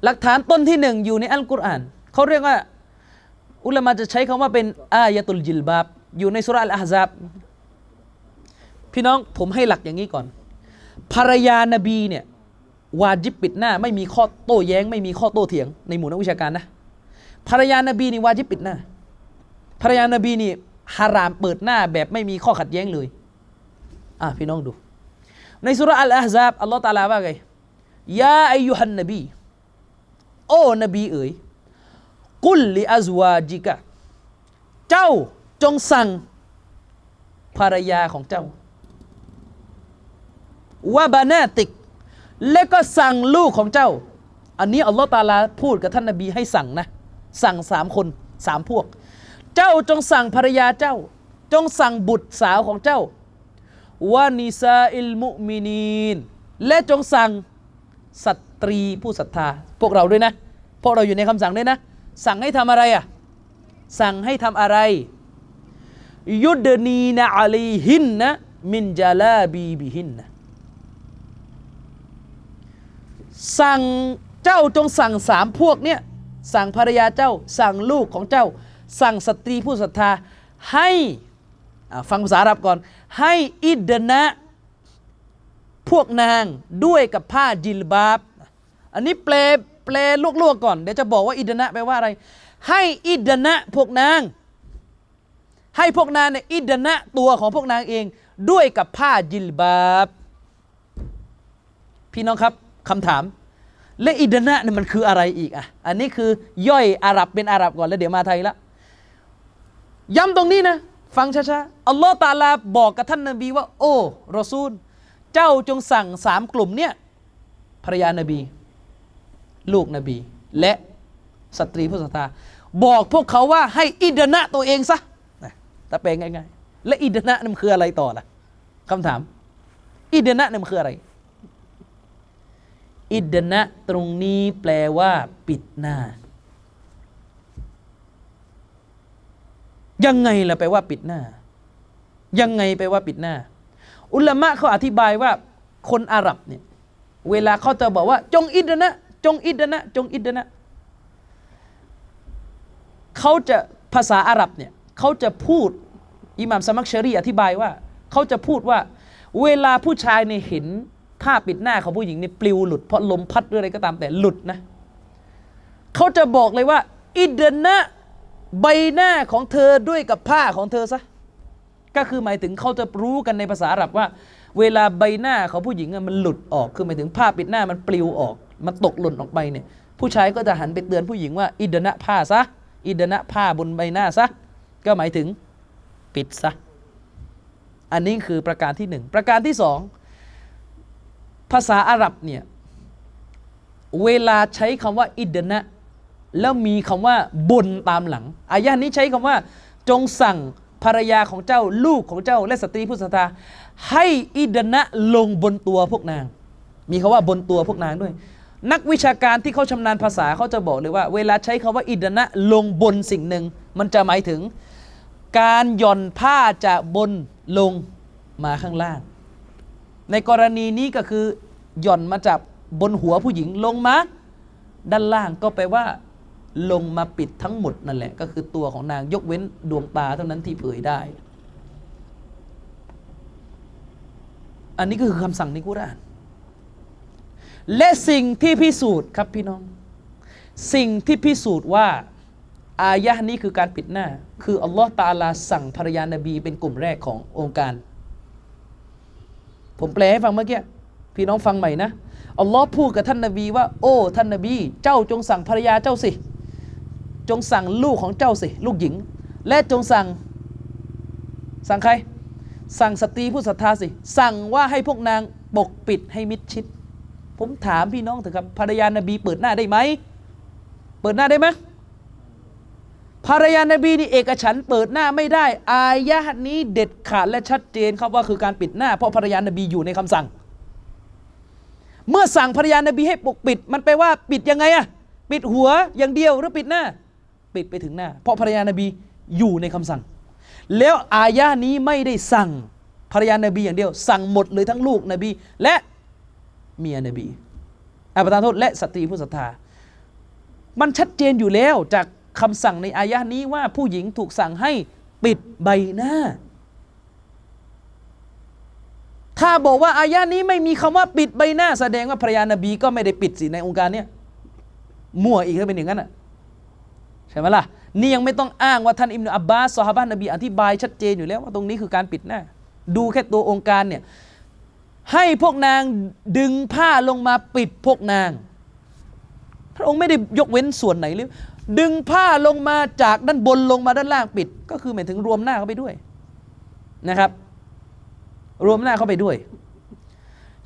หลักฐานต้นที่1อยู่ในอัลกุรอานเขาเรียกว่าอุลามะจะใช้คำว่าเป็นอายะตุลจิลบาบอยู่ในสุเราะห์อัลอะห์ซาบพี่น้องผมให้หลักอย่างนี้ก่อนภรรยานบีเนี่ยวาญิบปิดหน้าไม่มีข้อโต้แย้งไม่มีข้อโต้เถียงในหมู่นักวิชาการนะภรรยานบีนี่วาญิบปิดหน้าภรรยานบีนี่ฮารามเปิดหน้าแบบไม่มีข้อขัดแย้งเลยพี่น้องดูในสุเราะห์อัลอะห์ซาบอัลลอฮฺตะอาลาว่าไงยาอัยยูฮันนบีโอ้นบีเอ๋ยกุลลิอัซวาจิกะเจ้าจงสั่งภรรยาของเจ้าวะบานาติกและก็สั่งลูกของเจ้าอันนี้อัลลอฮฺตะอาลาพูดกับท่านนบีให้สั่งนะสั่ง3คน3พวก เจ้าจงสั่งภรรยาเจ้าจงสั่งบุตรสาวของเจ้าวานิซาอิลมุมินีนและจงสั่งสตรีผู้ศรัทธาพวกเราด้วยนะพวกเราอยู่ในคำสั่งด้วยนะสั่งให้ทำอะไรอ่ะสั่งให้ทำอะไรยุดนีนะอะลีฮินนะมินจาลาบีบิฮินนะสั่งเจ้าจงสั่งสามพวกเนี้ยสั่งภรรยาเจ้าสั่งลูกของเจ้าสั่งสตรีผู้ศรัทธาให้ฟังภาษาอาหรับก่อนให้อิดนะพวกนางด้วยกับผ้าจิลบาบอันนี้แปลลวกๆก่อนเดี๋ยวจะบอกว่าอิดนะแปลว่าอะไรให้อิดนะพวกนางให้พวกนางเนี่ยอิดนะตัวของพวกนางเองด้วยกับผ้าจิลบาบพี่น้องครับคำถามและอิดนะเนี่ยมันคืออะไรอีกอ่ะอันนี้คือย่อยอาหรับเป็นอาหรับก่อนแล้วเดี๋ยวมาไทยละย้ำตรงนี้นะฟังช้าๆอัลลอฮฺตะอาลาบอกกับท่านนบีว่าโอ้รอซูลเจ้าจงสั่งสามกลุ่มเนี่ยภรรยานบีลูกนบีและสตรีผู้ศรัทธาบอกพวกเขาว่าให้อิดนะตัวเองซะแต่แปลง่ายๆและอิดนะเนี่ยมันคืออะไรต่อล่ะคำถามอิดนะเนี่ยมันคืออะไรอิดนะตรงนี้แปลว่าปิดหน้ายังไงล่ะแปลว่าปิดหน้ายังไงแปลว่าปิดหน้าอุลามะเขาอธิบายว่าคนอาหรับเนี่ยเวลาเขาจะบอกว่าจงอิดนะจงอิดนะจงอิดนะเขาจะภาษาอาหรับเนี่ยเขาจะพูดอิหม่ามซะมักชะรีอธิบายว่าเขาจะพูดว่าเวลาผู้ชายเนี่ยเห็นผ้าปิดหน้าของผู้หญิงเนี่ยปลิวหลุดเพราะลมพัดหรืออะไรก็ตามแต่หลุดนะเขาจะบอกเลยว่าอิดนะใบหน้าของเธอด้วยกับผ้าของเธอซะก็คือหมายถึงเขาจะรู้กันในภาษาอาหรับว่าเวลาใบหน้าของผู้หญิงมันหลุดออกคือหมายถึงผ้าปิดหน้ามันปลิวออกมันตกหล่นออกไปเนี่ยผู้ชายก็จะหันไปเตือนผู้หญิงว่าอิดนะผ้าซะอิดนะผ้าบนใบหน้าซะก็หมายถึงปิดซะอันนี้คือประการที่1ประการที่2ภาษาอาหรับเนี่ยเวลาใช้คำว่าอิดนะแล้วมีคำว่าบนตามหลังอายะนี้ใช้คำว่าจงสั่งภรรยาของเจ้าลูกของเจ้าและสตรีผู้ศรัทธาให้อิดนะลงบนตัวพวกนางมีคำว่าบนตัวพวกนางด้วยนักวิชาการที่เขาชำนาญภาษาเขาจะบอกเลยว่าเวลาใช้คำว่าอิดนะลงบนสิ่งหนึ่งมันจะหมายถึงการหย่อนผ้าจากบนลงมาข้างล่างในกรณีนี้ก็คือหย่อนมาจากบนหัวผู้หญิงลงมาด้านล่างก็แปลว่าลงมาปิดทั้งหมดนั่นแหละก็คือตัวของนางยกเว้นดวงตาเท่านั้นที่เผยได้อันนี้ก็คือคำสั่งในกุรอานและสิ่งที่พิสูจน์ครับพี่น้องสิ่งที่พิสูจน์ว่าอายะห์นี้คือการปิดหน้าคืออัลลอฮฺตะอาลาสั่งภรรยานบีเป็นกลุ่มแรกขององค์การผมแปลให้ฟังเมื่อกี้พี่น้องฟังใหม่นะอัลลอฮ์พูดกับท่านนบีว่าโอ้ท่านนบีเจ้าจงสั่งภรรยาเจ้าสิจงสั่งลูกของเจ้าสิลูกหญิงและจงสั่งใครสั่งสตรีผู้ศรัทธาสิสั่งว่าให้พวกนางปกปิดให้มิดชิดผมถามพี่น้องเถอะครับภรรยานบีเปิดหน้าได้ไหมเปิดหน้าได้ไหมภรรยานบีนี่เอกฉันท์เปิดหน้าไม่ได้อายะห์นี้เด็ดขาดและชัดเจนครับว่าคือการปิดหน้าเพราะภรรยานบีอยู่ในคำสั่งเมื่อสั่งภรรยานบีให้ปกปิดมันแปลว่าปิดยังไงอะปิดหัวอย่างเดียวหรือปิดหน้าปิดไปถึงหน้าเพราะภรรยานบีอยู่ในคำสั่งแล้วอายะห์นี้ไม่ได้สั่งภรรยานบีอย่างเดียวสั่งหมดเลยทั้งลูกนบีและเมียนบีประทานโทษและสตรีผู้ศรัทธามันชัดเจนอยู่แล้วจากคำสั่งในอายะห์นี้ว่าผู้หญิงถูกสั่งให้ปิดใบหน้าถ้าบอกว่าอายะห์นี้ไม่มีคำว่าปิดใบหน้าแสดงว่าภรรยานบีก็ไม่ได้ปิดสิในองค์การเนี้ยมั่วอีกถ้าเป็นอย่างนั้นอ่ะใช่ไหมล่ะนี่ยังไม่ต้องอ้างว่าท่านอิบนุอับบาสซอฮาบะห์นบีอธิบายชัดเจนอยู่แล้วว่าตรงนี้คือการปิดหน้าดูแค่ตัวองค์การเนี่ยให้พวกนางดึงผ้าลงมาปิดพวกนางพระองค์ไม่ได้ยกเว้นส่วนไหนหรือดึงผ้าลงมาจากด้านบนลงมาด้านล่างปิดก็คือหมายถึงรวมหน้าเข้าไปด้วยนะครับรวมหน้าเข้าไปด้วย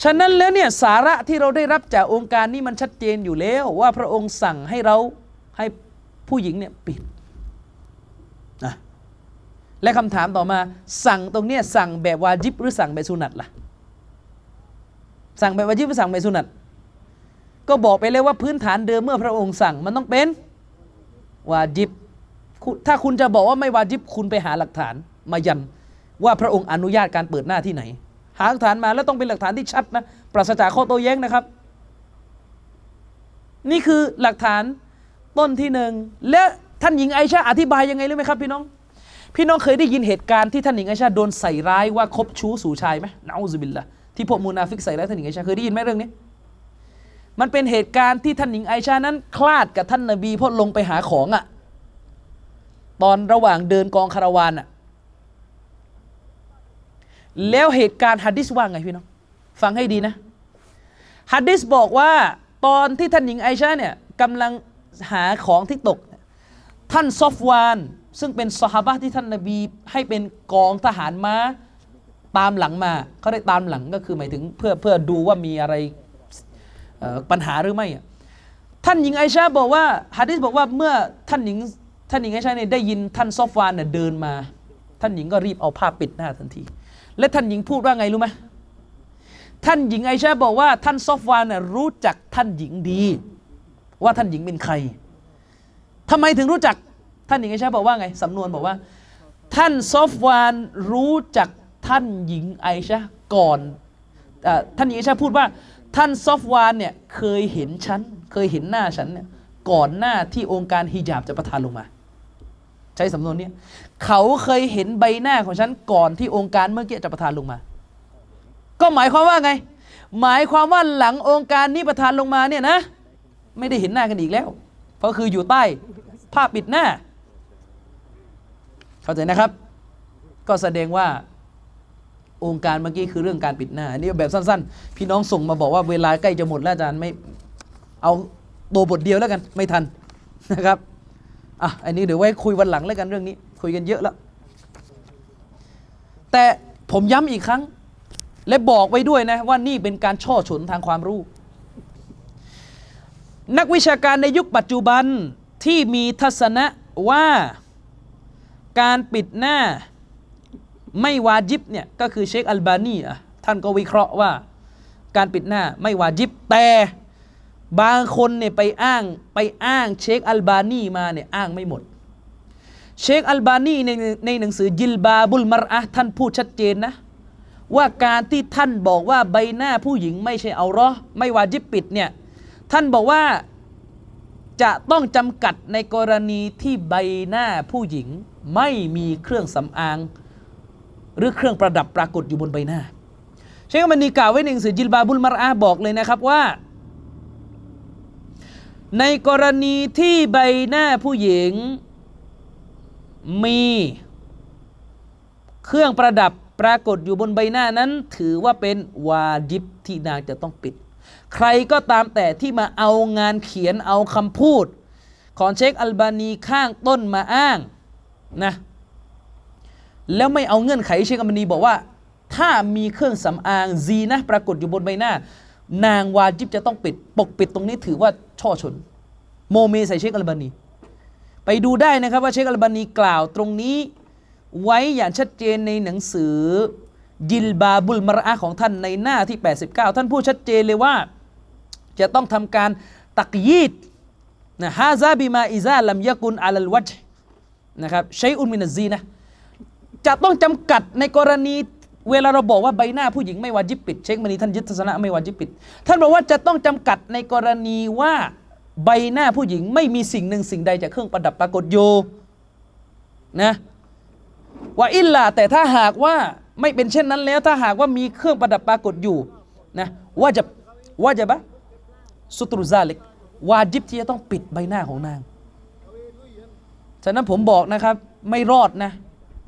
ฉะนั้นแล้วเนี่ยสาระที่เราได้รับจากองค์การนี้มันชัดเจนอยู่แล้วว่าพระองค์สั่งให้ผู้หญิงเนี่ยปิดนะ และคำถามต่อมาสั่งตรงเนี้ยสั่งแบบวาญิบหรือสั่งแบบสุนัตล่ะสั่งแบบวาญิบหรือสั่งแบบสุนัตก็บอกไปเลยว่าพื้นฐานเดิมเมื่อพระองค์สั่งมันต้องเป็นวาญิบถ้าคุณจะบอกว่าไม่วาญิบคุณไปหาหลักฐานมายันว่าพระองค์อนุญาตการเปิดหน้าที่ไหนหาหลักฐานมาแล้วต้องเป็นหลักฐานที่ชัดนะปราศจากข้อโต้แย้งนะครับนี่คือหลักฐานต้นที่หนึ่งและท่านหญิงไอชาอธิบายยังไงรู้ไหมครับพี่น้องพี่น้องเคยได้ยินเหตุการณ์ที่ท่านหญิงไอชาโดนใส่ร้ายว่าคบชู้สู่ชายไหมนะอูซุบิลละที่พวกมูนาฟิกใส่ร้ายท่านหญิงไอชาเคยได้ยินไหมเรื่องนี้มันเป็นเหตุการณ์ที่ท่านหญิงไอชานั้นคลาดกับท่านนบีเพราะลงไปหาของอ่ะตอนระหว่างเดินกองคาราวานอ่ะแล้วเหตุการณ์หะดีษว่าไงพี่น้องฟังให้ดีนะหะดีษบอกว่าตอนที่ท่านหญิงไอชาเนี่ยกำลังหาของที่ตกท่านซอฟวานซึ่งเป็นซอฮาบะห์ที่ท่านนบีให้เป็นกองทหารม้าตามหลังมาเขาได้ตามหลังก็คือหมายถึงเพื่อดูว่ามีอะไรปัญหาหรือไม่ท่านหญิงไอชาบอกว่าหะดีษบอกว่าเมื่อท่านหญิงไอชาเนี่ยได้ยินท่านซอฟวานเนี่ยเดินมาท่านหญิงก็รีบเอาผ้าปิดหน้าทันทีและท่านหญิงพูดว่าไงรู้ไหมท่านหญิงไอชาบอกว่าท่านซอฟวานเนี่ยรู้จักท่านหญิงดีว่าท่านหญิงเป็นใครทำไมถึงรู้จักท่านหญิงไอชาบอกว่าไงสำนวนบอกว่าท่านซอฟวานรู้จักท่านหญิงไอชาก่อนท่านหญิงไอชาพูดว่าท่านซอฟวานเนี่ยเคยเห็นฉันเคยเห็นหน้าฉันเนี่ยก่อนหน้าที่องค์การฮิญาบจะประทานลงมาใช้สำนวนนี้เขาเคยเห็นใบหน้าของฉันก่อนที่องค์การเมื่อกี้จะประทานลงมาก็หมายความว่าไงหมายความว่าหลังองค์การนี้ประทานลงมาเนี่ยนะไม่ได้เห็นหน้ากันอีกแล้วเพราะคืออยู่ใต้ผ้าปิดหน้าเข้าใจนะครับก็แสดงว่าองค์การเมื่อกี้คือเรื่องการปิดหน้าอันนี้แบบสั้นๆพี่น้องส่งมาบอกว่าเวลาใกล้จะหมดแล้วอาจารย์ไม่เอาตัวบทเดียวแล้วกันไม่ทันนะครับอ่ะอันนี้เดี๋ยวไว้คุยวันหลังแล้วกันเรื่องนี้คุยกันเยอะแล้วแต่ผมย้ำอีกครั้งและบอกไว้ด้วยนะว่านี่เป็นการช่อฉนทางความรู้นักวิชาการในยุคปัจจุบันที่มีทัศนะว่าการปิดหน้าไม่วาญิบเนี่ยก็คือเชคอัลบานีท่านก็วิเคราะห์ว่าการปิดหน้าไม่วาญิบแต่บางคนเนี่ยไปอ้างเชคอัลบานีมาเนี่ยอ้างไม่หมดเชคอัลบานีในหนังสือจิลบาบุลมารอะห์ท่านพูดชัดเจนนะว่าการที่ท่านบอกว่าใบหน้าผู้หญิงไม่ใช่เอาเราะห์ไม่วาญิบปิดเนี่ยท่านบอกว่าจะต้องจำกัดในกรณีที่ใบหน้าผู้หญิงไม่มีเครื่องสำอางหรือเครื่องประดับปรากฏอยู่บนใบหน้าเชคอัลบานีกล่าวไว้ในหนังสือจิลบาบุลมารอะห์บอกเลยนะครับว่าในกรณีที่ใบหน้าผู้หญิงมีเครื่องประดับปรากฏอยู่บนใบหน้านั้นถือว่าเป็นวาญิบที่นางจะต้องปิดใครก็ตามแต่ที่มาเอางานเขียนเอาคำพูดของเชคอัลบานีข้างต้นมาอ้างนะแล้วไม่เอาเงื่อนไขเชคอัลบานีบอกว่าถ้ามีเครื่องสำอางซีนะห์ปรากฏอยู่บนใบหน้านางวาญิบจะต้องปิดปกปิดตรงนี้ถือว่าช่อฉนโมเมใส่เชคอัลบานีไปดูได้นะครับว่าเชคอัลบานีกล่าวตรงนี้ไว้อย่างชัดเจนในหนังสือจิลบาบุลมารอะห์ของท่านในหน้าที่89ท่านพูดชัดเจนเลยว่าจะต้องทำการตักยีดนะฮะซาบิมาอิซาลัมยะกุนอะลัลวัจฮ์นะครับชัยอุนมินัซซีนะห์จะต้องจำกัดในกรณีเวลาเราบอกว่าใบหน้าผู้หญิงไม่วาญิบปิดเชคมณีท่านยึดทัศนะไม่วาญิบปิดท่านบอกว่าจะต้องจำกัดในกรณีว่าใบหน้าผู้หญิงไม่มีสิ่งหนึ่งสิ่งใดจากเครื่องประดับปรากฏอยู่นะว่าอิลลาแต่ถ้าหากว่าไม่เป็นเช่นนั้นแล้วถ้าหากว่ามีเครื่องประดับปรากฏอยู่นะว่าจะสุตรุซาลิกวาญิบที่จะต้องปิดใบหน้าของนางฉะนั้นผมบอกนะครับไม่รอดนะ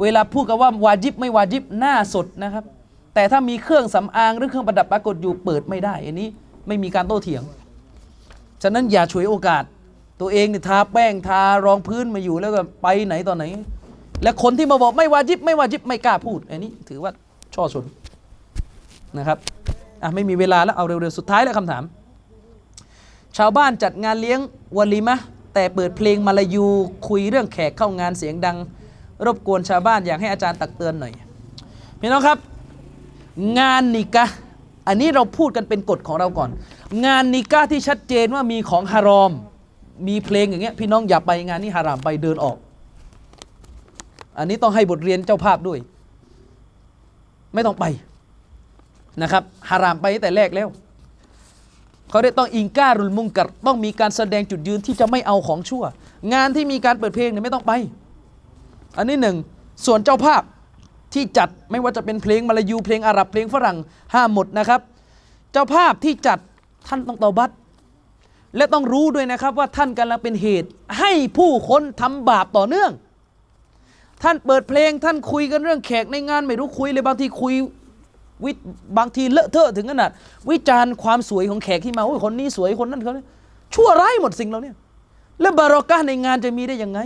เวลาพูดกันว่าวาญิบไม่วาญิบหน้าสดนะครับแต่ถ้ามีเครื่องสำอางหรือเครื่องประดับปรากฏอยู่เปิดไม่ได้อันนี้ไม่มีการโต้เถียงฉะนั้นอย่าฉวยโอกาสตัวเองเนี่ยทาแป้งทารองพื้นมาอยู่แล้วก็ไปไหนตอนไหนและคนที่มาบอกไม่วาญิบไม่กล้าพูดอันนี้ถือว่าช่อฉนนะครับไม่มีเวลาแล้วเอาเร็วๆสุดท้ายแล้วคำถามชาวบ้านจัดงานเลี้ยงวะลีมะห์แต่เปิดเพลงมาลายูคุยเรื่องแขกเข้างานเสียงดัง รบกวนชาวบ้านอยากให้อาจารย์ตักเตือนหน่อยพี่น้องครับงานนิกะห์อันนี้เราพูดกันเป็นกฎของเราก่อนงานนิกะห์ที่ชัดเจนว่ามีของฮารอมมีเพลงอย่างเงี้ยพี่น้องอย่าไปงานนี้ฮารามไปเดินออกอันนี้ต้องให้บทเรียนเจ้าภาพด้วยไม่ต้องไปนะครับฮารามไปแต่แรกแล้วเขาได้ต้องอิงการุลมุงกัรต้องมีการแสดงจุดยืนที่จะไม่เอาของชั่วงานที่มีการเปิดเพลงเนี่ยไม่ต้องไปอันนี้หนึ่งส่วนเจ้าภาพที่จัดไม่ว่าจะเป็นเพลงมลายูเพลงอาหรับเพลงฝรั่งห้ามหมดนะครับเจ้าภาพที่จัดท่านต้องเตาบัตและต้องรู้ด้วยนะครับว่าท่านกำลังเป็นเหตุให้ผู้คนทำบาปต่อเนื่องท่านเปิดเพลงท่านคุยกันเรื่องแขกในงานไม่รู้คุยเลยบางทีคุยบางทีเลอะเทอะถึงขนาดวิจารณ์ความสวยของแขกที่มาโอ้ยคนนี้สวยคนนั้นเขาเนี่ยชั่วร้ายหมดสิ่งเราเนี่ยแล้วบารอกะห์ในงานจะมีได้ยังไง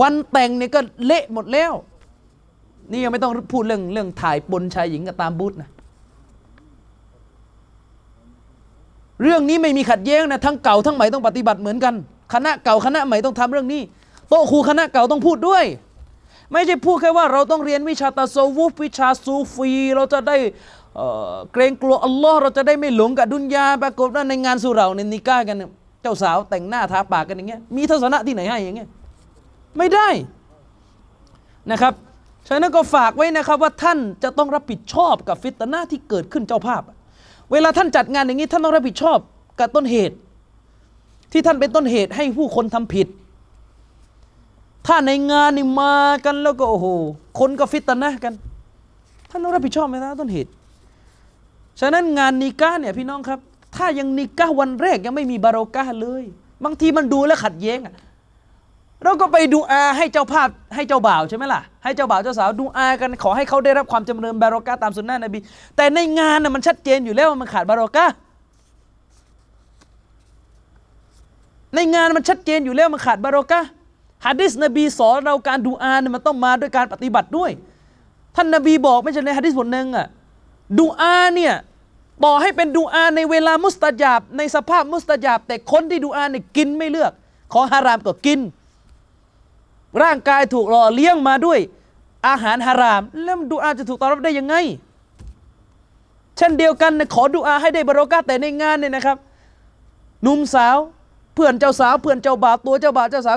วันแต่งเนี่ยก็เละหมดแล้วนี่ยังไม่ต้องพูดเรื่องถ่ายปนชายหญิงกับตามบูธนะเรื่องนี้ไม่มีขัดแย้งนะทั้งเก่าทั้งใหม่ต้องปฏิบัติเหมือนกันคณะเก่าคณะใหม่ต้องทำเรื่องนี้โต๊ะครูคณะเก่าต้องพูดด้วยไม่ใช่พูดแค่ว่าเราต้องเรียนวิชาตะซอวุฟวิชาซูฟีเราจะได้เกรงกลัวอัลลอฮ์เราจะได้ไม่หลงกับดุนยาปรากฏว่าในงานสุเหร่าในนิกาห์กันเจ้าสาวแต่งหน้าทาปากกันอย่างเงี้ยมีทัศนะที่ไหนให้อย่างเงี้ยไม่ได้นะครับฉะนั้นก็ฝากไว้นะครับว่าท่านจะต้องรับผิดชอบกับฟิตนะห์ที่เกิดขึ้นเจ้าภาพเวลาท่านจัดงานอย่างนี้ท่านต้องรับผิดชอบกับต้นเหตุที่ท่านเป็นต้นเหตุให้ผู้คนทำผิดถ้าในงานนี่มากันแล้วก็โอ้โหคนก็ฟิตนะห์กันท่านต้องรับผิดชอบไหมนะต้นเหตุฉะนั้นงานนิกะห์เนี่ยพี่น้องครับถ้ายังนิกะห์วันแรกยังไม่มีบารอกะห์เลยบางทีมันดูแล้วขัดแย้งเราก็ไปดูอาให้เจ้าภาพให้เจ้าบ่าวใช่ไหมล่ะให้เจ้าบ่าวเจ้าสาวดูอากันขอให้เขาได้รับความจำเริญบารอกะห์ตามสุนนะนบีแต่ในงานน่ะมันชัดเจนอยู่แล้วมันขาดบารอกะห์ในงานมันชัดเจนอยู่แล้วมันขาดบารอกะห์หะดีษนบีสอนเราการดูอาเนี่ยมันต้องมาด้วยการปฏิบัติด้วยท่านนบีบอกไม่ใช่ในหะดีษบทหนึ่งอ่ะดูอาเนี่ยต่อให้เป็นดูอาในเวลามุสตะญาบในสภาพมุสตะญาบแต่คนที่ดูอาเนี่ยกินไม่เลือกของฮารามก็กินร่างกายถูกหล่อเลี้ยงมาด้วยอาหารฮารามแล้วดูอาจะถูกตอบรับได้ยังไงเช่นเดียวกันขอดูอาให้ได้บารอกะห์แต่ในงานเนี่ยนะครับหนุ่มสาวเพื่อนเจ้าสาวเพื่อนเจ้าบ่าวตัวเจ้าบ่าวเจ้าสาว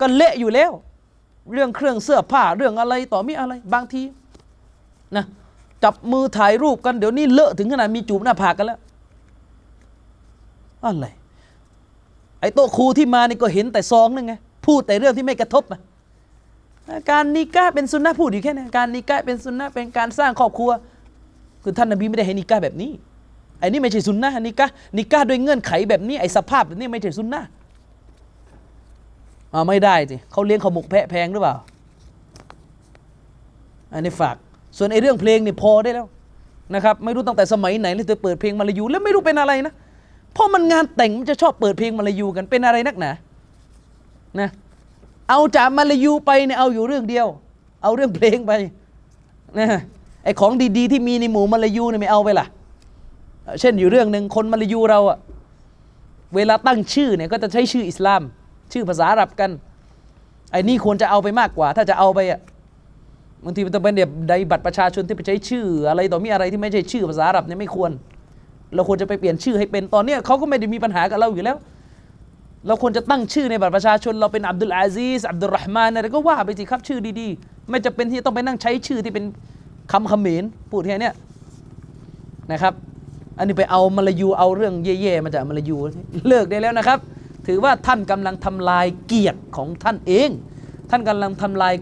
ก็เละอยู่แล้วเรื่องเครื่องเสื้อผ้าเรื่องอะไรต่อมีอะไรบางทีนะจับมือถ่ายรูปกันเดี๋ยวนี้เลอะถึงขนาดมีจูบหน้าผากกันแล้วอะไรไอ้โต๊ะครูที่มานี่ก็เห็นแต่ซองนึงไงพูดแต่เรื่องที่ไม่กระทบการนิกะห์เป็นสุนนะห์พูดอยู่แค่นี้การนิกะห์เป็นสุนนะห์เป็นการสร้างครอบครัวคือท่านนบีไม่ได้ให้นิกะห์แบบนี้ไอ้นี่ไม่ใช่สุนนะห์นิกะห์ด้วยเงื่อนไขแบบนี้ไอ้สภาพแบบนี้ไม่ใช่สุนนะห์ไม่ได้สิเขาเลี้ยงขมุกแพะแพงหรือเปล่าอันนี้ฝากส่วนไอ้เรื่องเพลงนี่พอได้แล้วนะครับไม่รู้ตั้งแต่สมัยไหนเลยเธอเปิดเพลงมลายูแล้วไม่รู้เป็นอะไรนะเพราะมันงานแต่งมันจะชอบเปิดเพลงมลายูกันเป็นอะไรนักหนานะเอาจากมลายูไปเนี่ยเอาอยู่เรื่องเดียวเอาเรื่องเพลงไปนะไอ้ของดีๆที่มีในหมู่มลายูเนี่ยไม่เอาไปล่ะเช่นอยู่เรื่องนึงคนมลายูเราอะเวลาตั้งชื่อเนี่ยก็จะใช้ชื่ออิสลามชื่อภาษาอาหรับกันไอ้นี่ควรจะเอาไปมากกว่าถ้าจะเอาไปอ่ะบางทีมันต้องเป็นแบบใดบัตรประชาชนที่ไปใช้ชื่ออะไรต่อมีอะไรที่ไม่ใช่ชื่อภาษาอาหรับเนี่ยไม่ควรเราควรจะไปเปลี่ยนชื่อให้เป็นตอนนี้เขาก็ไม่ได้มีปัญหากับเราอยู่แล้วเราควรจะตั้งชื่อในบัตรประชาชนเราเป็นอับดุลอาซีสอับดุลเราะห์มานอะไรก็ว่าไปสิครับชื่อดีๆไม่จำเป็นที่ต้องไปนั่งใช้ชื่อที่เป็นคำเขมรพูดแค่นี้นะครับอันนี้ไปเอามลายูเอาเรื่องเย่ๆมาจากมลายูเลิกได้แล้วนะครับถือว่าท่านกำลังทำลายเกียรติของท่านเองท่านกำลังทำลาย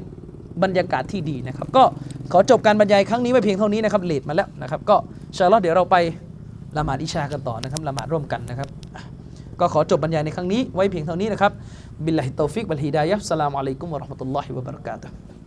บรรยากาศที่ดีนะครับก็ขอจบการบรรยายครั้งนี้ไว้เพียงเท่านี้นะครับเลทมาแล้วนะครับก็อินชาอัลเลาะห์เดี๋ยวเราไปละหมาดอิชากันต่อนะครับละหมาดร่วมกันนะครับก็ขอจบบรรยายในครั้งนี้ไว้เพียงเท่านี้นะครับบิลลาฮิตตอฟิกวัลฮิดายะฮ์อัสสลามุอะลัยกุมวะเราะห์มะตุลลอฮิวะบะเราะกาตุฮ์